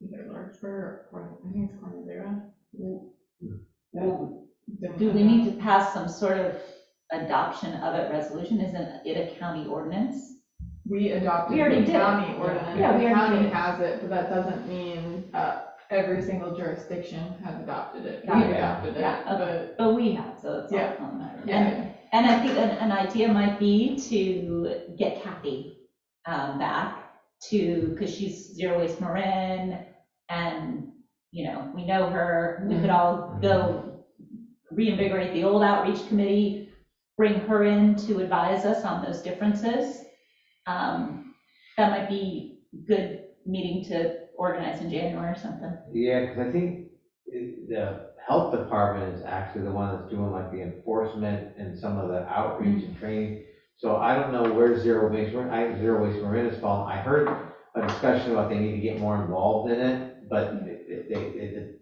either Larkspur or I think it's Cornadera. Well, do we need to pass some sort of adoption of it resolution? Isn't it a county ordinance? We adopted we already the county did. ordinance. Yeah, the county has it, but that doesn't mean uh, every single jurisdiction has adopted it. We've adopted yeah. it, yeah. but, but we have, so it's yeah. all on that. Yeah. And, and I think an, an idea might be to get Kathy um, back to, because she's Zero Waste Marin, and you know, we know her, we could all go reinvigorate the old outreach committee, bring her in to advise us on those differences. Um, that might be a good meeting to organize in January or something. Yeah, because I think the health department is actually the one that's doing like the enforcement and some of the outreach mm-hmm. and training. So I don't know where Zero Waste Marin, I, Zero Waste Marin is falling. I heard a discussion about they need to get more involved in it, but It, it, it,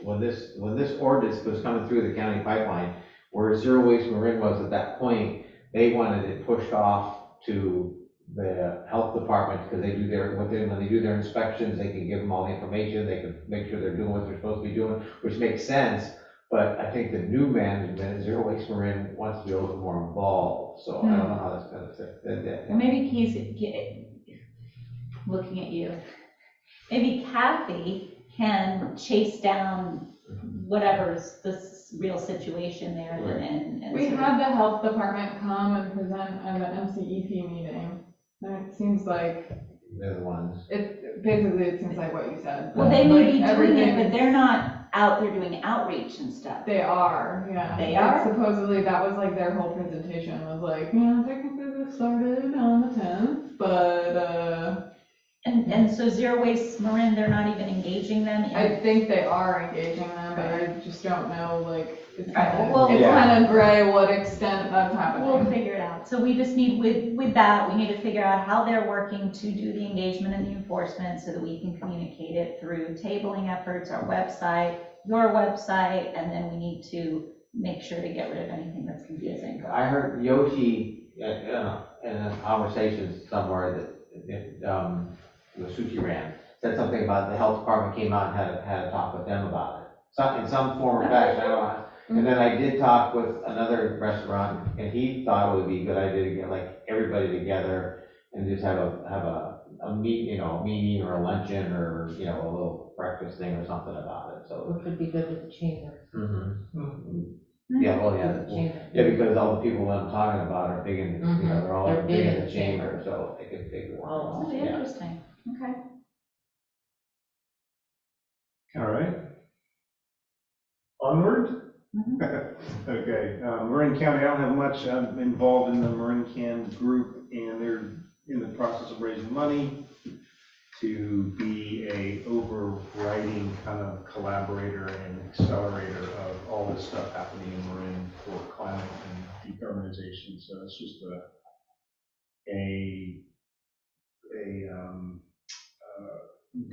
when this when this ordinance was coming through the county pipeline, where Zero Waste Marin was at that point, they wanted it pushed off to the health department because they do their when they, when they do their inspections, they can give them all the information, they can make sure they're doing what they're supposed to be doing, which makes sense. But I think the new management, Zero Waste Marin, wants to be a little more involved. So mm-hmm. I don't know how that's going to fit. That, that, well, maybe Casey, get, looking at you, maybe Kathy can chase down whatever's this real situation there. Right. And, and we had the health department come and present at an M C E P meeting, and it seems like they're the ones. It basically it seems like what you said. Well, they may like be doing it, but they're not out there doing outreach and stuff. They are, yeah. They like are. Supposedly that was like their whole presentation was like, yeah, technically this started on the tenth, but uh. And, and And so Zero Waste Marin, they're not even engaging them in. I think they are engaging them, but I just don't know, like, it's kind of, well, it's yeah. kind of gray what extent that's happening. We'll figure it out. So we just need, with, with that, we need to figure out how they're working to do the engagement and the enforcement so that we can communicate it through tabling efforts, our website, your website, and then we need to make sure to get rid of anything that's confusing. Yeah. I heard Yoshi uh, in a conversation somewhere that, that um, the Suchi ran, said something about the health department came out and had a, had a talk with them about it. So, in some form or fashion, I don't know. Mm-hmm. And then I did talk with another restaurant, and he thought it would be a good idea to get like everybody together and just have a have a, a meet, you know, a meeting or a luncheon or, you know, a little breakfast thing or something about it. So which would be good with the chamber. Mm-hmm. Mm-hmm. Yeah, well, yeah, the well, yeah, because all the people that I'm talking about are big in, mm-hmm. you know, they're all they're big, big in the chamber, chamber, so they could figure one out. Oh, yeah. Interesting. Okay. All right. Onward. Okay, um, Marin County, I don't have much. I'm involved in the Marin Can group, and they're in the process of raising money to be a overriding kind of collaborator and accelerator of all this stuff happening in Marin for climate and decarbonization. So it's just a a a um, uh,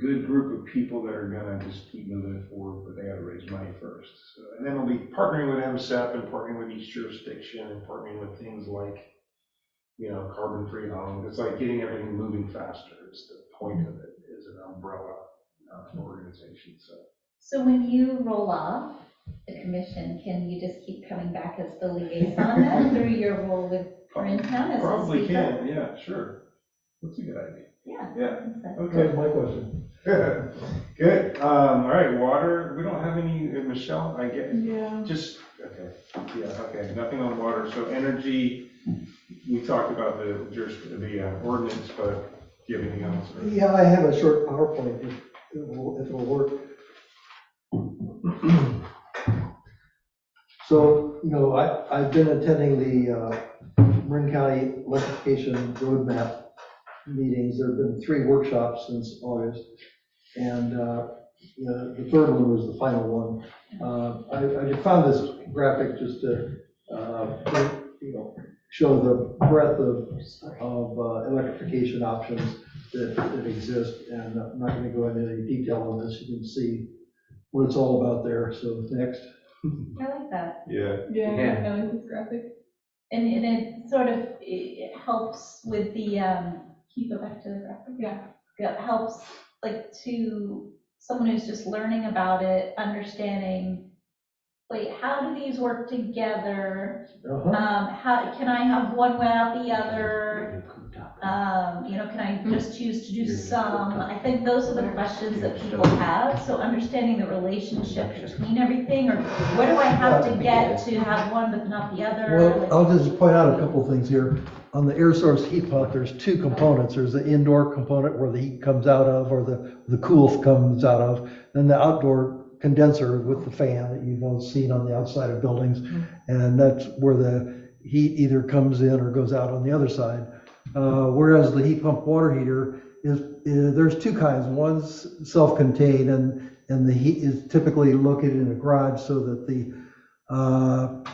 good group of people that are going to just keep moving forward, but they got to raise money first. So, and then we'll be partnering with M S E P and partnering with each jurisdiction and partnering with things like, you know, Carbon Free Homes. It's like getting everything moving faster is the point of it, is an umbrella uh, organization. So. So when you roll off the commission, can you just keep coming back as the liaison then through your role with Marin County? Probably can, yeah, sure. That's a good idea. Yeah. Yeah. Okay. That's my question. Good. Um, all right. Water. We don't have any. Uh, Michelle, I get. Yeah. Just. Okay. Yeah. Okay. Nothing on water. So energy. We talked about the the uh, ordinance, but do you have anything else? Or? Yeah, I have a short PowerPoint if it will, if it will work. So you know, I I've been attending the uh, Marin County Electrification Roadmap meetings. There have been three workshops since August, and uh, the, the third one was the final one. Uh, I, I found this graphic just to uh, you know, show the breadth of, of uh, electrification options that, that exist, and I'm not going to go into any detail on this. You can see what it's all about there. So next. I like that. Yeah. Yeah, yeah. I like this graphic. And, and it sort of it helps with the um, can you go back to the graphic? Yeah. It helps, like, to someone who's just learning about it, understanding, wait, how do these work together? Uh-huh. Um, how can I have one without the other? Um, you know, can I just choose to do some? I think those are the questions that people have. So understanding the relationship between everything, or what do I have to get to have one but not the other? Well, like, I'll just point out a couple things here. On the air source heat pump, there's two components. There's the indoor component where the heat comes out of, or the, the cool comes out of, and the outdoor condenser with the fan that you've all seen on the outside of buildings. Mm-hmm. And that's where the heat either comes in or goes out on the other side. Uh, whereas the heat pump water heater is, is there's two kinds. One's self-contained, and, and the heat is typically located in a garage so that the uh,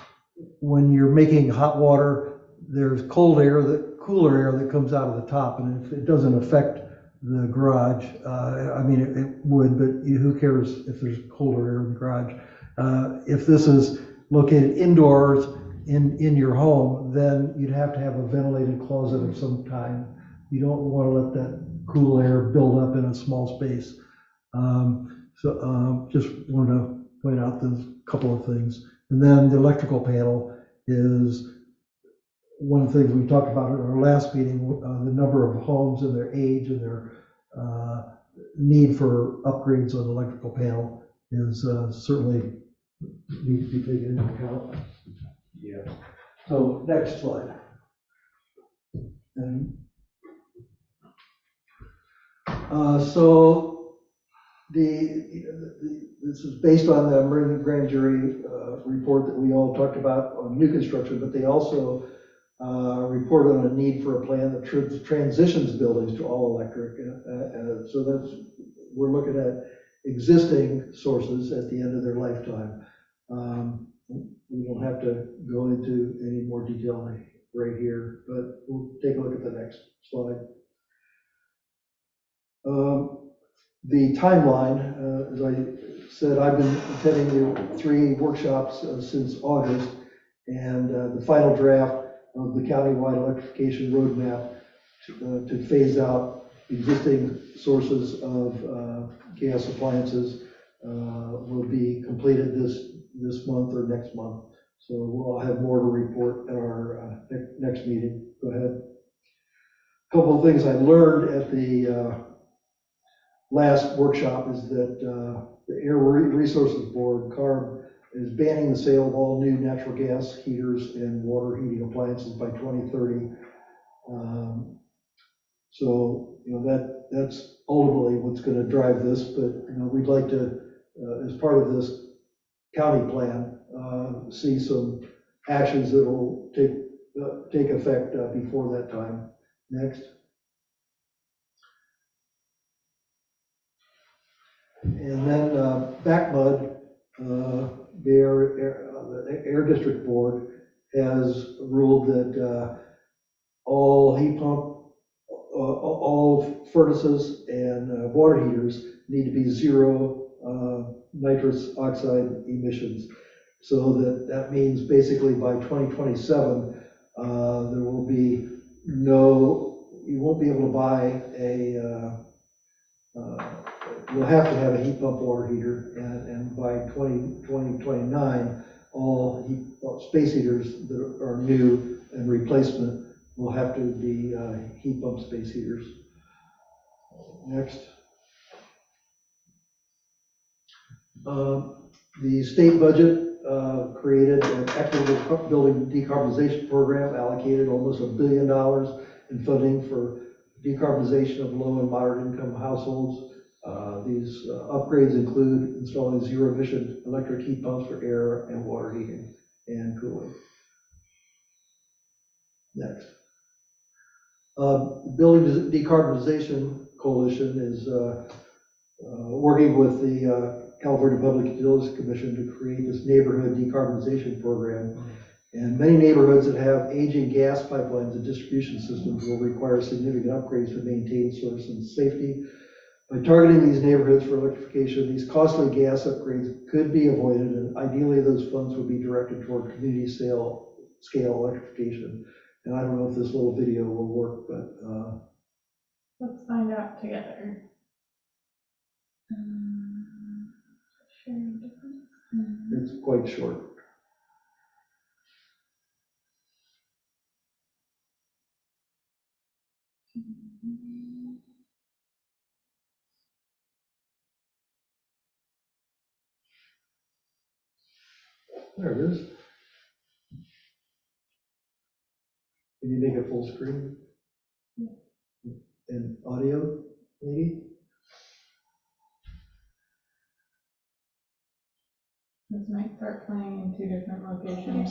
when you're making hot water, there's cold air, that cooler air that comes out of the top, and if it doesn't affect the garage, uh, I mean, it, it would, but who cares if there's colder air in the garage? Uh, if this is located indoors in, in your home, then you'd have to have a ventilated closet of some kind. You don't want to let that cool air build up in a small space. Um, so um, just wanted to point out those couple of things. And then the electrical panel is one of the things we talked about in our last meeting, uh, the number of homes and their age and their uh, need for upgrades on the electrical panel is uh, certainly need to be taken into account. Yeah. So next slide. And, uh, so the, you know, the this is based on the Marin grand jury uh, report that we all talked about on new construction, but they also uh, report on a need for a plan that tr transitions buildings to all electric. Uh, uh, so that's, we're looking at existing sources at the end of their lifetime. Um, we don't have to go into any more detail right here, but we'll take a look at the next slide. Um, the timeline, uh, as I said, I've been attending the three workshops uh, since August, and uh, the final draft of the countywide electrification roadmap to, uh, to phase out existing sources of uh, gas appliances uh, will be completed this this month or next month. So we'll have more to report at our uh, ne next meeting. Go ahead. A couple of things I learned at the uh, last workshop is that uh, the Air Resources Board, CARB, is banning the sale of all new natural gas heaters and water heating appliances by twenty thirty. Um, so you know that that's ultimately what's going to drive this. But you know we'd like to, uh, as part of this county plan, uh, see some actions that will take uh, take effect uh, before that time. Next. And then uh, BACMUD, uh, the Air, Air, uh, the Air District Board has ruled that uh, all heat pump, uh, all furnaces and uh, water heaters need to be zero uh, nitrous oxide emissions. So that, that means basically by twenty twenty-seven, uh, there will be no, you won't be able to buy a, uh, uh, you'll have to have a heat pump water heater, and, and by twenty twenty-nine, all heat, well, space heaters that are new and replacement will have to be uh, heat pump space heaters. Next. Um, the state budget uh, created an equitable building decarbonization program, allocated almost a billion dollars in funding for decarbonization of low and moderate income households. Uh, these uh, upgrades include installing zero emission electric heat pumps for air and water heating and cooling. Next. Uh, the Building Decarbonization Coalition is uh, uh, working with the uh, California Public Utilities Commission to create this neighborhood decarbonization program. And many neighborhoods that have aging gas pipelines and distribution systems will require significant upgrades to maintain service and safety. By targeting these neighborhoods for electrification, these costly gas upgrades could be avoided, and ideally those funds would be directed toward community scale electrification. And I don't know if this little video will work, but uh, let's find out together. Um, it's quite short. There it is. Can you make it full screen? Yeah. And audio, maybe? This might start playing in two different locations.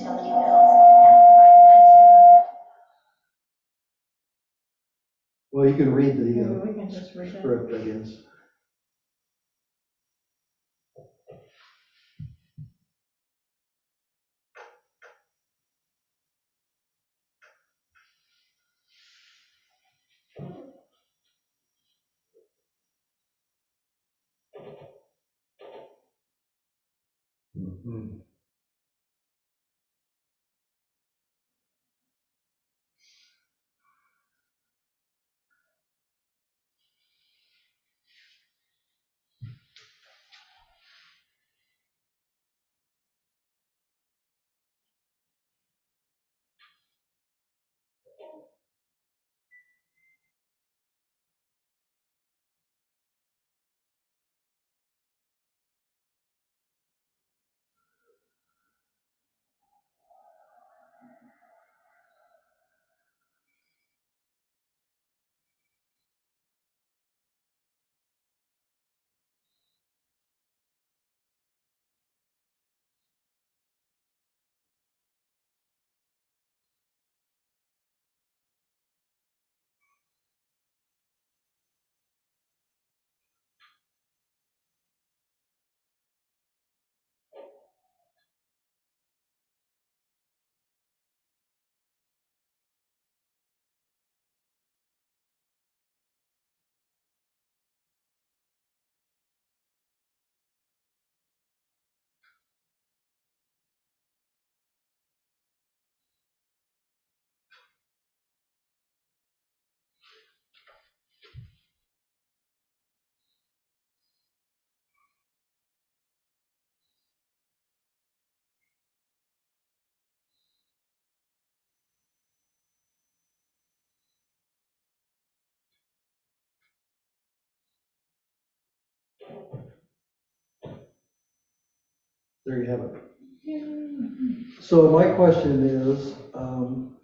Well, you can read the uh, we can just read script, it. I guess. Mm-hmm. There you have it. Yeah. So my question is, um,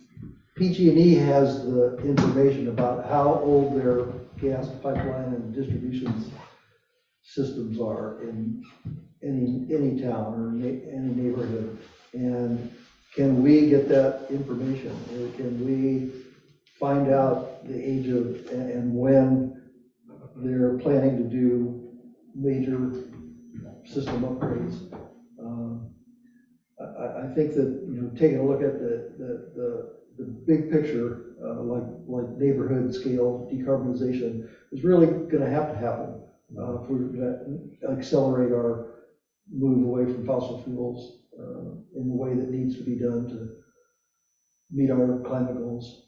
P G and E has the information about how old their gas pipeline and distribution systems are in any any town or any neighborhood. And can we get that information? Or can we find out the age of and when they're planning to do major system upgrades? Um, I, I think that, you know, taking a look at the the, the the big picture, uh, like like neighborhood scale decarbonization, is really going to have to happen uh, if we're going to accelerate our move away from fossil fuels uh, in the way that needs to be done to meet our climate goals.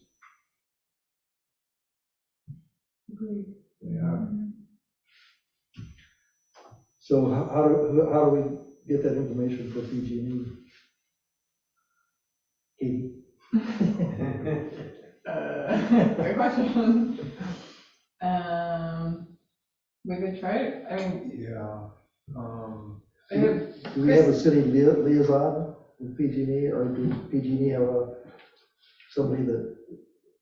Agreed. Yeah. So how, how do how do we get that information for P G and E? Katie. uh, good question. um, we could try it. I mean, yeah. Um, do, we, do we have a city li liaison with P G and E, or do P G and E have a somebody that?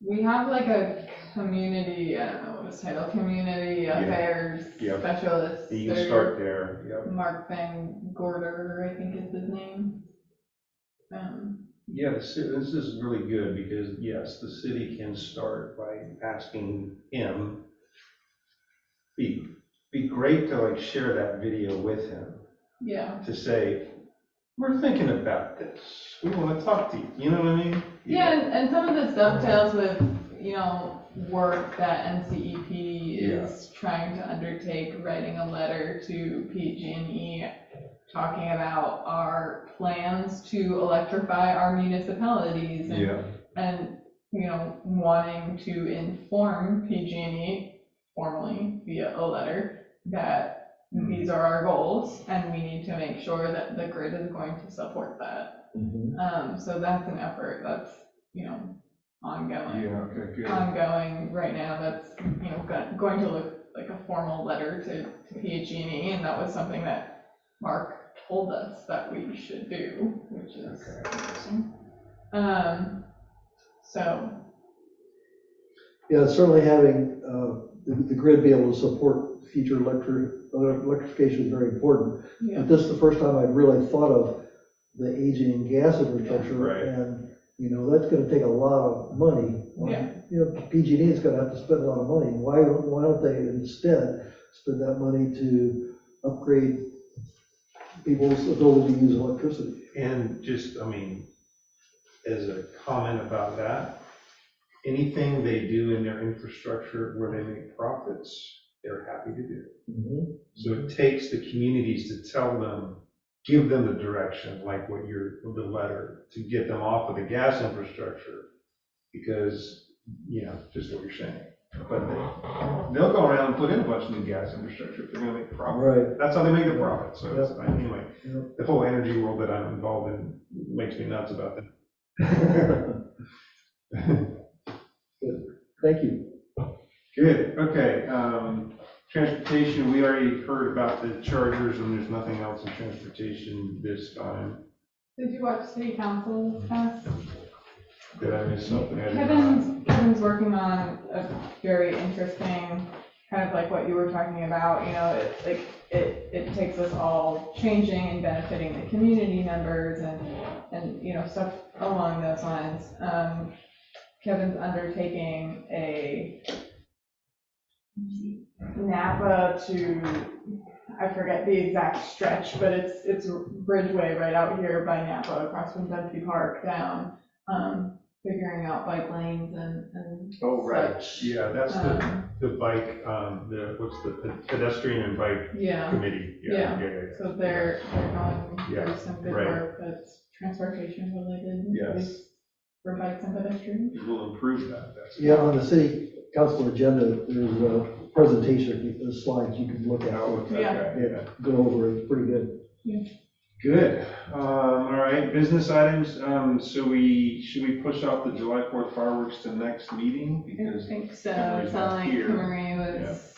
We have like a community. I don't know what it's titled. Community affairs yeah. specialist. Yeah. You can start there. Yep. Mark Van Gorder, I think is his name. Um. Yeah, this is really good because, yes, the city can start by asking him. Be, be great to like share that video with him. Yeah. To say, we're thinking about this. We want to talk to you. You know what I mean? Yeah, yeah and, and some of this dovetails with, you know, work that M C E P is yeah. trying to undertake, writing a letter to P G and E. Talking about our plans to electrify our municipalities and, yeah. and you know, wanting to inform P G and E formally via a letter that mm-hmm. these are our goals and we need to make sure that the grid is going to support that. Mm-hmm. Um, so that's an effort that's, you know, ongoing, yeah, okay, good. ongoing right now. That's, you know, got, going to look like a formal letter to, to P G and E, and that was something that Mark told us that we should do, which is okay. interesting. Um, so. Yeah, certainly having uh, the, the grid be able to support future electric, electrification is very important. Yeah. But this is the first time I've really thought of the aging gas infrastructure, yeah, right. and you know that's going to take a lot of money. Well, yeah. You know, P G and E is going to have to spend a lot of money. Why don't why don't they instead spend that money to upgrade people's ability to use electricity? And just, I mean, as a comment about that, anything they do in their infrastructure where they make profits, they're happy to do. Mm-hmm. So it takes the communities to tell them, give them the direction, like what your the letter, to get them off of the gas infrastructure, because, you know, just what you're saying. But they, they'll go around and put in a bunch of new gas infrastructure if they're going to make profit. Right. That's how they make the profit. So yep. it's, anyway, yep. the whole energy world that I'm involved in makes me nuts about that. Good. Thank you. Good. Okay. Um, transportation. We already heard about the chargers, and there's nothing else in transportation this time. Did you watch City Council this past? Did I miss something? Kevin's, Kevin's working on a very interesting, kind of like what you were talking about, you know, it's like it, it takes us all changing and benefiting the community members and, and you know, stuff along those lines. Um, Kevin's undertaking a Napa to, I forget the exact stretch, but it's, it's Bridgeway right out here by Napa across from Dunphy Park down. Um, figuring out bike lanes and, and oh right such. yeah that's um, the the bike um the what's the, the pedestrian and bike yeah. committee yeah, yeah. Yeah, yeah, yeah so they're they're going yeah. some good right. work that's transportation related yes for bikes and pedestrians. We will improve that. That's yeah on the city council agenda there's a presentation, the slides you can look at. Oh, okay. yeah. yeah go over it's pretty good. yeah Good. Um, all right. Business items. Um, so we should we push off the July fourth fireworks to the next meeting because I think so. It's not like Marie was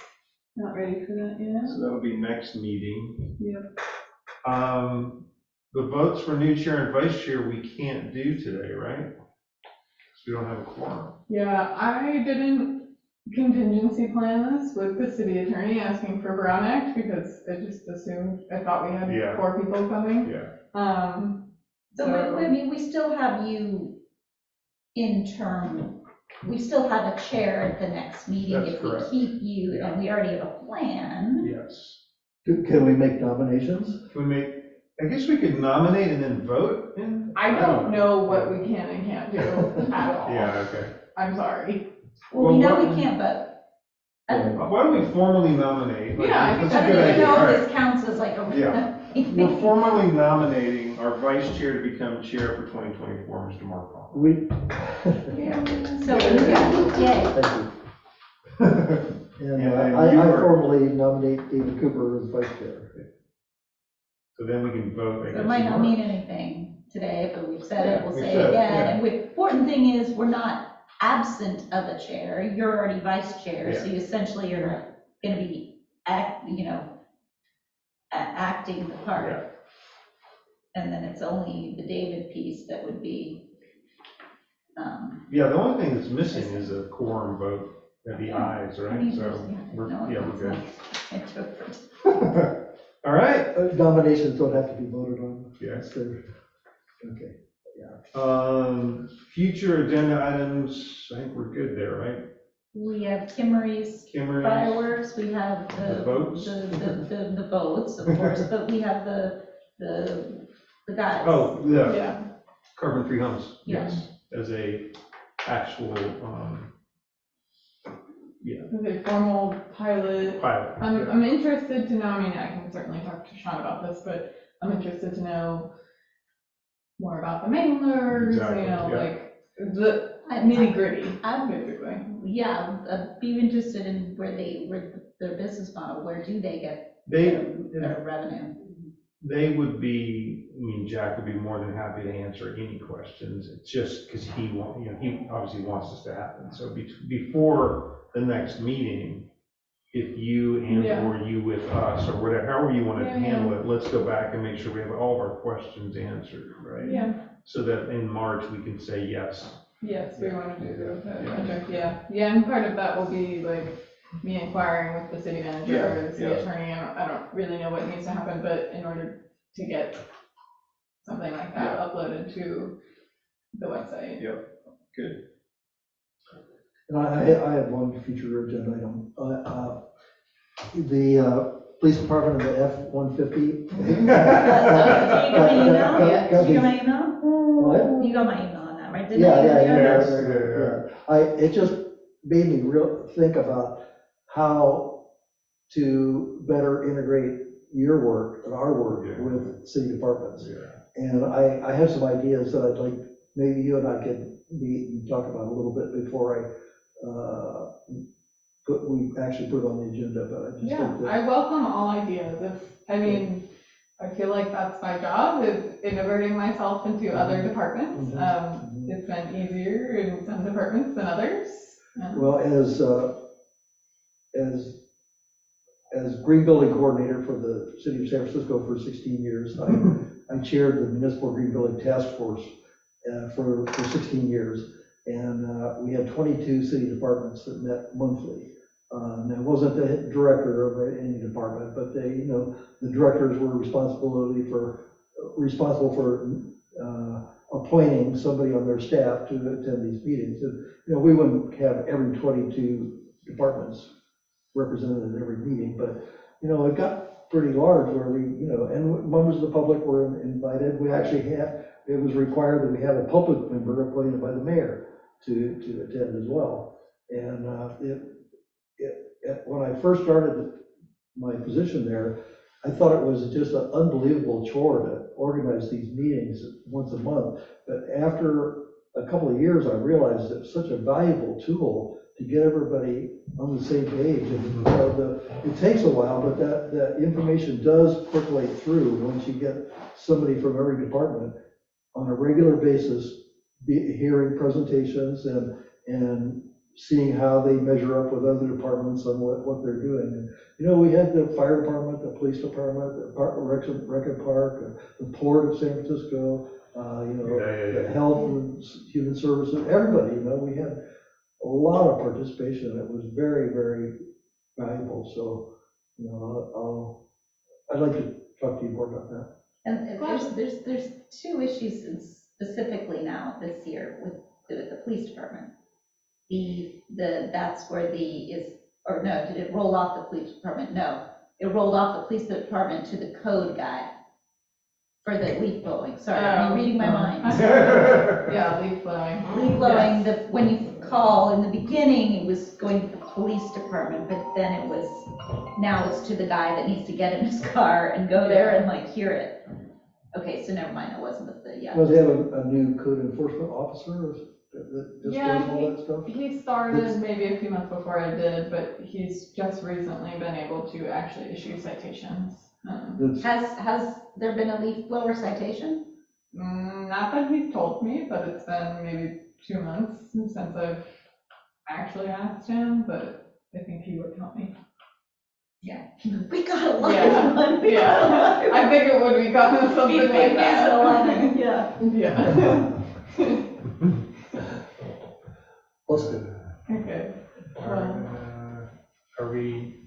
Not ready for that yet. So that'll be next meeting. Yep. Um, the votes for new chair and vice chair, we can't do today, right? Because we don't have a quorum. Yeah, I didn't contingency plan this with the city attorney asking for Brown Act because I just assumed, I thought we had yeah. four people coming. Yeah. Um, so, so we, I mean, we still have you in term. We still have a chair at the next meeting if we keep you, yeah. and we already have a plan. Yes. Can we make nominations? Can we make, I guess we could nominate and then vote? In? I don't, I don't know. know what we can and can't do at all. Yeah, okay. I'm sorry. Well, we know we can't vote. Well, why don't we formally nominate? Like, yeah, I think that's a good idea. I know this counts as like a... Yeah. We're formally nominating our vice chair to become chair for twenty twenty-four, Mister Mark Paul. We. Yeah. So, yeah. Thank you. And, and uh, I, I formally nominate David Cooper as vice chair. So then we can vote. It might not mean anything today, but we've said yeah, it, we'll we say said, it again. Yeah. And the important thing is we're not absent of a chair. You're already vice chair, yeah. so you essentially are going to be, act, you know, acting the part, yeah. and then it's only the David piece that would be. Um, yeah, the only thing that's missing is a quorum vote at the ayes, right? I mean, so yeah, we're no yeah we're good. Nice. All right. Uh, nominations don't have to be voted on. Yes. Yeah. Okay. Yeah. Um, future agenda items. I think we're good there, right? We have Kimmery's fireworks, we have the, the boats, the, the, the, the boats, of course, but we have the, the, the guys. Oh, yeah. yeah. Carbon Free Homes, yeah. yes, as a actual, um, yeah. As a formal pilot. Pilot. I'm, yeah. I'm interested to know, I mean, I can certainly talk to Sean about this, but I'm interested to know more about the mailers, exactly. you know, yeah. like the, nitty gritty, basically. Yeah, I'd be interested in where they, where their business model, where do they get they, their, their revenue? They would be, I mean, Jack would be more than happy to answer any questions. It's just because he want, you know, he obviously wants this to happen. So be, before the next meeting, if you and yeah. or you with us or whatever, however you want to yeah, handle yeah. it, let's go back and make sure we have all of our questions answered, right? Yeah. So that in March we can say yes. Yes, we yeah. want to do that yeah. project, yeah. Yeah, and part of that will be like me inquiring with the city manager yeah. or the city yeah. attorney. I don't, I don't really know what needs to happen, but in order to get something like that yeah. uploaded to the website. Yep, good. And I, I have one future agenda item. Uh, uh, the uh, police department of the F one fifty. Do you got my email? What? You got my email. Right, yeah, yeah, yeah, yes, yeah, yeah, yeah. I, it just made me real think about how to better integrate your work and our work yeah. with city departments. Yeah. And I, I have some ideas that I'd like, maybe you and I could meet and talk about a little bit before I, uh, put, we actually put it on the agenda, but I just yeah, think that. I welcome all ideas. If, I mean, I feel like that's my job, is introverting myself into mm-hmm. other departments. Mm-hmm. Um, mm-hmm. It's been easier in some departments than others. Um, well, as uh, as as green building coordinator for the city of San Francisco for sixteen years, I, I chaired the municipal green building task force uh, for for sixteen years, and uh, we had twenty-two city departments that met monthly. Um, I wasn't the director of any department, but they, you know, the directors were responsibility for responsible for uh, appointing somebody on their staff to attend these meetings. And you know, we wouldn't have every twenty-two departments represented at every meeting, but you know, it got pretty large where we, you know, and members of the public were invited. We actually had, it was required that we have a public member appointed by the mayor to to attend as well, and uh, it. It, it, when I first started my position there, I thought it was just an unbelievable chore to organize these meetings once a month. But after a couple of years, I realized it's such a valuable tool to get everybody on the same page. And, you know, the, it takes a while, but that, that information does percolate through once you get somebody from every department on a regular basis, be, hearing presentations and and seeing how they measure up with other departments on what, what they're doing. And, you know, we had the fire department, the police department, the park, record park, the port of San Francisco, uh, you know, yeah, yeah, yeah. the health and human services, everybody, you know, we had a lot of participation that was very, very valuable. So, you know, I'll, I'd like to talk to you more about that. And, and there's, there's, there's two issues specifically now this year with the, with the police department. The, the, that's where the is, or no, did it roll off the police department? No, it rolled off the police department to the code guy for the leaf blowing. Sorry, um, I'm reading my um, mind. Yeah, leaf blowing. Leaf blowing, yes. The, when you call in the beginning, it was going to the police department, but then it was, now it's to the guy that needs to get in his car and go there and like hear it. Okay, so never mind, it wasn't the, yeah. Well, they have a, a new code enforcement officer or that just yeah, does all that stuff? He started it's, maybe a few months before I did, but he's just recently been able to actually issue citations. Um, has has there been a leaf blower citation? Not that he's told me, but it's been maybe two months since I've actually asked him, but I think he would tell me. Yeah, we got a lot yeah. of money. Yeah, of I think it would be gotten something like that. Eleven. Yeah. Yeah. Let's do that. Okay. Are, uh, are we?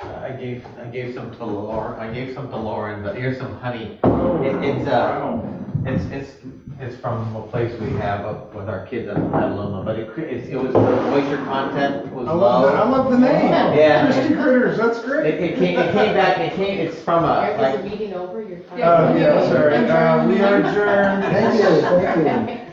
I gave I gave some to Lauren. I gave some to Lauren, but here's some honey. It, it's uh, it's it's it's from a place we have up with our kids up in Petaluma, but it it, it was the moisture content was I love low. The, I love the name. Yeah, Christy Critters. That's great. It, it came it came back. It came. It's from a. Like, is the meeting over? You're. Oh yeah, sorry. Uh, we are adjourned. Thank you. Thank you.